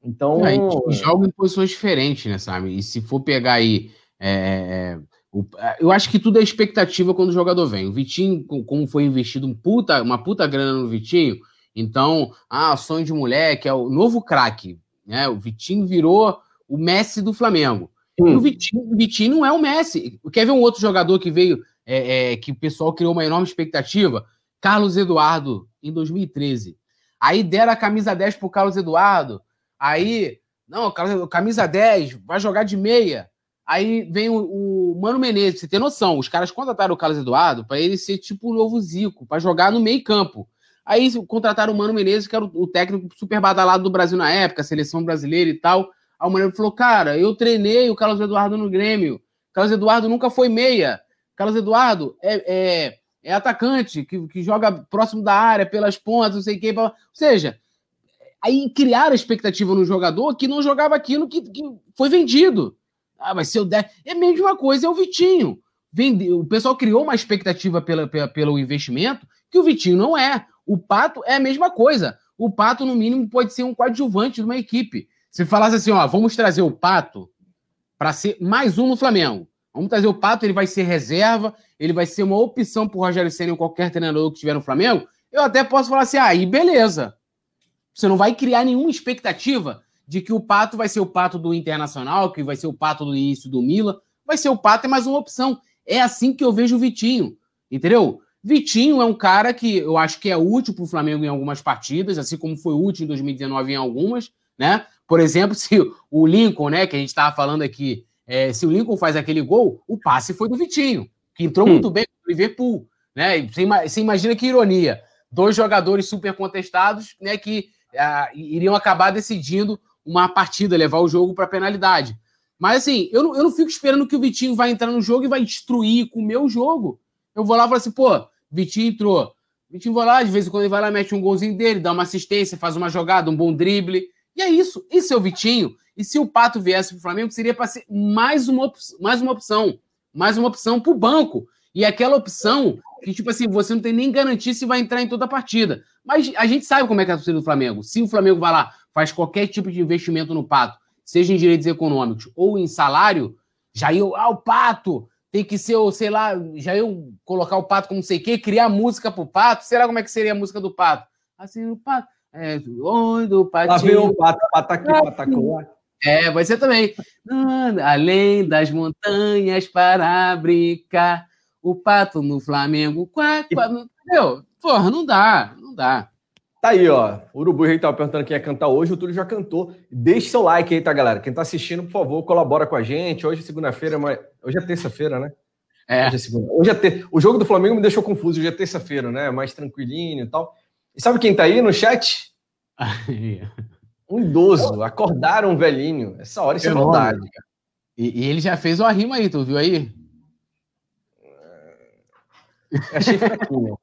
Então... É, tipo, joga em posições diferentes, né, sabe? E se for pegar aí... É, o, eu acho que tudo é expectativa quando o jogador vem. O Vitinho, como foi investido um puta, uma puta grana no Vitinho, então, ah, sonho de moleque, é o novo craque, né? O Vitinho virou o Messi do Flamengo. Hum. E o Vitinho, o Vitinho não é o Messi. Quer ver um outro jogador que veio... É, é, que o pessoal criou uma enorme expectativa? Carlos Eduardo, em dois mil e treze. Aí deram a camisa dez pro Carlos Eduardo. Aí, não, camisa dez, vai jogar de meia. Aí vem o, o Mano Menezes, pra você ter noção. Os caras contrataram o Carlos Eduardo pra ele ser tipo o novo Zico, pra jogar no meio campo. Aí contrataram o Mano Menezes, que era o, o técnico super badalado do Brasil na época, a seleção brasileira e tal. Aí o Mano Menezes falou, cara, eu treinei o Carlos Eduardo no Grêmio. Carlos Eduardo nunca foi meia. Carlos Eduardo é, é, é atacante, que, que joga próximo da área, pelas pontas, não sei o que. Ou seja, aí criaram a expectativa no jogador que não jogava aquilo que, que foi vendido. Ah, mas se eu der... É a mesma coisa, é o Vitinho. Vende... O pessoal criou uma expectativa pela, pela, pelo investimento que o Vitinho não é. O Pato é a mesma coisa. O Pato, no mínimo, pode ser um coadjuvante de uma equipe. Se falasse assim, ó, vamos trazer o Pato para ser mais um no Flamengo. Vamos trazer o Pato, ele vai ser reserva, ele vai ser uma opção pro Rogério Ceni ou qualquer treinador que estiver no Flamengo, eu até posso falar assim, aí ah, beleza. Você não vai criar nenhuma expectativa de que o Pato vai ser o Pato do Internacional, que vai ser o Pato do início do Milan, vai ser o Pato, é mais uma opção. É assim que eu vejo o Vitinho, entendeu? Vitinho é um cara que eu acho que é útil pro Flamengo em algumas partidas, assim como foi útil em dois mil e dezenove em algumas, né? Por exemplo, se o Lincoln, né, que a gente estava falando aqui, É, se o Lincoln faz aquele gol, o passe foi do Vitinho, que entrou hum. muito bem no Liverpool, né? Você, você imagina que ironia. Dois jogadores super contestados, né, que ah, iriam acabar decidindo uma partida, levar o jogo para penalidade. Mas assim, eu não, eu não fico esperando que o Vitinho vai entrar no jogo e vai destruir com o meu jogo. Eu vou lá e falo assim, pô, Vitinho entrou. Vitinho vai lá, de vez em quando ele vai lá, mete um golzinho dele, dá uma assistência, faz uma jogada, um bom drible. E é isso. Esse é o Vitinho. E se o Pato viesse pro Flamengo, seria para ser mais uma, op- mais uma opção. Mais uma opção pro banco. E aquela opção que, tipo assim, você não tem nem garantia se vai entrar em toda a partida. Mas a gente sabe como é que é a torcida do Flamengo. Se o Flamengo vai lá, faz qualquer tipo de investimento no Pato, seja em direitos econômicos ou em salário, já eu, ah, o Pato tem que ser, ou sei lá, já eu colocar o Pato como não sei o quê, criar música pro Pato. Será como é que seria a música do Pato? Assim, o Pato... É, do Patinho. Lá vem o Pato, Pato aqui, Pato acolá. É, vai ser também. Além das montanhas para brincar, o Pato no Flamengo. Quá, quá, meu, porra, não dá, não dá. Tá aí, ó. O Urubu Rei tava perguntando quem ia cantar hoje, o Túlio já cantou. Deixe seu like aí, tá, galera? Quem tá assistindo, por favor, colabora com a gente. Hoje é segunda-feira, mas... Hoje é terça-feira, né? É. Hoje é segunda. Hoje é ter... O jogo do Flamengo me deixou confuso. Hoje é terça-feira, né? Mais tranquilinho e tal. E sabe quem tá aí no chat? Um idoso. Acordaram um velhinho. Essa hora isso é maldade, cara. E, e ele já fez uma rima aí, tu viu aí? É... Achei fraquinho.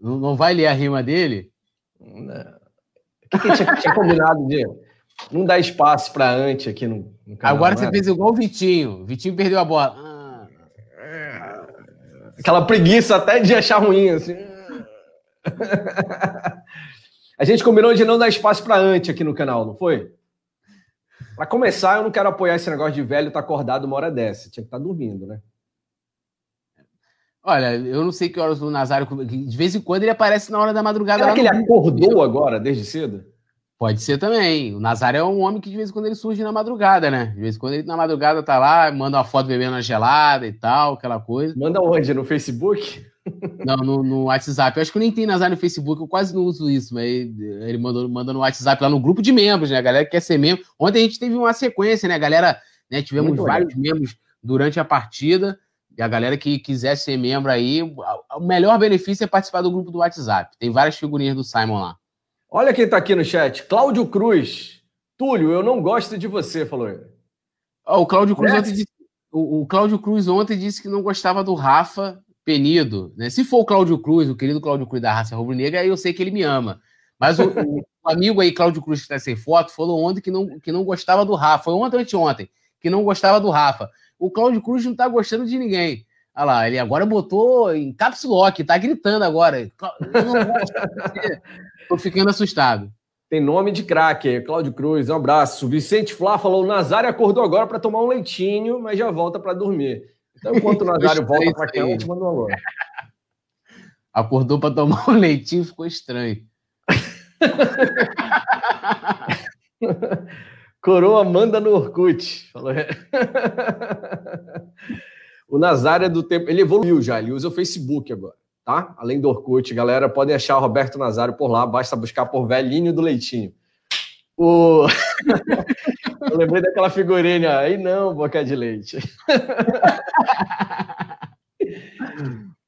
não, não vai ler a rima dele? Não. O que, que tinha, tinha combinado de não dar espaço pra Ante aqui no, no canal? Agora você fez igual o Vitinho. O Vitinho perdeu a bola. Ah. Aquela preguiça até de achar ruim, assim. A gente combinou de não dar espaço pra Ante aqui no canal, não foi? Pra começar, eu não quero apoiar esse negócio de velho tá acordado uma hora dessa. Tinha que estar tá dormindo, né? Olha, eu não sei que horas o Nazário... De vez em quando ele aparece na hora da madrugada. Será lá que no... ele acordou agora, desde cedo? Pode ser também. O Nazário é um homem que de vez em quando ele surge na madrugada, né? De vez em quando ele na madrugada tá lá, manda uma foto bebendo uma gelada e tal, aquela coisa. Manda onde? No Facebook? Não, no, no WhatsApp. Eu acho que eu nem tenho Nazário no Facebook, eu quase não uso isso, mas ele, ele mandou, manda no WhatsApp lá no grupo de membros, né? A galera que quer ser membro. Ontem a gente teve uma sequência, né? A galera, né? Tivemos muito vários legal. Membros durante a partida. E a galera que quiser ser membro aí, o melhor benefício é participar do grupo do WhatsApp. Tem várias figurinhas do Simon lá. Olha quem tá aqui no chat. Cláudio Cruz. Túlio, eu não gosto de você, falou ele. Oh, o Cláudio Cruz, é? ontem disse, o, o Cláudio Cruz ontem disse que não gostava do Rafa Penido, né? Se for o Cláudio Cruz, o querido Cláudio Cruz da raça rubro-negra, aí eu sei que ele me ama. Mas o, o amigo aí, Cláudio Cruz, que tá sem foto, falou ontem que não, que não gostava do Rafa. Foi ontem ou anteontem, que não gostava do Rafa. o Cláudio Cruz não tá gostando de ninguém. Olha lá, ele agora botou em caps lock, tá gritando agora. Eu não gosto de você. Tô ficando assustado. Tem nome de craque, Cláudio Cruz, um abraço. Vicente Flá falou, o Nazário acordou agora para tomar um leitinho, mas já volta para dormir. Então, enquanto o Nazário volta para cá, eu te mando um alô. Acordou para tomar um leitinho, ficou estranho. Coroa manda no Orkut. Falou. O Nazário é do tempo... Ele evoluiu já, ele usa o Facebook agora. Tá? Além do Orkut, galera, podem achar o Roberto Nazário por lá, basta buscar por velhinho do leitinho. O... Eu lembrei daquela figurinha, aí não, boca de leite.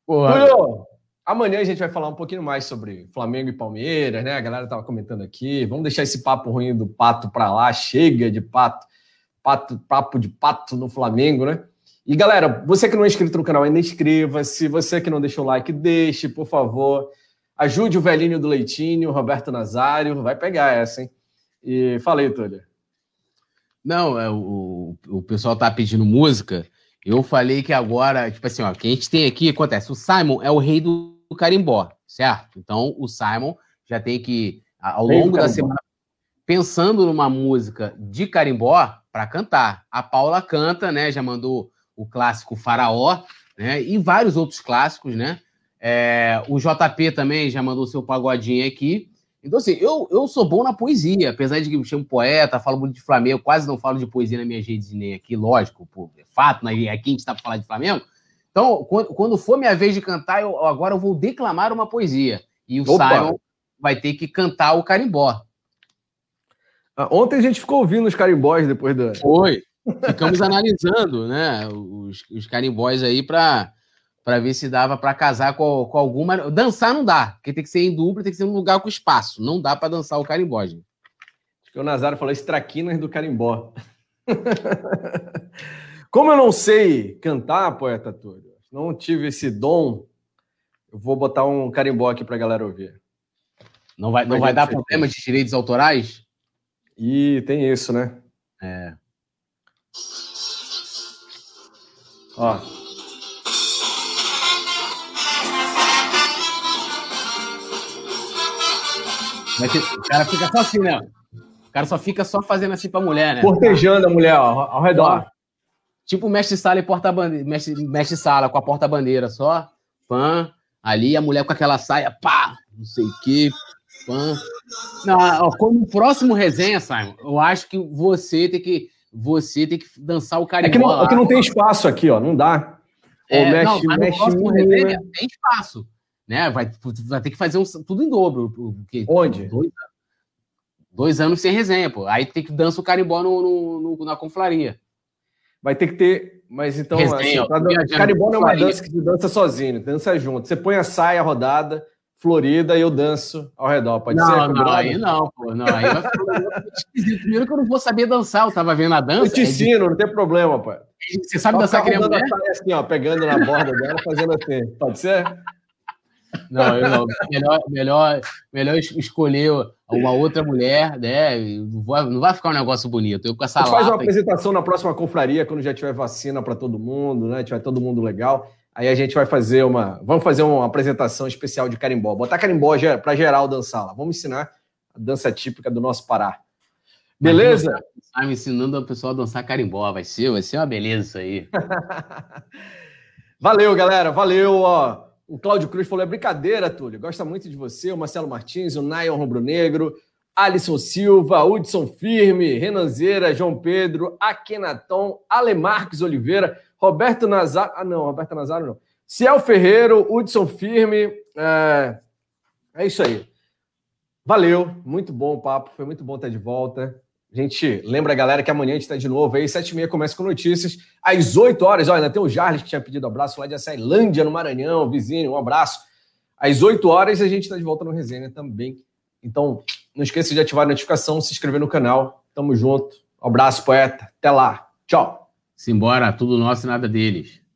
Porra. Bruno, amanhã a gente vai falar um pouquinho mais sobre Flamengo e Palmeiras, né? A galera tava comentando aqui, vamos deixar esse papo ruim do Pato pra lá, chega de Pato, pato papo de Pato no Flamengo, né? E, galera, você que não é inscrito no canal ainda, inscreva-se. Você que não deixou o like, deixe, por favor. Ajude o velhinho do leitinho, o Roberto Nazário. Vai pegar essa, hein? E fala aí, Túlio. Não, é, o, o pessoal tá pedindo música. Eu falei que agora, tipo assim, ó, que a gente tem aqui, acontece, o Simon é o rei do carimbó, certo? Então, o Simon já tem que, ao longo da semana, pensando numa música de carimbó para cantar. A Paula canta, né? Já mandou... o clássico Faraó, né? E vários outros clássicos, né? É, o J P também já mandou seu pagodinho aqui. Então, assim, eu, eu sou bom na poesia, apesar de que me chamo poeta, falo muito de Flamengo, quase não falo de poesia na minha redes nem aqui, lógico, pô, é fato, né? Aqui a gente tá pra falar de Flamengo. Então, quando, quando for minha vez de cantar, eu, agora eu vou declamar uma poesia. E o Opa. Simon vai ter que cantar o carimbó. Ah, ontem a gente ficou ouvindo os carimbós depois da... Foi. Ficamos analisando, né, os, os carimbóis aí para ver se dava para casar com, com alguma... Dançar não dá, porque tem que ser em dupla, tem que ser um lugar com espaço. Não dá para dançar o carimbó, gente. Acho que o Nazário falou estraquinas do carimbó. Como eu não sei cantar, poeta Túlio, não tive esse dom, eu vou botar um carimbó aqui para a galera ouvir. Não vai, não vai dar problema de direitos autorais? Ih, tem isso, né? É... Ó. Mas o cara fica só assim, né? O cara só fica só fazendo assim pra mulher, né? Cortejando a mulher, ó, ao redor. Ó. Tipo mestre-sala e porta-bandeira. Mestre-sala com a porta-bandeira só. Pã. Ali a mulher com aquela saia, pá! Não sei o que. Pã. Não, ó, como próximo resenha, Simon, eu acho que você tem que. Você tem que dançar o carimbó. É que não, é que não tem espaço aqui, ó. Não dá. É, Ou mexe, não, mas mexe. No próximo resenha, tem espaço. Né? Vai, vai ter que fazer um, tudo em dobro. Porque, onde? Dois, dois anos sem resenha, pô. Aí tem que dançar o carimbó no, no, no, na conflaria. Vai ter que ter... Mas então... Resenha, assim, ó, carimbó não é uma dança que se dança sozinho. Dança junto. Você põe a saia rodada, florida, e eu danço ao redor, pode não, ser? Não, não, aí não, pô, não, aí vai ficar esquisito. Primeiro que eu não vou saber dançar, eu tava vendo a dança. Eu te ensino, é de... não tem problema, pô. Você sabe dançar que nem mulher? Assim, ó, pegando na borda dela, fazendo assim, pode ser? Não, eu não, melhor, melhor, melhor escolher uma outra mulher, né, não vai ficar um negócio bonito, eu com essa lata. A gente faz uma apresentação na próxima confraria, quando já tiver vacina pra todo mundo, né, tiver todo mundo legal. Aí a gente vai fazer uma... Vamos fazer uma apresentação especial de carimbó. Botar carimbó para geral dançar lá. Vamos ensinar a dança típica do nosso Pará. Beleza? Tá me ensinando o pessoal a dançar carimbó. Vai ser, vai ser uma beleza isso aí. Valeu, galera. Valeu. Ó. O Cláudio Cruz falou, é brincadeira, Túlio. Gosta muito de você. O Marcelo Martins, o Nayon Rubro-Negro, Alisson Silva, Hudson Firme, Renanzeira, João Pedro, Akenaton, Ale Marques Oliveira... Roberto Nazário... Ah, não, Roberto Nazário não. Ciel Ferreiro, Hudson Firme. É... é isso aí. Valeu. Muito bom o papo. Foi muito bom estar de volta. A gente lembra, galera, que amanhã a gente está de novo aí. sete e meia começa com notícias. Às oito horas... Olha, ainda tem o Jarles que tinha pedido abraço lá de Açailândia, no Maranhão. Vizinho, um abraço. Às oito horas a gente está de volta no Resenha também. Então, não esqueça de ativar a notificação, se inscrever no canal. Tamo junto. Um abraço, poeta. Até lá. Tchau. Simbora, tudo nosso e nada deles.